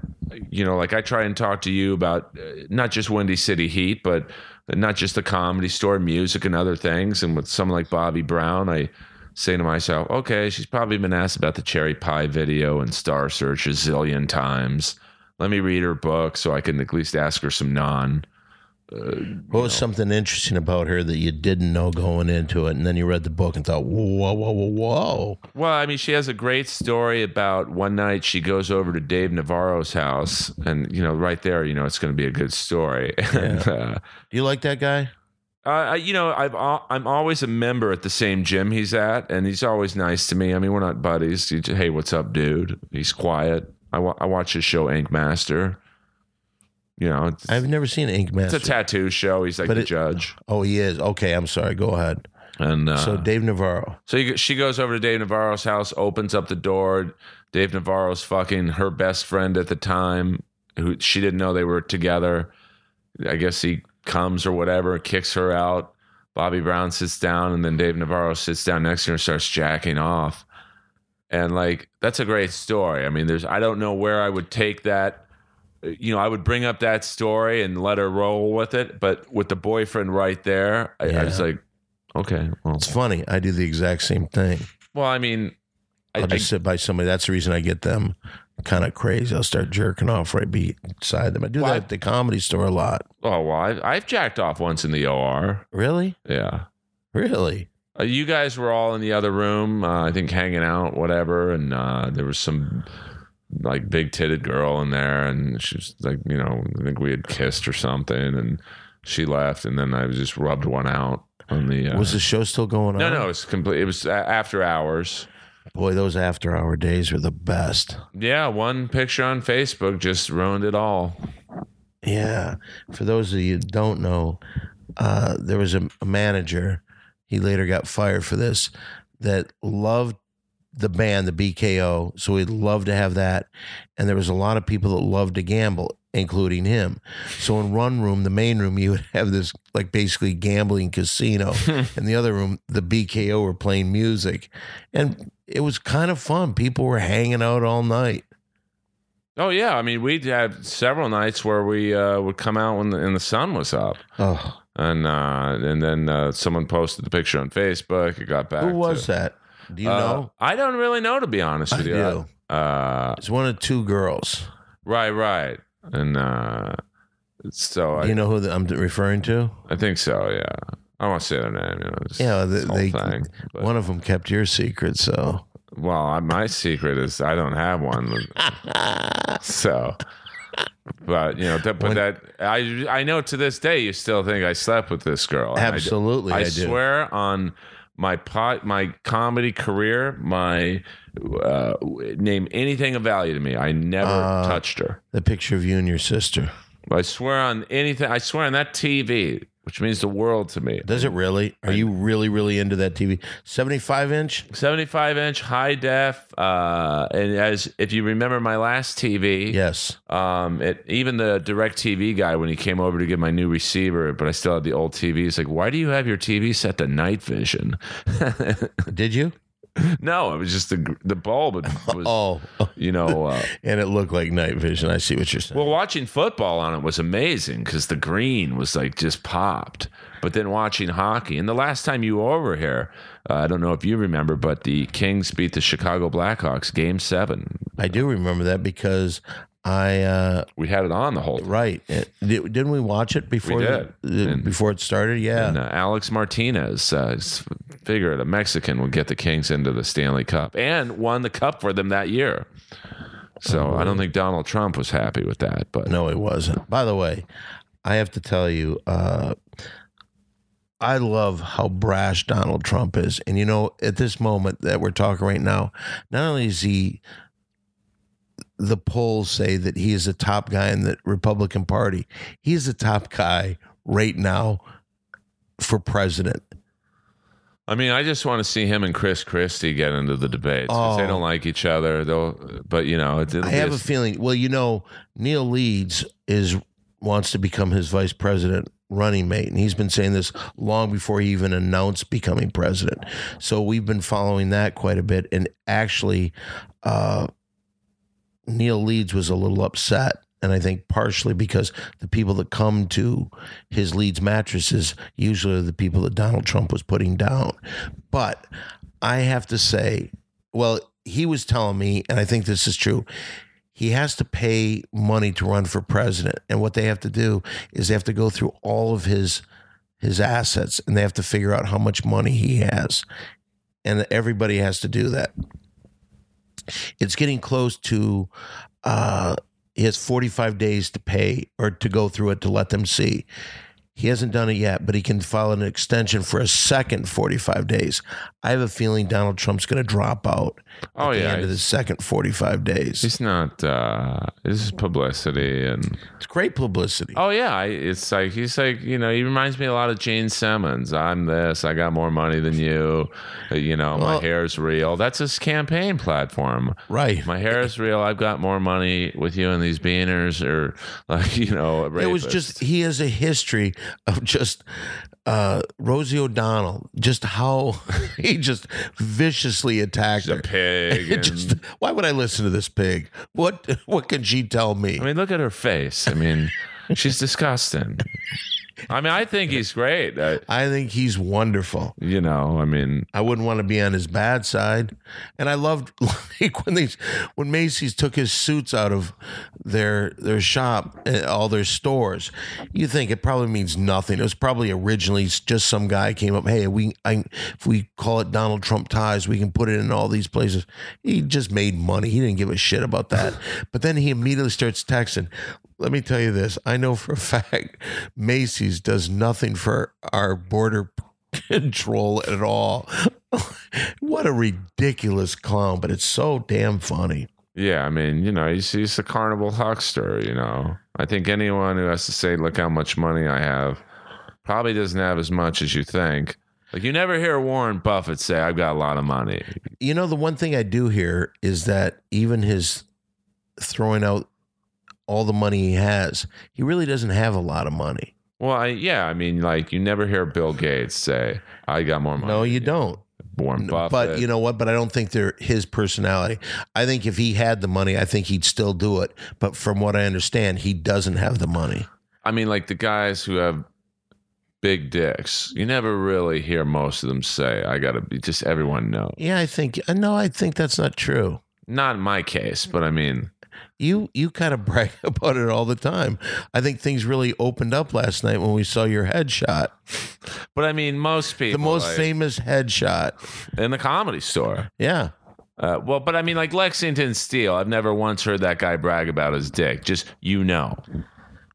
you know, like I try and talk to you about not just Windy City Heat, but not just the Comedy Store, music and other things. And with someone like Bobby Brown, I say to myself, okay, she's probably been asked about the cherry pie video and Star Search a zillion times. Let me read her book so I can at least ask her some non. Uh, what was know. something interesting about her that you didn't know going into it, and then you read the book and thought, whoa, whoa, whoa, whoa. Well, I mean, she has a great story about one night she goes over to Dave Navarro's house, and, you know, right there, you know, it's going to be a good story. Yeah. And, uh, do you like that guy? Uh, you know, I've, I'm always a member at the same gym he's at, and he's always nice to me. I mean, we're not buddies. He, hey, what's up, dude? He's quiet. I, wa- I watch his show, Ink Master. You know, I've never seen Ink Master. It's a tattoo show. He's like but the it, judge. Oh, he is. Okay, I'm sorry. Go ahead. And uh, so Dave Navarro. So you, she goes over to Dave Navarro's house, opens up the door. Dave Navarro's fucking her best friend at the time, who she didn't know they were together. I guess he comes or whatever, kicks her out. Bobby Brown sits down, and then Dave Navarro sits down next to her and starts jacking off. And like, that's a great story. I mean, there's I don't know where I would take that. You know, I would bring up that story and let her roll with it. But with the boyfriend right there, I, yeah. I was like, okay. Well. It's funny. I do the exact same thing. Well, I mean. I'll I, just I, sit by somebody. That's the reason I get them kind of crazy. I'll start jerking off right beside them. I do well, that at the Comedy Store a lot. Oh, well, I've, I've jacked off once in the O R. Really? Yeah. Really? Uh, you guys were all in the other room, uh, I think, hanging out, whatever. And uh, there was some... like big titted girl in there, and she was like, you know, I think we had kissed or something, and she left, and then I was just rubbed one out on the. Uh, was the show still going no, on? No, no, it's complete. It was after hours. Boy, those after hour days were the best. Yeah, one picture on Facebook just ruined it all. Yeah, for those of you who don't know, uh, there was a, a manager. He later got fired for this. That loved. The band, the B K O, so we'd love to have that. And there was a lot of people that loved to gamble, including him. So in one room, the main room, you would have this like basically gambling casino. In the other room, the B K O were playing music. And it was kind of fun. People were hanging out all night. Oh, yeah. I mean, we'd have several nights where we uh, would come out when the, and the sun was up. Oh. And, uh, and then uh, someone posted the picture on Facebook. It got back. Who was to- that? Do you uh, know? I don't really know, to be honest with I you. Do. Uh, it's one of two girls. Right, right. And uh, so. Do you I, know who the, I'm referring to? I think so, yeah. I won't say their name. You know, it's, yeah, the, they, thing, one of them kept your secret, so. Well, my secret is I don't have one. So. But, you know, that, but when, that I, I know to this day you still think I slept with this girl. Absolutely, I, I, I do. I swear on. My pot, my comedy career, my uh, name anything of value to me. I never uh, touched her. The picture of you and your sister. I swear on anything. I swear on that T V, which means the world to me. Does it really? Are I, you really, really into that T V? seventy-five inch? seventy-five inch, high def. Uh, and as if you remember my last T V. Yes. Um, it, even the DirecTV guy, when he came over to get my new receiver, but I still had the old T V, he's like, why do you have your T V set to night vision? Did you? No, it was just the the bulb. Was, oh, you know, uh, and it looked like night vision. I see what you're saying. Well, watching football on it was amazing because the green was like just popped. But then watching hockey, and the last time you were over here, uh, I don't know if you remember, but the Kings beat the Chicago Blackhawks game seven. I do remember that because I uh, we had it on the whole time. Right? It, didn't we watch it before? We did. The, and, before it started? Yeah. And, uh, Alex Martinez. Uh, figured a Mexican would get the Kings into the Stanley Cup and won the cup for them that year. So oh, I don't think Donald Trump was happy with that. But no, he wasn't. By the way, I have to tell you, uh, I love how brash Donald Trump is. And, you know, at this moment that we're talking right now, not only is he... the polls say that he is the top guy in the Republican Party. He is the top guy right now for president. I mean, I just want to see him and Chris Christie get into the debates. Oh. They don't like each other, though. But you know, it, I have a feeling. Well, you know, Neil Leeds is wants to become his vice president running mate, and he's been saying this long before he even announced becoming president. So we've been following that quite a bit, and actually. Uh, Neil Leeds was a little upset, and I think partially because the people that come to his Leeds mattresses usually are the people that Donald Trump was putting down. But I have to say, well, he was telling me, and I think this is true, he has to pay money to run for president. And what they have to do is they have to go through all of his his assets, and they have to figure out how much money he has. And everybody has to do that. It's getting close to, uh, he has forty-five days to pay or to go through it to let them see. He hasn't done it yet, but he can file an extension for a second forty-five days. I have a feeling Donald Trump's going to drop out oh, at yeah. the end of the second forty-five days. He's not, uh, this is publicity. And it's great publicity. Oh, yeah. I, it's like, he's like, you know, he reminds me a lot of Gene Simmons. I'm this, I got more money than you. You know, well, my hair's real. That's his campaign platform. Right. My hair is real. I've got more money with you and these beaners or, like, you know, rapists. It was just, he has a history of just uh, Rosie O'Donnell, just how he just viciously attacked her. She's a pig. And just, why would I listen to this pig? What what can she tell me? I mean, look at her face. I mean, she's disgusting. I mean, I think he's great. I, I think he's wonderful. You know, I mean, I wouldn't want to be on his bad side. And I loved, like, when these when Macy's took his suits out of their their shop, all their stores. You think it probably means nothing. It was probably originally just some guy came up, hey, we I, if we call it Donald Trump ties, we can put it in all these places. He just made money. He didn't give a shit about that. But then he immediately starts texting. Let me tell you this. I know for a fact Macy's does nothing for our border control at all. What a ridiculous clown, but it's so damn funny. Yeah, I mean, you know, he's, he's a carnival huckster, you know. I think anyone who has to say, look how much money I have, probably doesn't have as much as you think. Like, you never hear Warren Buffett say, I've got a lot of money. You know, the one thing I do hear is that even his throwing out all the money he has, he really doesn't have a lot of money. Well, I, yeah, I mean, like, you never hear Bill Gates say, I got more money. No, you don't. Warren Buffett. But you know what? But I don't think they're his personality. I think if he had the money, I think he'd still do it. But from what I understand, he doesn't have the money. I mean, like the guys who have big dicks, you never really hear most of them say, I got to be, just everyone knows. Yeah, I think, no, I think that's not true. Not in my case, but I mean... You you kind of brag about it all the time. I think things really opened up last night when we saw your headshot. But I mean, most people. The most like, famous headshot. In the Comedy Store. Yeah. Uh, well, but I mean, like Lexington Steele, I've never once heard that guy brag about his dick. Just, you know.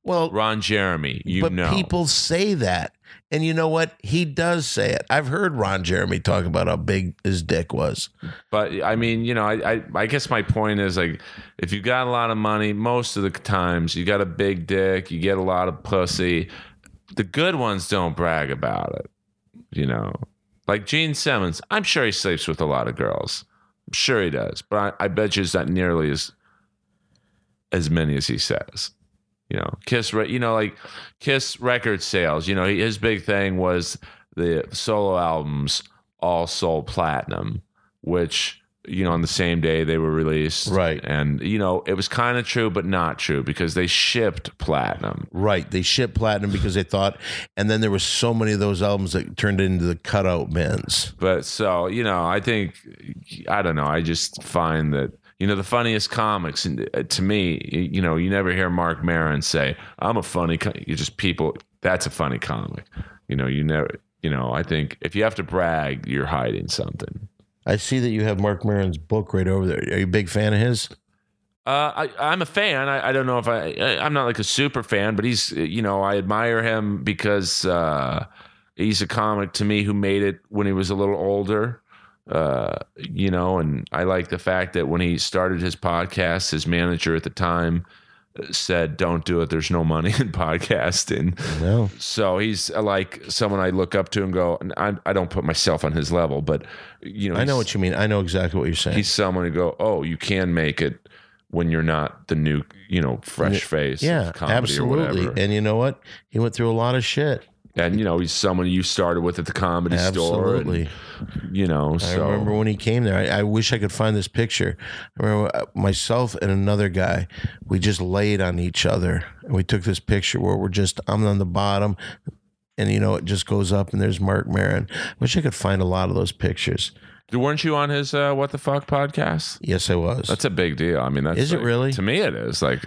Well, Ron Jeremy, you but know. But people say that. And you know what? He does say it. I've heard Ron Jeremy talk about how big his dick was. But, I mean, you know, I, I, I guess my point is, like, if you got a lot of money, most of the times you got a big dick, you get a lot of pussy. The good ones don't brag about it, you know. Like Gene Simmons, I'm sure he sleeps with a lot of girls. I'm sure he does. But I, I bet you it's not nearly as as many as he says. You know, Kiss, you know, like Kiss record sales, you know, his big thing was the solo albums all sold platinum, which, you know, on the same day they were released. Right. And, you know, it was kind of true, but not true because they shipped platinum. Right. They shipped platinum because they thought, and then there were so many of those albums that turned into the cutout bins. But so, you know, I think, I don't know, I just find that. You know, the funniest comics, and to me, you know, you never hear Mark Maron say, I'm a funny comic. You just people, that's a funny comic. You know, you never, you know, I think if you have to brag, you're hiding something. I see that you have Mark Maron's book right over there. Are you a big fan of his? Uh, I, I'm a fan. I, I don't know if I, I, I'm not like a super fan, but he's, you know, I admire him because uh, he's a comic to me who made it when he was a little older. Uh, you know, and I like the fact that when he started his podcast, his manager at the time said, don't do it. There's no money in podcasting. No. So he's like someone I look up to and go, and I, I don't put myself on his level, but you know, I know what you mean. I know exactly what you're saying. He's someone who go, oh, you can make it when you're not the new, you know, fresh face. Yeah, absolutely. And you know what? He went through a lot of shit. And, you know, he's someone you started with at the Comedy Store. Absolutely. And, you know, so. I remember when he came there. I, I wish I could find this picture. I remember myself and another guy, we just laid on each other. And we took this picture where we're just, I'm on the bottom. And, you know, it just goes up and there's Mark Maron. I wish I could find a lot of those pictures. Weren't you on his uh, What the Fuck podcast? Yes, I was. That's a big deal. I mean, that's is like, it really? To me, it is. Like,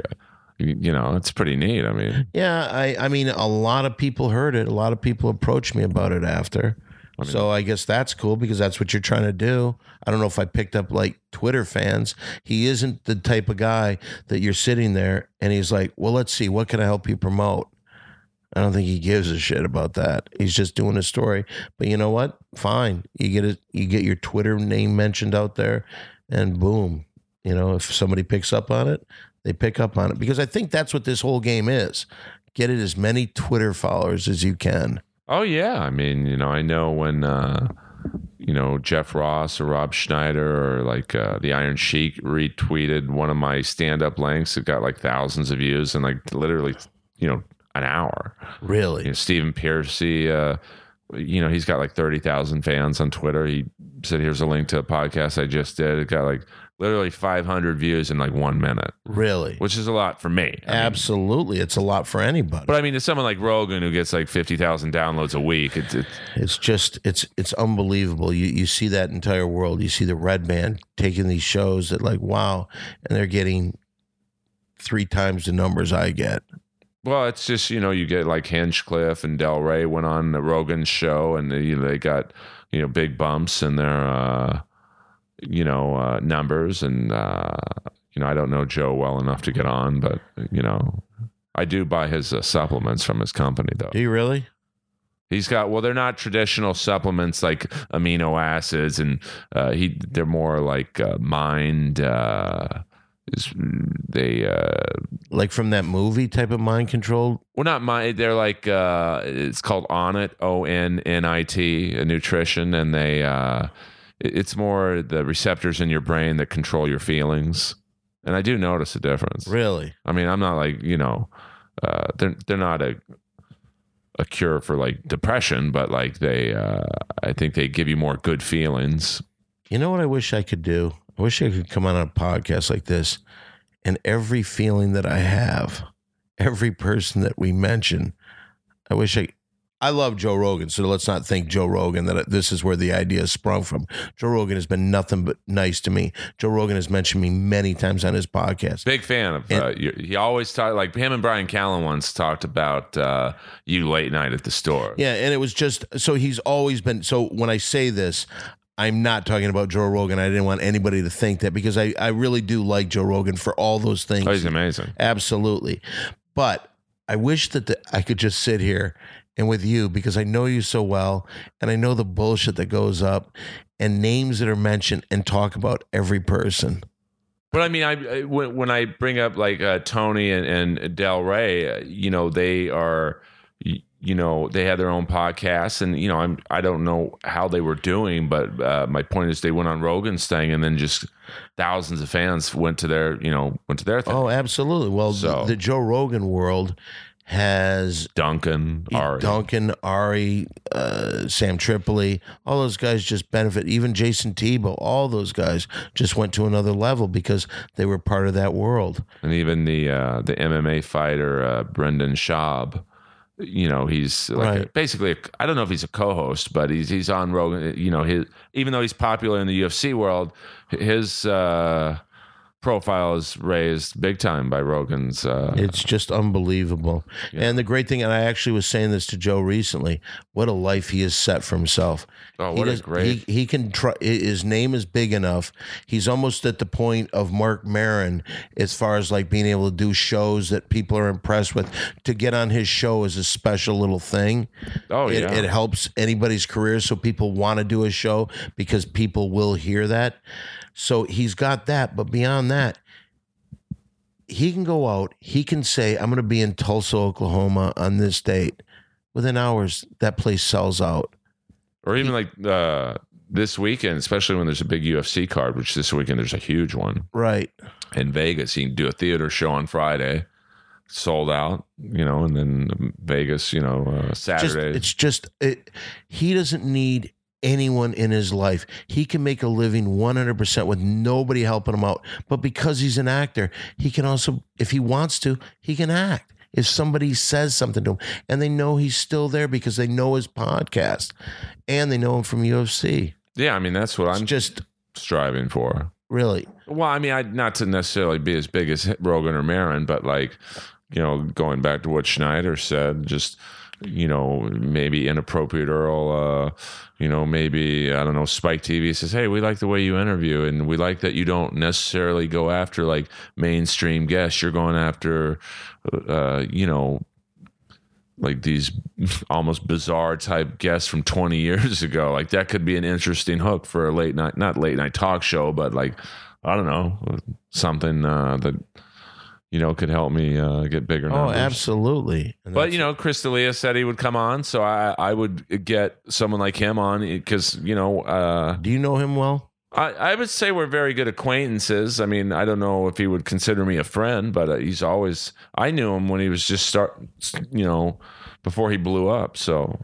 you know, it's pretty neat. I mean, yeah. I, I mean, a lot of people heard it. A lot of people approached me about it after. I mean, so I guess that's cool because that's what you're trying to do. I don't know if I picked up like Twitter fans. He isn't the type of guy that you're sitting there and he's like, well, let's see, what can I help you promote? I don't think he gives a shit about that. He's just doing a story. But you know what? Fine. You get it. You get your Twitter name mentioned out there and boom, you know, if somebody picks up on it, they pick up on it because I think that's what this whole game is. Get it as many Twitter followers as you can. Oh, yeah. I mean, you know, I know when, uh, you know, Jeff Ross or Rob Schneider or like uh, the Iron Sheik retweeted one of my stand up links. It got like thousands of views and like literally, you know, an hour. Really? You know, Stephen Piercy, uh, you know, he's got like thirty thousand fans on Twitter. He said, here's a link to a podcast I just did. It got like literally five hundred views in like one minute. Really? Which is a lot for me. I Absolutely. Mean, it's a lot for anybody. But I mean, to someone like Rogan who gets like fifty thousand downloads a week. It's, it's, it's just, it's it's unbelievable. You you see that entire world. You see the red band taking these shows that like, wow, and they're getting three times the numbers I get. Well, it's just, you know, you get like Hinchcliffe and Del Rey went on the Rogan show and they, you know, they got, you know, big bumps in their, uh, you know, uh, numbers. And, uh, you know, I don't know Joe well enough to get on, but, you know, I do buy his uh, supplements from his company, though. Do you really? He's got, well, they're not traditional supplements like amino acids and uh, he they're more like uh, mind uh Is they uh, like from that movie type of mind control? Well, not mind. They're like uh, it's called Onnit, O N N I T, nutrition, and they uh, it's more the receptors in your brain that control your feelings. And I do notice a difference. Really? I mean, I'm not like you know, uh, they're they're not a a cure for like depression, but like they, uh, I think they give you more good feelings. You know what I wish I could do? I wish I could come on a podcast like this and every feeling that I have, every person that we mention, I wish I, I love Joe Rogan. So let's not think Joe Rogan that this is where the idea sprung from. Joe Rogan has been nothing but nice to me. Joe Rogan has mentioned me many times on his podcast. Big fan of, and, uh, you, he always talked like him and Brian Callen once talked about uh, you late night at the store. Yeah. And it was just, so he's always been, so when I say this, I'm not talking about Joe Rogan. I didn't want anybody to think that because I, I really do like Joe Rogan for all those things. Oh, he's amazing. Absolutely. But I wish that the, I could just sit here and with you because I know you so well and I know the bullshit that goes up and names that are mentioned and talk about every person. But I mean, I, I when, when I bring up like uh, Tony and, and Del Rey, uh, you know, they are... you know, they had their own podcasts and, you know, I'm, I don't know how they were doing, but uh, my point is they went on Rogan's thing and then just thousands of fans went to their, you know, went to their thing. Oh, absolutely. Well, so, the, the Joe Rogan world has Duncan, Ari, Duncan, Ari, uh, Sam Tripoli, all those guys just benefit. Even Jason Tebow, all those guys just went to another level because they were part of that world. And even the, uh, the M M A fighter, uh, Brendan Schaub, you know, he's like right. a, basically, a, I don't know if he's a co-host, but he's, he's on Rogan, you know, his, even though he's popular in the U F C world, his uh, profile is raised big time by Rogan's. Uh, it's just unbelievable. Yeah. And the great thing, and I actually was saying this to Joe recently, what a life he has set for himself. Oh, what he does, a great. He, he can try, his name is big enough. He's almost at the point of Mark Maron as far as like being able to do shows that people are impressed with. To get on his show is a special little thing. Oh, it, yeah. It helps anybody's career. So people want to do a show because people will hear that. So he's got that, but beyond that, he can go out, he can say, I'm going to be in Tulsa, Oklahoma on this date. Within hours, that place sells out. Or even he, like uh, this weekend, especially when there's a big U F C card, which this weekend there's a huge one. Right. In Vegas, he can do a theater show on Friday, sold out, you know, and then Vegas, you know, uh, Saturday. It's just, it's just it, he doesn't need anyone in his life. He can make a living one hundred percent with nobody helping him out. But because he's an actor, he can also, if he wants to, he can act. If somebody says something to him and they know he's still there because they know his podcast and they know him from U F C. Yeah, I mean, that's what it's I'm just striving for. Really? Well, I mean, I not to necessarily be as big as Rogan or Marin, but like, you know, going back to what Schneider said, just, you know, maybe Inappropriate Earl, uh, you know, maybe, I don't know, Spike T V says, hey, we like the way you interview and we like that you don't necessarily go after like mainstream guests. You're going after, uh, you know, like these almost bizarre type guests from twenty years ago. Like that could be an interesting hook for a late night, not late night talk show, but like, I don't know, something uh, that, you know, could help me uh, get bigger numbers. Oh, absolutely. And but, you know, Chris D'Elia said he would come on. So I, I would get someone like him on because, you know. Uh, Do you know him well? I, I would say we're very good acquaintances. I mean, I don't know if he would consider me a friend, but uh, he's always, I knew him when he was just start, you know, before he blew up. So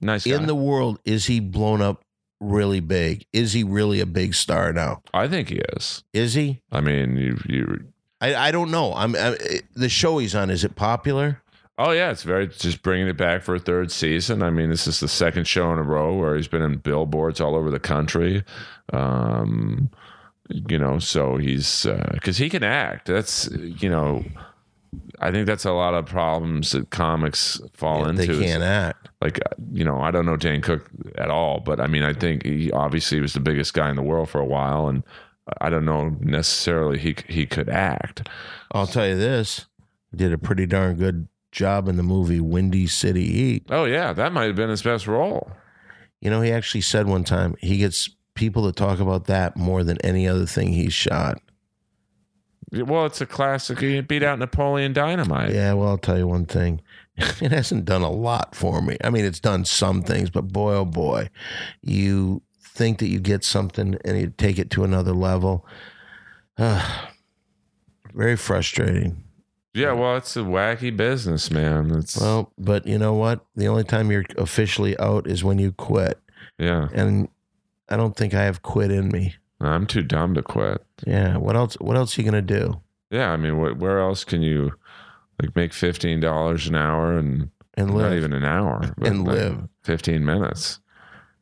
nice guy. In the world, is he blown up really big? Is he really a big star now? I think he is. Is he? I mean, you, you, I, I don't know. I'm, I'm the show he's on. Is it popular? Oh yeah, it's very just bringing it back for a third season. I mean, this is the second show in a row where he's been in billboards all over the country. Um, you know, so he's because uh, he can act. That's you know, I think that's a lot of problems that comics fall yeah, into. They can't act. Like you know, I don't know Dan Cook at all, but I mean, I think he obviously was the biggest guy in the world for a while, and I don't know necessarily he he could act. I'll tell you this: he did a pretty darn good job in the movie Windy City Heat. Oh yeah, that might have been his best role. You know, he actually said one time he gets people to talk about that more than any other thing he's shot. Well, it's a classic. He beat out Napoleon Dynamite. Yeah, well, I'll tell you one thing. It hasn't done a lot for me. I mean, it's done some things, but boy, oh boy, you think that you get something and you take it to another level. Uh, very frustrating. Yeah, well, it's a wacky business, man. It's... Well, but you know what? The only time you're officially out is when you quit. Yeah. And I don't think I have quit in me. I'm too dumb to quit. Yeah. What else? What else are you gonna do? Yeah. I mean, what, where else can you like make fifteen dollars an hour and and live. Not even an hour but and like live fifteen minutes?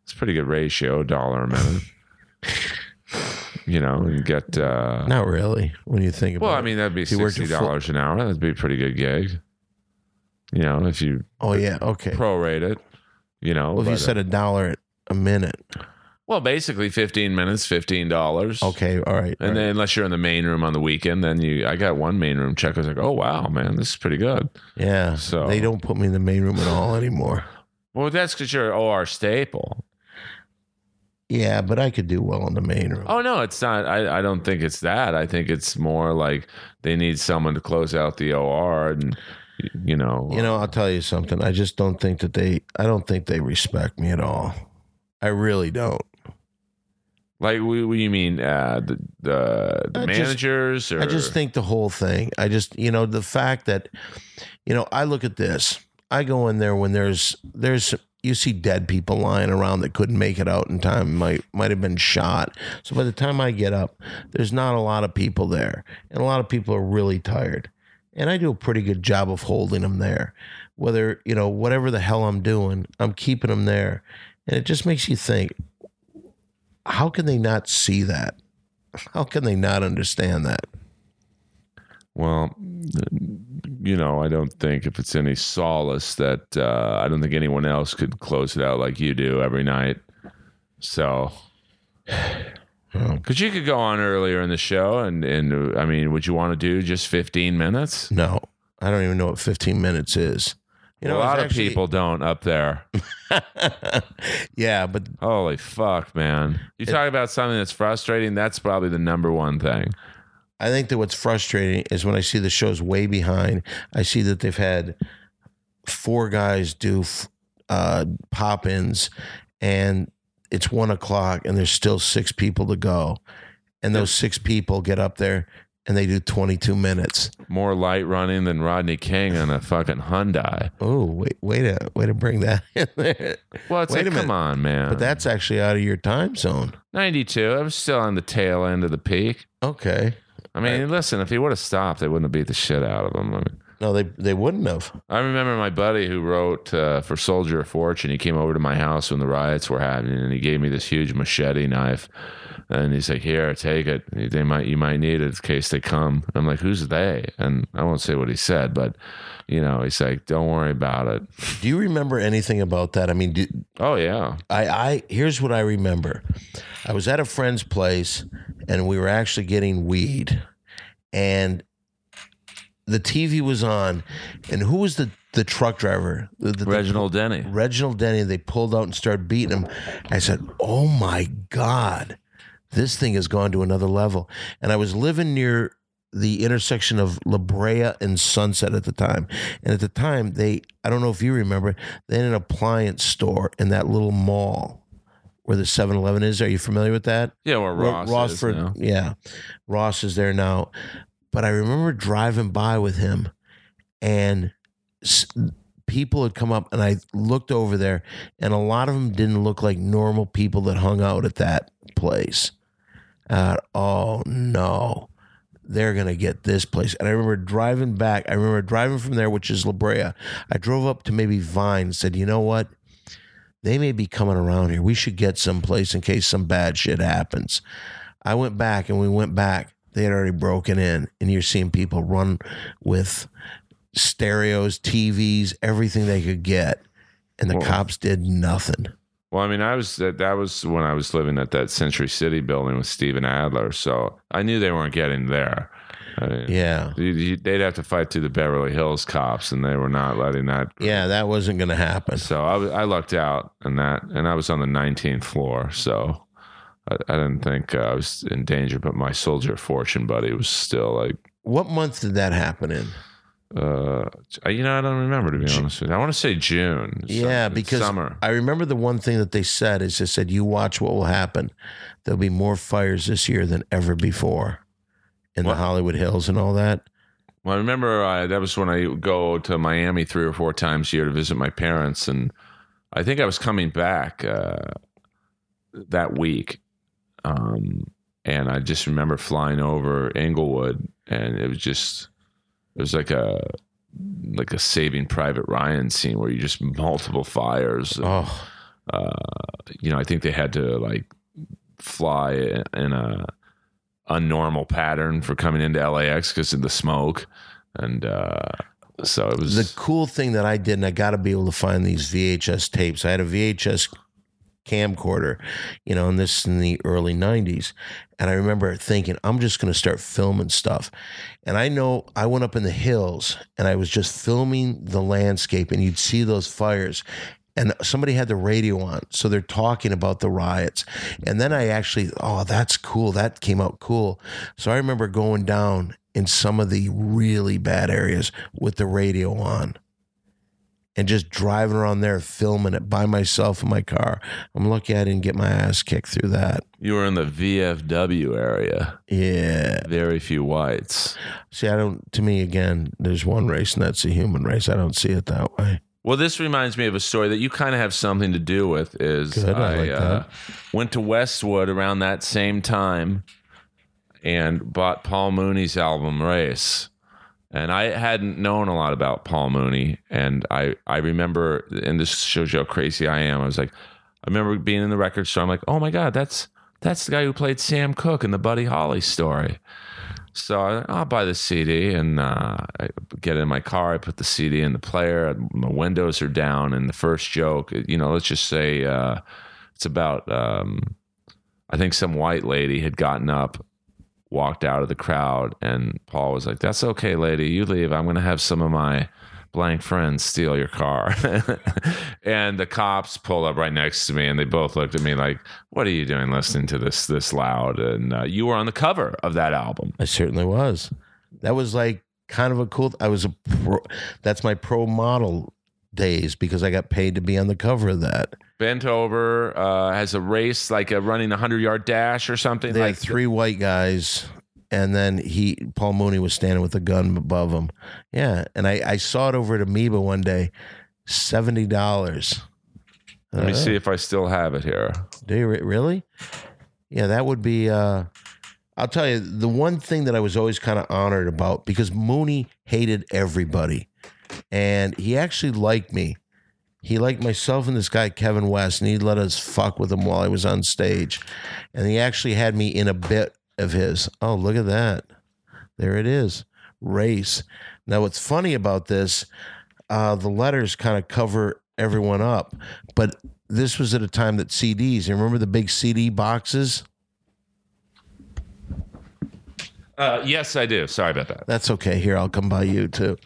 It's a pretty good ratio, dollar a minute. You know, and get uh, not really when you think about. Well, I mean, that'd be sixty dollars an hour. That'd be a pretty good gig. You know, if you oh yeah okay prorate it. You know, well, if you said a dollar a minute. Well, basically fifteen minutes, fifteen dollars. Okay, all right. And all right. Then unless you're in the main room on the weekend, then you I got one main room check. I was like, oh wow, man, this is pretty good. Yeah. So they don't put me in the main room at all anymore. Well, that's because you're an O R staple. Yeah, but I could do well in the main room. Oh no, it's not. I, I don't think it's that. I think it's more like they need someone to close out the O R and you know. You know, I'll tell you something. I just don't think that they I don't think they respect me at all. I really don't. Like, what do you mean, uh, the the, the I managers? Just, or? I just think the whole thing. I just, you know, the fact that, you know, I look at this. I go in there when there's, there's you see dead people lying around that couldn't make it out in time, might might have been shot. So by the time I get up, there's not a lot of people there. And a lot of people are really tired. And I do a pretty good job of holding them there. Whether, you know, whatever the hell I'm doing, I'm keeping them there. And it just makes you think, how can they not see that? How can they not understand that? Well, you know, I don't think if it's any solace that uh, I don't think anyone else could close it out like you do every night. So, because you could go on earlier in the show and, and I mean, would you want to do just fifteen minutes? No, I don't even know what fifteen minutes is. You know, a lot actually... of people don't up there. Yeah, but holy fuck, man! You it, talk about something that's frustrating. That's probably the number one thing. I think that what's frustrating is when I see the show's way behind. I see that they've had four guys do uh, pop-ins, and it's one o'clock, and there's still six people to go, and those six people get up there. And they do twenty-two minutes. More light running than Rodney King on a fucking Hyundai. Oh, wait, wait a way to bring that in there. Well, it's wait like, come on, man. But that's actually out of your time zone. ninety-two. I was still on the tail end of the peak. Okay. I mean, I, listen, if he would have stopped, they wouldn't have beat the shit out of him. I mean, No, they they wouldn't have. I remember my buddy who wrote uh, for Soldier of Fortune. He came over to my house when the riots were happening, and he gave me this huge machete knife. And he's like, "Here, take it. They might, you might need it in case they come." I'm like, "Who's they?" And I won't say what he said, but you know, he's like, "Don't worry about it." Do you remember anything about that? I mean, do, oh yeah. I, I here's what I remember. I was at a friend's place, and we were actually getting weed, and the T V was on, and who was the the truck driver? The, the, Reginald the, Denny. Reginald Denny. They pulled out and started beating him. I said, "Oh my God. This thing has gone to another level." And I was living near the intersection of La Brea and Sunset at the time. And at the time, they, I don't know if you remember, they had an appliance store in that little mall where the seven eleven is. Are you familiar with that? Yeah, where Ross, Ross is for, now. Yeah, Ross is there now. But I remember driving by with him, and people had come up, and I looked over there, and a lot of them didn't look like normal people that hung out at that place. Uh, oh no, they're gonna get this place. And I remember driving back. I remember driving from there, which is La Brea. I drove up to maybe Vine, said, "You know what? They may be coming around here. We should get someplace in case some bad shit happens." I went back, and we went back. They had already broken in, and you're seeing people run with stereos, T Vs, everything they could get, and the Whoa. cops did nothing. Well, I mean, I was that, that was when I was living at that Century City building with Steven Adler, so I knew they weren't getting there. I mean, yeah, you, you, they'd have to fight through the Beverly Hills cops, and they were not letting that. Yeah, that wasn't going to happen. So I, I lucked out in that, and I was on the nineteenth floor, so I, I didn't think uh, I was in danger. But my Soldier of Fortune buddy was still like, what month did that happen in? Uh, you know, I don't remember, to be honest with you. I want to say June. Yeah, some, because summer. I remember the one thing that they said is they said, "You watch what will happen. There'll be more fires this year than ever before in what? the Hollywood Hills and all that." Well, I remember uh, that was when I go to Miami three or four times a year to visit my parents, and I think I was coming back uh, that week, um, and I just remember flying over Inglewood, and it was just. It was like a like a Saving Private Ryan scene where you just multiple fires. And, oh, uh, you know, I think they had to like fly in a, a normal pattern for coming into L A X because of the smoke. And uh, so it was the cool thing that I did, and I got to be able to find these V H S tapes. I had a V H S camcorder, you know, and this in the early nineties. And I remember thinking, I'm just going to start filming stuff. And I know I went up in the hills and I was just filming the landscape, and you'd see those fires, and somebody had the radio on. So they're talking about the riots. And then I actually, oh, that's cool. That came out cool. So I remember going down in some of the really bad areas with the radio on. And just driving around there, filming it by myself in my car. I'm lucky I didn't get my ass kicked through that. You were in the V F W area. Yeah. Very few whites. See, I don't, to me, again, there's one race, and that's the human race. I don't see it that way. Well, this reminds me of a story that you kind of have something to do with. Is Good, I, I like uh, went to Westwood around that same time and bought Paul Mooney's album, Race. And I hadn't known a lot about Paul Mooney. And I, I remember, and this shows you how crazy I am. I was like, I remember being in the record store. I'm like, oh my God, that's that's the guy who played Sam Cooke in the Buddy Holly story. So I, I'll buy the C D and uh, I get in my car. I put the C D in the player. My windows are down. And the first joke, you know, let's just say uh, it's about, um, I think some white lady had gotten up, walked out of the crowd, and Paul was like, "That's okay, lady, you leave. I'm going to have some of my blank friends steal your car." And the cops pull up right next to me, and they both looked at me like, "What are you doing listening to this this loud?" And uh, you were on the cover of that album. I certainly was. That was like kind of a cool. I was a pro, that's my pro model days, because I got paid to be on the cover of that. Bent over, uh, has a race, like a running a hundred-yard dash or something. They like had three th- white guys, and then he, Paul Mooney was standing with a gun above him. Yeah, and I, I saw it over at Amoeba one day, seventy dollars. Let uh, me see if I still have it here. Do you re- really? Yeah, that would be... Uh, I'll tell you, the one thing that I was always kind of honored about, because Mooney hated everybody, and he actually liked me. He liked myself and this guy, Kevin West, and he let us fuck with him while I was on stage. And he actually had me in a bit of his. Oh, look at that. There it is. Race. Now, what's funny about this, uh, the letters kind of cover everyone up, but this was at a time that C Ds, you remember the big C D boxes? Uh, yes, I do. Sorry about that. That's okay. Here, I'll come by you too.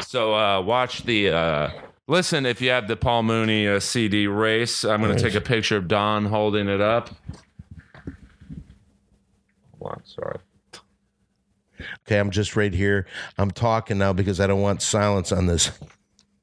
So uh, watch the, uh, listen, if you have the Paul Mooney uh, C D Race, I'm going nice. to take a picture of Don holding it up. Hold on, sorry. Okay, I'm just right here. I'm talking now because I don't want silence on this.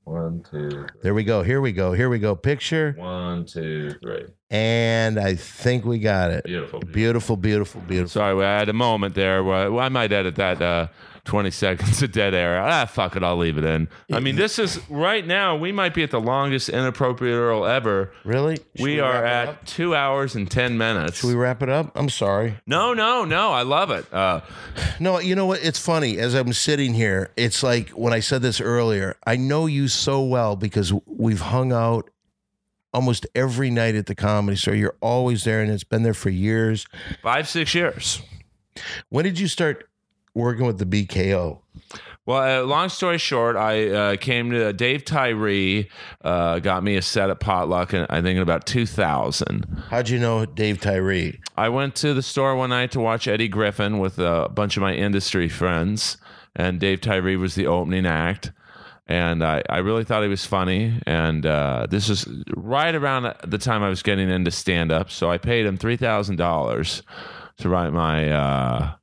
One, two, three. There we go. Here we go. Here we go. Picture. One, two, three. And I think we got it. Beautiful. Beautiful, beautiful, beautiful. beautiful. Sorry, I had a moment there where I might edit that uh, twenty seconds of dead air. Ah, fuck it. I'll leave it in. I mean, this is right now, we might be at the longest inappropriate oral ever. Really? Should we, we are at two hours and ten minutes. Should we wrap it up? I'm sorry. No, no, no. I love it. Uh, no, you know what? It's funny. As I'm sitting here, it's like when I said this earlier, I know you so well because we've hung out almost every night at the Comedy Store. You're always there, and it's been there for years. Five, six years. When did you start working with the B K O? Well, uh, long story short, I uh, came to Dave Tyree, uh, got me a set at Potluck, in, I think in about two thousand. How'd you know Dave Tyree? I went to the store one night to watch Eddie Griffin with a bunch of my industry friends, and Dave Tyree was the opening act. And I, I really thought he was funny. And uh, this was right around the time I was getting into stand-up. So I paid him three thousand dollars to write my... Uh,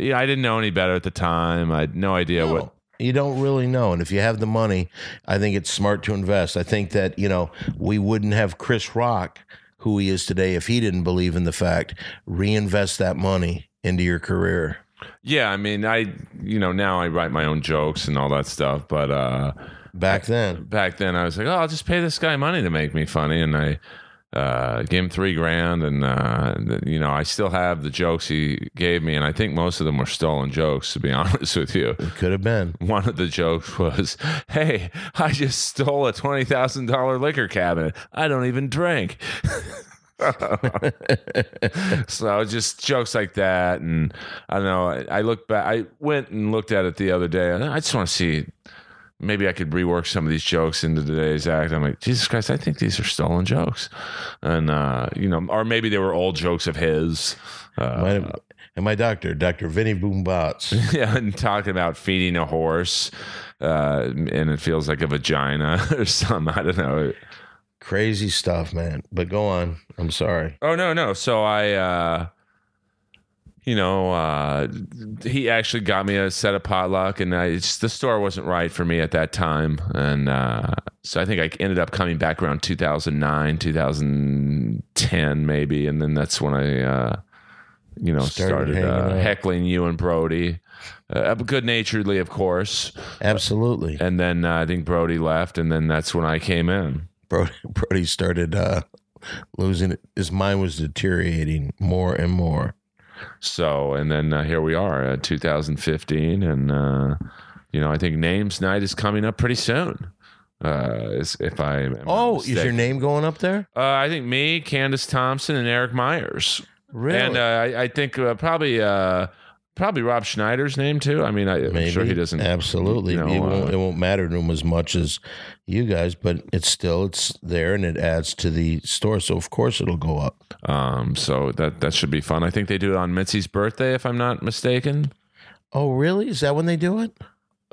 yeah, I didn't know any better at the time. I had no idea no, what... You don't really know. And if you have the money, I think it's smart to invest. I think that, you know, we wouldn't have Chris Rock, who he is today, if he didn't believe in the fact. Reinvest that money into your career. Yeah, I mean, I, you know, now I write my own jokes and all that stuff, but uh, back then, back then I was like, oh, I'll just pay this guy money to make me funny, and I uh, gave him three grand, and uh, you know, I still have the jokes he gave me, and I think most of them were stolen jokes, to be honest with you. It could have been. One of the jokes was, "Hey, I just stole a twenty thousand dollar liquor cabinet. I don't even drink." So just jokes like that, and I don't know. I, I look back. I went and looked at it the other day, and I just want to see. Maybe I could rework some of these jokes into today's act. I'm like, Jesus Christ, I think these are stolen jokes, and uh, you know, or maybe they were old jokes of his. Uh, Might have- And my doctor, Doctor Vinny Boombots. Yeah, and talking about feeding a horse, uh, and it feels like a vagina or something. I don't know. Crazy stuff, man. But go on. I'm sorry. Oh, no, no. So I, uh, you know, uh, he actually got me a set of Potluck, and I, it's, the store wasn't right for me at that time. And uh, so I think I ended up coming back around two thousand nine, two thousand ten maybe. And then that's when I, uh, you know, started, started uh, heckling you and Brody. Uh, good-naturedly, of course. Absolutely. And then uh, I think Brody left, and then that's when I came in. Brody, Brody started uh, losing it. His mind was deteriorating more and more. So, and then uh, here we are, uh, two thousand fifteen, and uh, you know, I think Names Night is coming up pretty soon. Uh, if I am oh, mistaken. Is your name going up there? Uh, I think me, Candace Thompson, and Eric Myers. Really? And uh, I, I think uh, probably. Uh, Probably Rob Schneider's name, too. I mean, I, I'm sure he doesn't. Absolutely. You know, it, won't, uh, it won't matter to him as much as you guys, but it's still, it's there, and it adds to the store. So, of course, it'll go up. Um, so that that should be fun. I think they do it on Mitzi's birthday, if I'm not mistaken. Oh, really? Is that when they do it?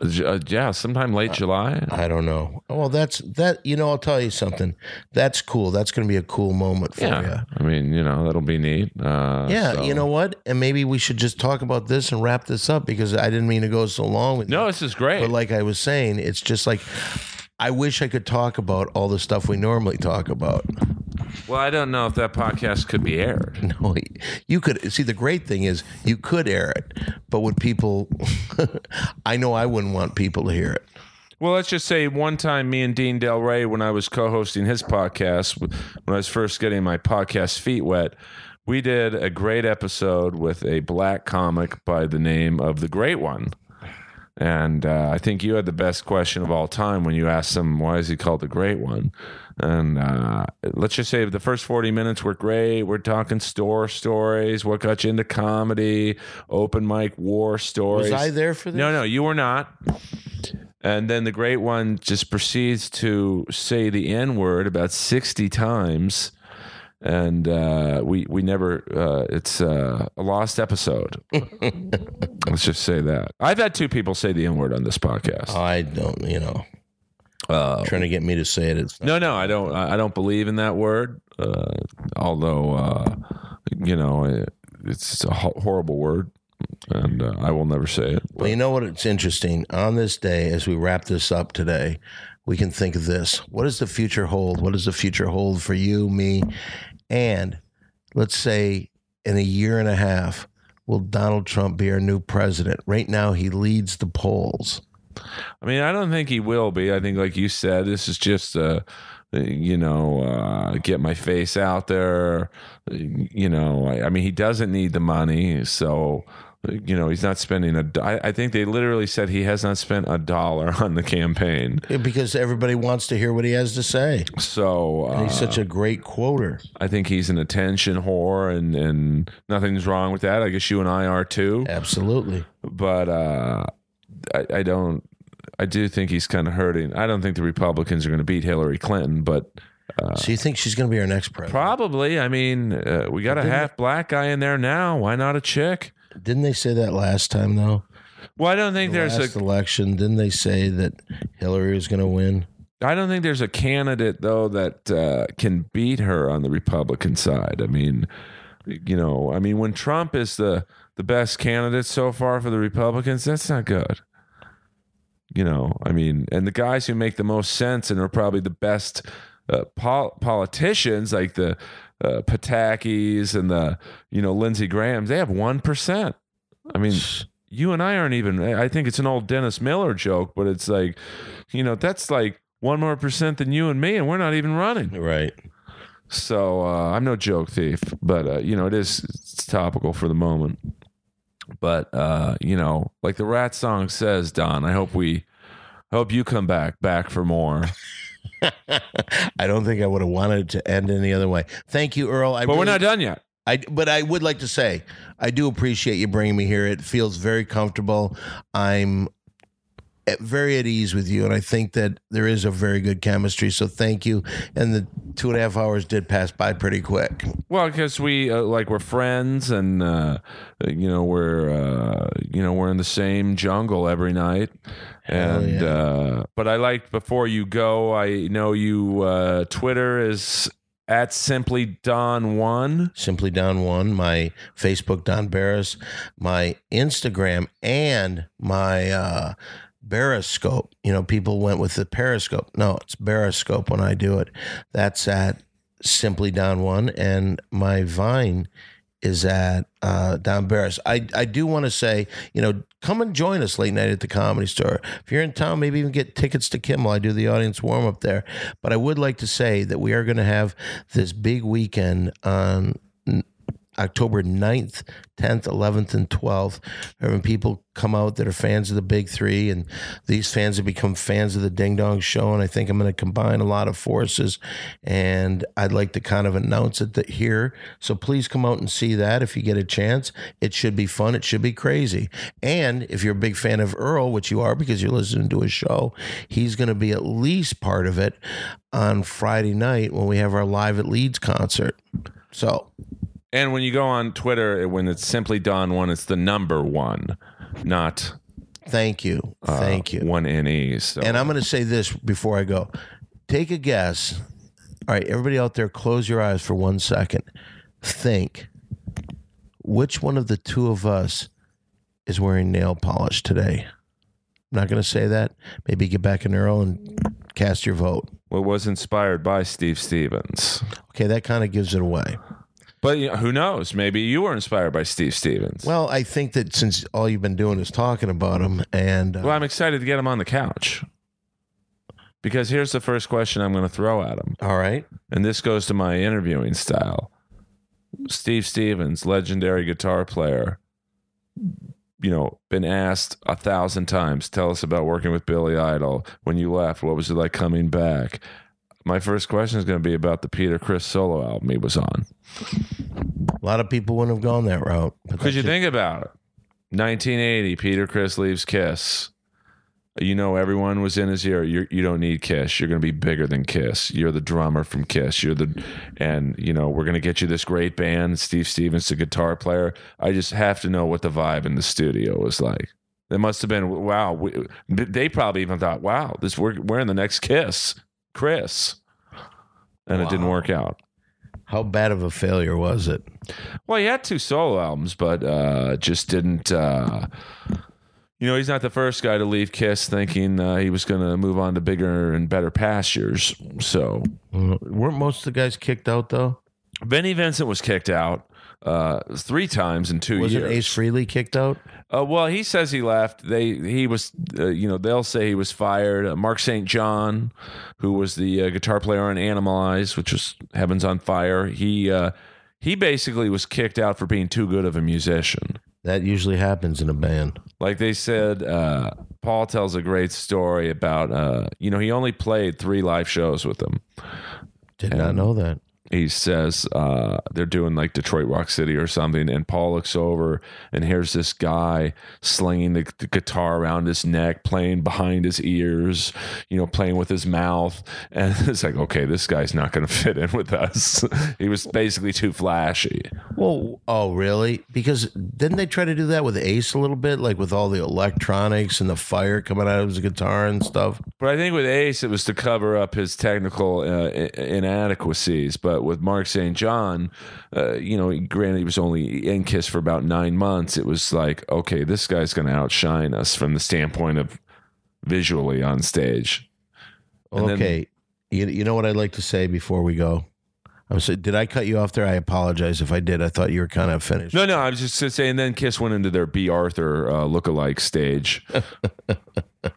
Uh, yeah, sometime late I, July. I don't know. Well, that's that. You know, I'll tell you something. That's cool. That's going to be a cool moment for yeah. you. I mean, you know, that'll be neat. Uh, yeah, so. You know what? And maybe we should just talk about this and wrap this up, because I didn't mean to go so long with no, you. No, this is great. But like I was saying, it's just like, I wish I could talk about all the stuff we normally talk about. Well, I don't know if that podcast could be aired. No, you could. See, the great thing is you could air it, but would people... I know I wouldn't want people to hear it. Well, let's just say one time me and Dean Del Rey, when I was co-hosting his podcast, when I was first getting my podcast feet wet, We did a great episode with a black comic by the name of The Great One. And uh, I think you had the best question of all time when you asked him, why is he called The Great One? And uh, let's just say the first forty minutes were great. We're talking store stories, what got you into comedy, open mic war stories. Was I there for this? No, no, you were not. And then The Great One just proceeds to say the N-word about sixty times. And uh, we we never, uh, it's uh, a lost episode. Let's just say that. I've had two people say the N-word on this podcast. I don't, you know. Uh, trying to get me to say it. It's no, no, I don't. I don't believe in that word. Uh, although, uh, you know, it's a horrible word, and uh, I will never say it. But. Well, you know what? It's interesting. On this day, as we wrap this up today, we can think of this: what does the future hold? What does the future hold for you, me, and let's say in a year and a half, will Donald Trump be our new president? Right now, he leads the polls. I mean, I don't think he will be. I think, like you said, this is just, uh, you know, uh, get my face out there. You know, I, I mean, he doesn't need the money. So, you know, he's not spending a do- I, I think they literally said he has not spent a dollar on the campaign. Because everybody wants to hear what he has to say. So uh, he's such a great quoter. I think he's an attention whore, and, and nothing's wrong with that. I guess you and I are too. Absolutely. But, uh, I, I don't. I do think he's kind of hurting. I don't think the Republicans are going to beat Hillary Clinton, but uh, so you think she's going to be our next president? Probably. I mean, uh, we got a half black guy in there now. Why not a chick? Didn't they say that last time though? Well, I don't think the there's last a election. Didn't they say that Hillary was going to win? I don't think there's a candidate though that uh, can beat her on the Republican side. I mean, you know, I mean, when Trump is the the best candidate so far for the Republicans, that's not good. You know, I mean, and the guys who make the most sense and are probably the best uh, pol- politicians, like the uh, Patakis and the, you know, Lindsey Grahams, they have one percent. I mean, you and I aren't even, I think it's an old Dennis Miller joke, but it's like, you know, that's like one more percent than you and me, and we're not even running. Right. So uh, I'm no joke thief, but, uh, you know, it is it's topical for the moment. But, uh, you know, like the Rat song says, Don, I hope we, I hope you come back, back for more. I don't think I would have wanted to end any other way. Thank you, Earl. I but really, we're not done yet. I, but I would like to say, I do appreciate you bringing me here. It feels very comfortable. I'm at, very at ease with you. And I think that there is a very good chemistry. So thank you. And the two and a half hours did pass by pretty quick. Well, because we uh, like we're friends, and uh, you know we're uh, you know we're in the same jungle every night. And Hell yeah. uh, but I like before you go, I know you. Uh, Twitter is at Simply Don One. Simply Don One. My Facebook, Don Barris. My Instagram and my uh, Barriscope. You know, people went with the Periscope. No, it's Barriscope when I do it. That's at Simply Don One, and my Vine is at uh, Don Barris. I, I do want to say, you know, come and join us late night at the Comedy Store. If you're in town, maybe even get tickets to Kimmel. I do the audience warm up there. But I would like to say that we are going to have this big weekend on October ninth, tenth, eleventh, and twelfth. Having people come out that are fans of the Big Three, and these fans have become fans of the Ding Dong Show, and I think I'm going to combine a lot of forces, and I'd like to kind of announce it here. So please come out and see that if you get a chance. It should be fun. It should be crazy. And if you're a big fan of Earl, which you are because you're listening to his show, he's going to be at least part of it on Friday night when we have our Live at Leeds concert. So... And when you go on Twitter, when it's Simply Don One, it's the number one, not thank you, uh, thank you, one N E. So. And I'm going to say this before I go: take a guess. All right, everybody out there, close your eyes for one second. Think, which one of the two of us is wearing nail polish today? I'm not going to say that. Maybe get back in Earl and cast your vote. Well, it was inspired by Steve Stevens. Okay, that kind of gives it away. But you know, who knows? Maybe you were inspired by Steve Stevens. Well, I think that since all you've been doing is talking about him, and uh, well, I'm excited to get him on the couch, because here's the first question I'm going to throw at him. All right, and this goes to my interviewing style. Steve Stevens, legendary guitar player, you know, been asked a thousand times, tell us about working with Billy Idol. When you left, what was it like coming back? My first question is going to be about the Peter Criss solo album he was on. A lot of people wouldn't have gone that route. Because you think about it. nineteen eighty, Peter Criss leaves Kiss. You know, everyone was in his ear. You're, you don't need Kiss. You're going to be bigger than Kiss. You're the drummer from Kiss. You're the, and you know, we're going to get you this great band. Steve Stevens, the guitar player. I just have to know what the vibe in the studio was like. It must have been, wow. We, they probably even thought, wow, this we're, we're in the next Kiss. Criss. And wow. It didn't work out. How bad of a failure was it? Well, he had two solo albums, but uh, just didn't... Uh, You know, he's not the first guy to leave Kiss thinking uh, he was going to move on to bigger and better pastures. So, uh, weren't most of the guys kicked out, though? Vinnie Vincent was kicked out uh, three times in two Wasn't years. Wasn't Ace Frehley kicked out? Uh, well, he says he left. They he was, uh, you know, they'll say he was fired. Uh, Mark Saint John, who was the uh, guitar player on Animalize, which was Heaven's on Fire, he uh, he basically was kicked out for being too good of a musician. That usually happens in a band. Like they said, uh, Paul tells a great story about, uh, you know, he only played three live shows with them. Did and not know that. He says uh, they're doing like Detroit Rock City or something, and Paul looks over, and here's this guy slinging the, the guitar around his neck, playing behind his ears, you know, playing with his mouth. And it's like, okay, this guy's not going to fit in with us. He was basically too flashy. Well, oh, really? Because didn't they try to do that with Ace a little bit, like with all the electronics and the fire coming out of his guitar and stuff? But I think with Ace, it was to cover up his technical uh, inadequacies, but with Mark Saint John, uh, you know, granted he was only in Kiss for about nine months. It was like, okay, this guy's going to outshine us from the standpoint of visually on stage. And okay, then, you, you know what I'd like to say before we go? I was did I cut you off there? I apologize if I did. I thought you were kind of finished. No, no, I was just saying. Then Kiss went into their B. Arthur uh, lookalike stage.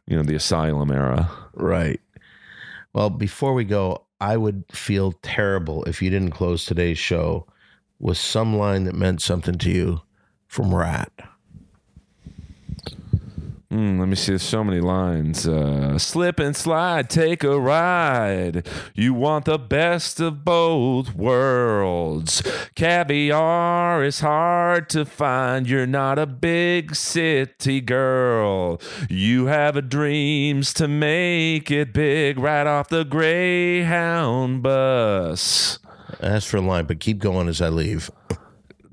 You know, the Asylum era, right? Well, before we go, I would feel terrible if you didn't close today's show with some line that meant something to you from Rat. Mm, let me see. There's so many lines. Uh, slip and slide, take a ride. You want the best of both worlds. Caviar is hard to find. You're not a big city girl. You have a dreams to make it big right off the Greyhound bus. That's for a line, but keep going as I leave.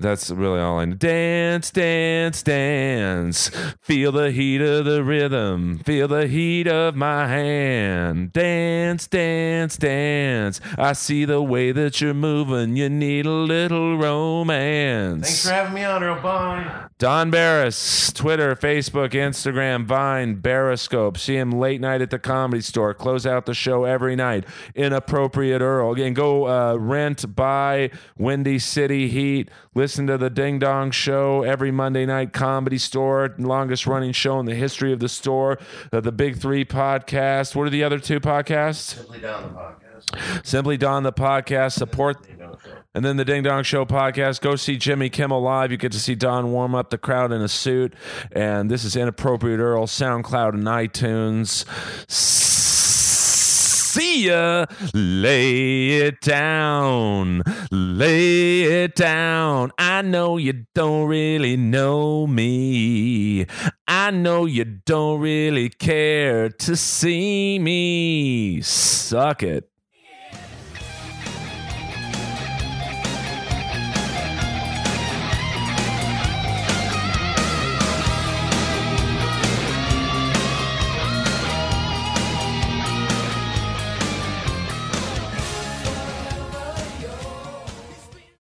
That's really all I need. Dance, dance, dance. Feel the heat of the rhythm. Feel the heat of my hand. Dance, dance, dance. I see the way that you're moving. You need a little romance. Thanks for having me on, Earl. Bye. Don Barris, Twitter, Facebook, Instagram, Vine, Barriscope. See him late night at the Comedy Store. Close out the show every night. Inappropriate Earl. Again, go uh, rent, buy Windy City Heat. Listen Listen to the Ding Dong Show every Monday night, Comedy Store, longest running show in the history of the store, uh, the Big Three podcast. What are the other two podcasts? Simply Don the podcast. Simply Don the podcast. Support. And then the Ding Dong Show podcast. Go see Jimmy Kimmel live. You get to see Don warm up the crowd in a suit. And this is Inappropriate Earl, SoundCloud and iTunes. See ya. Lay it down. Lay it down. I know you don't really know me. I know you don't really care to see me. Suck it.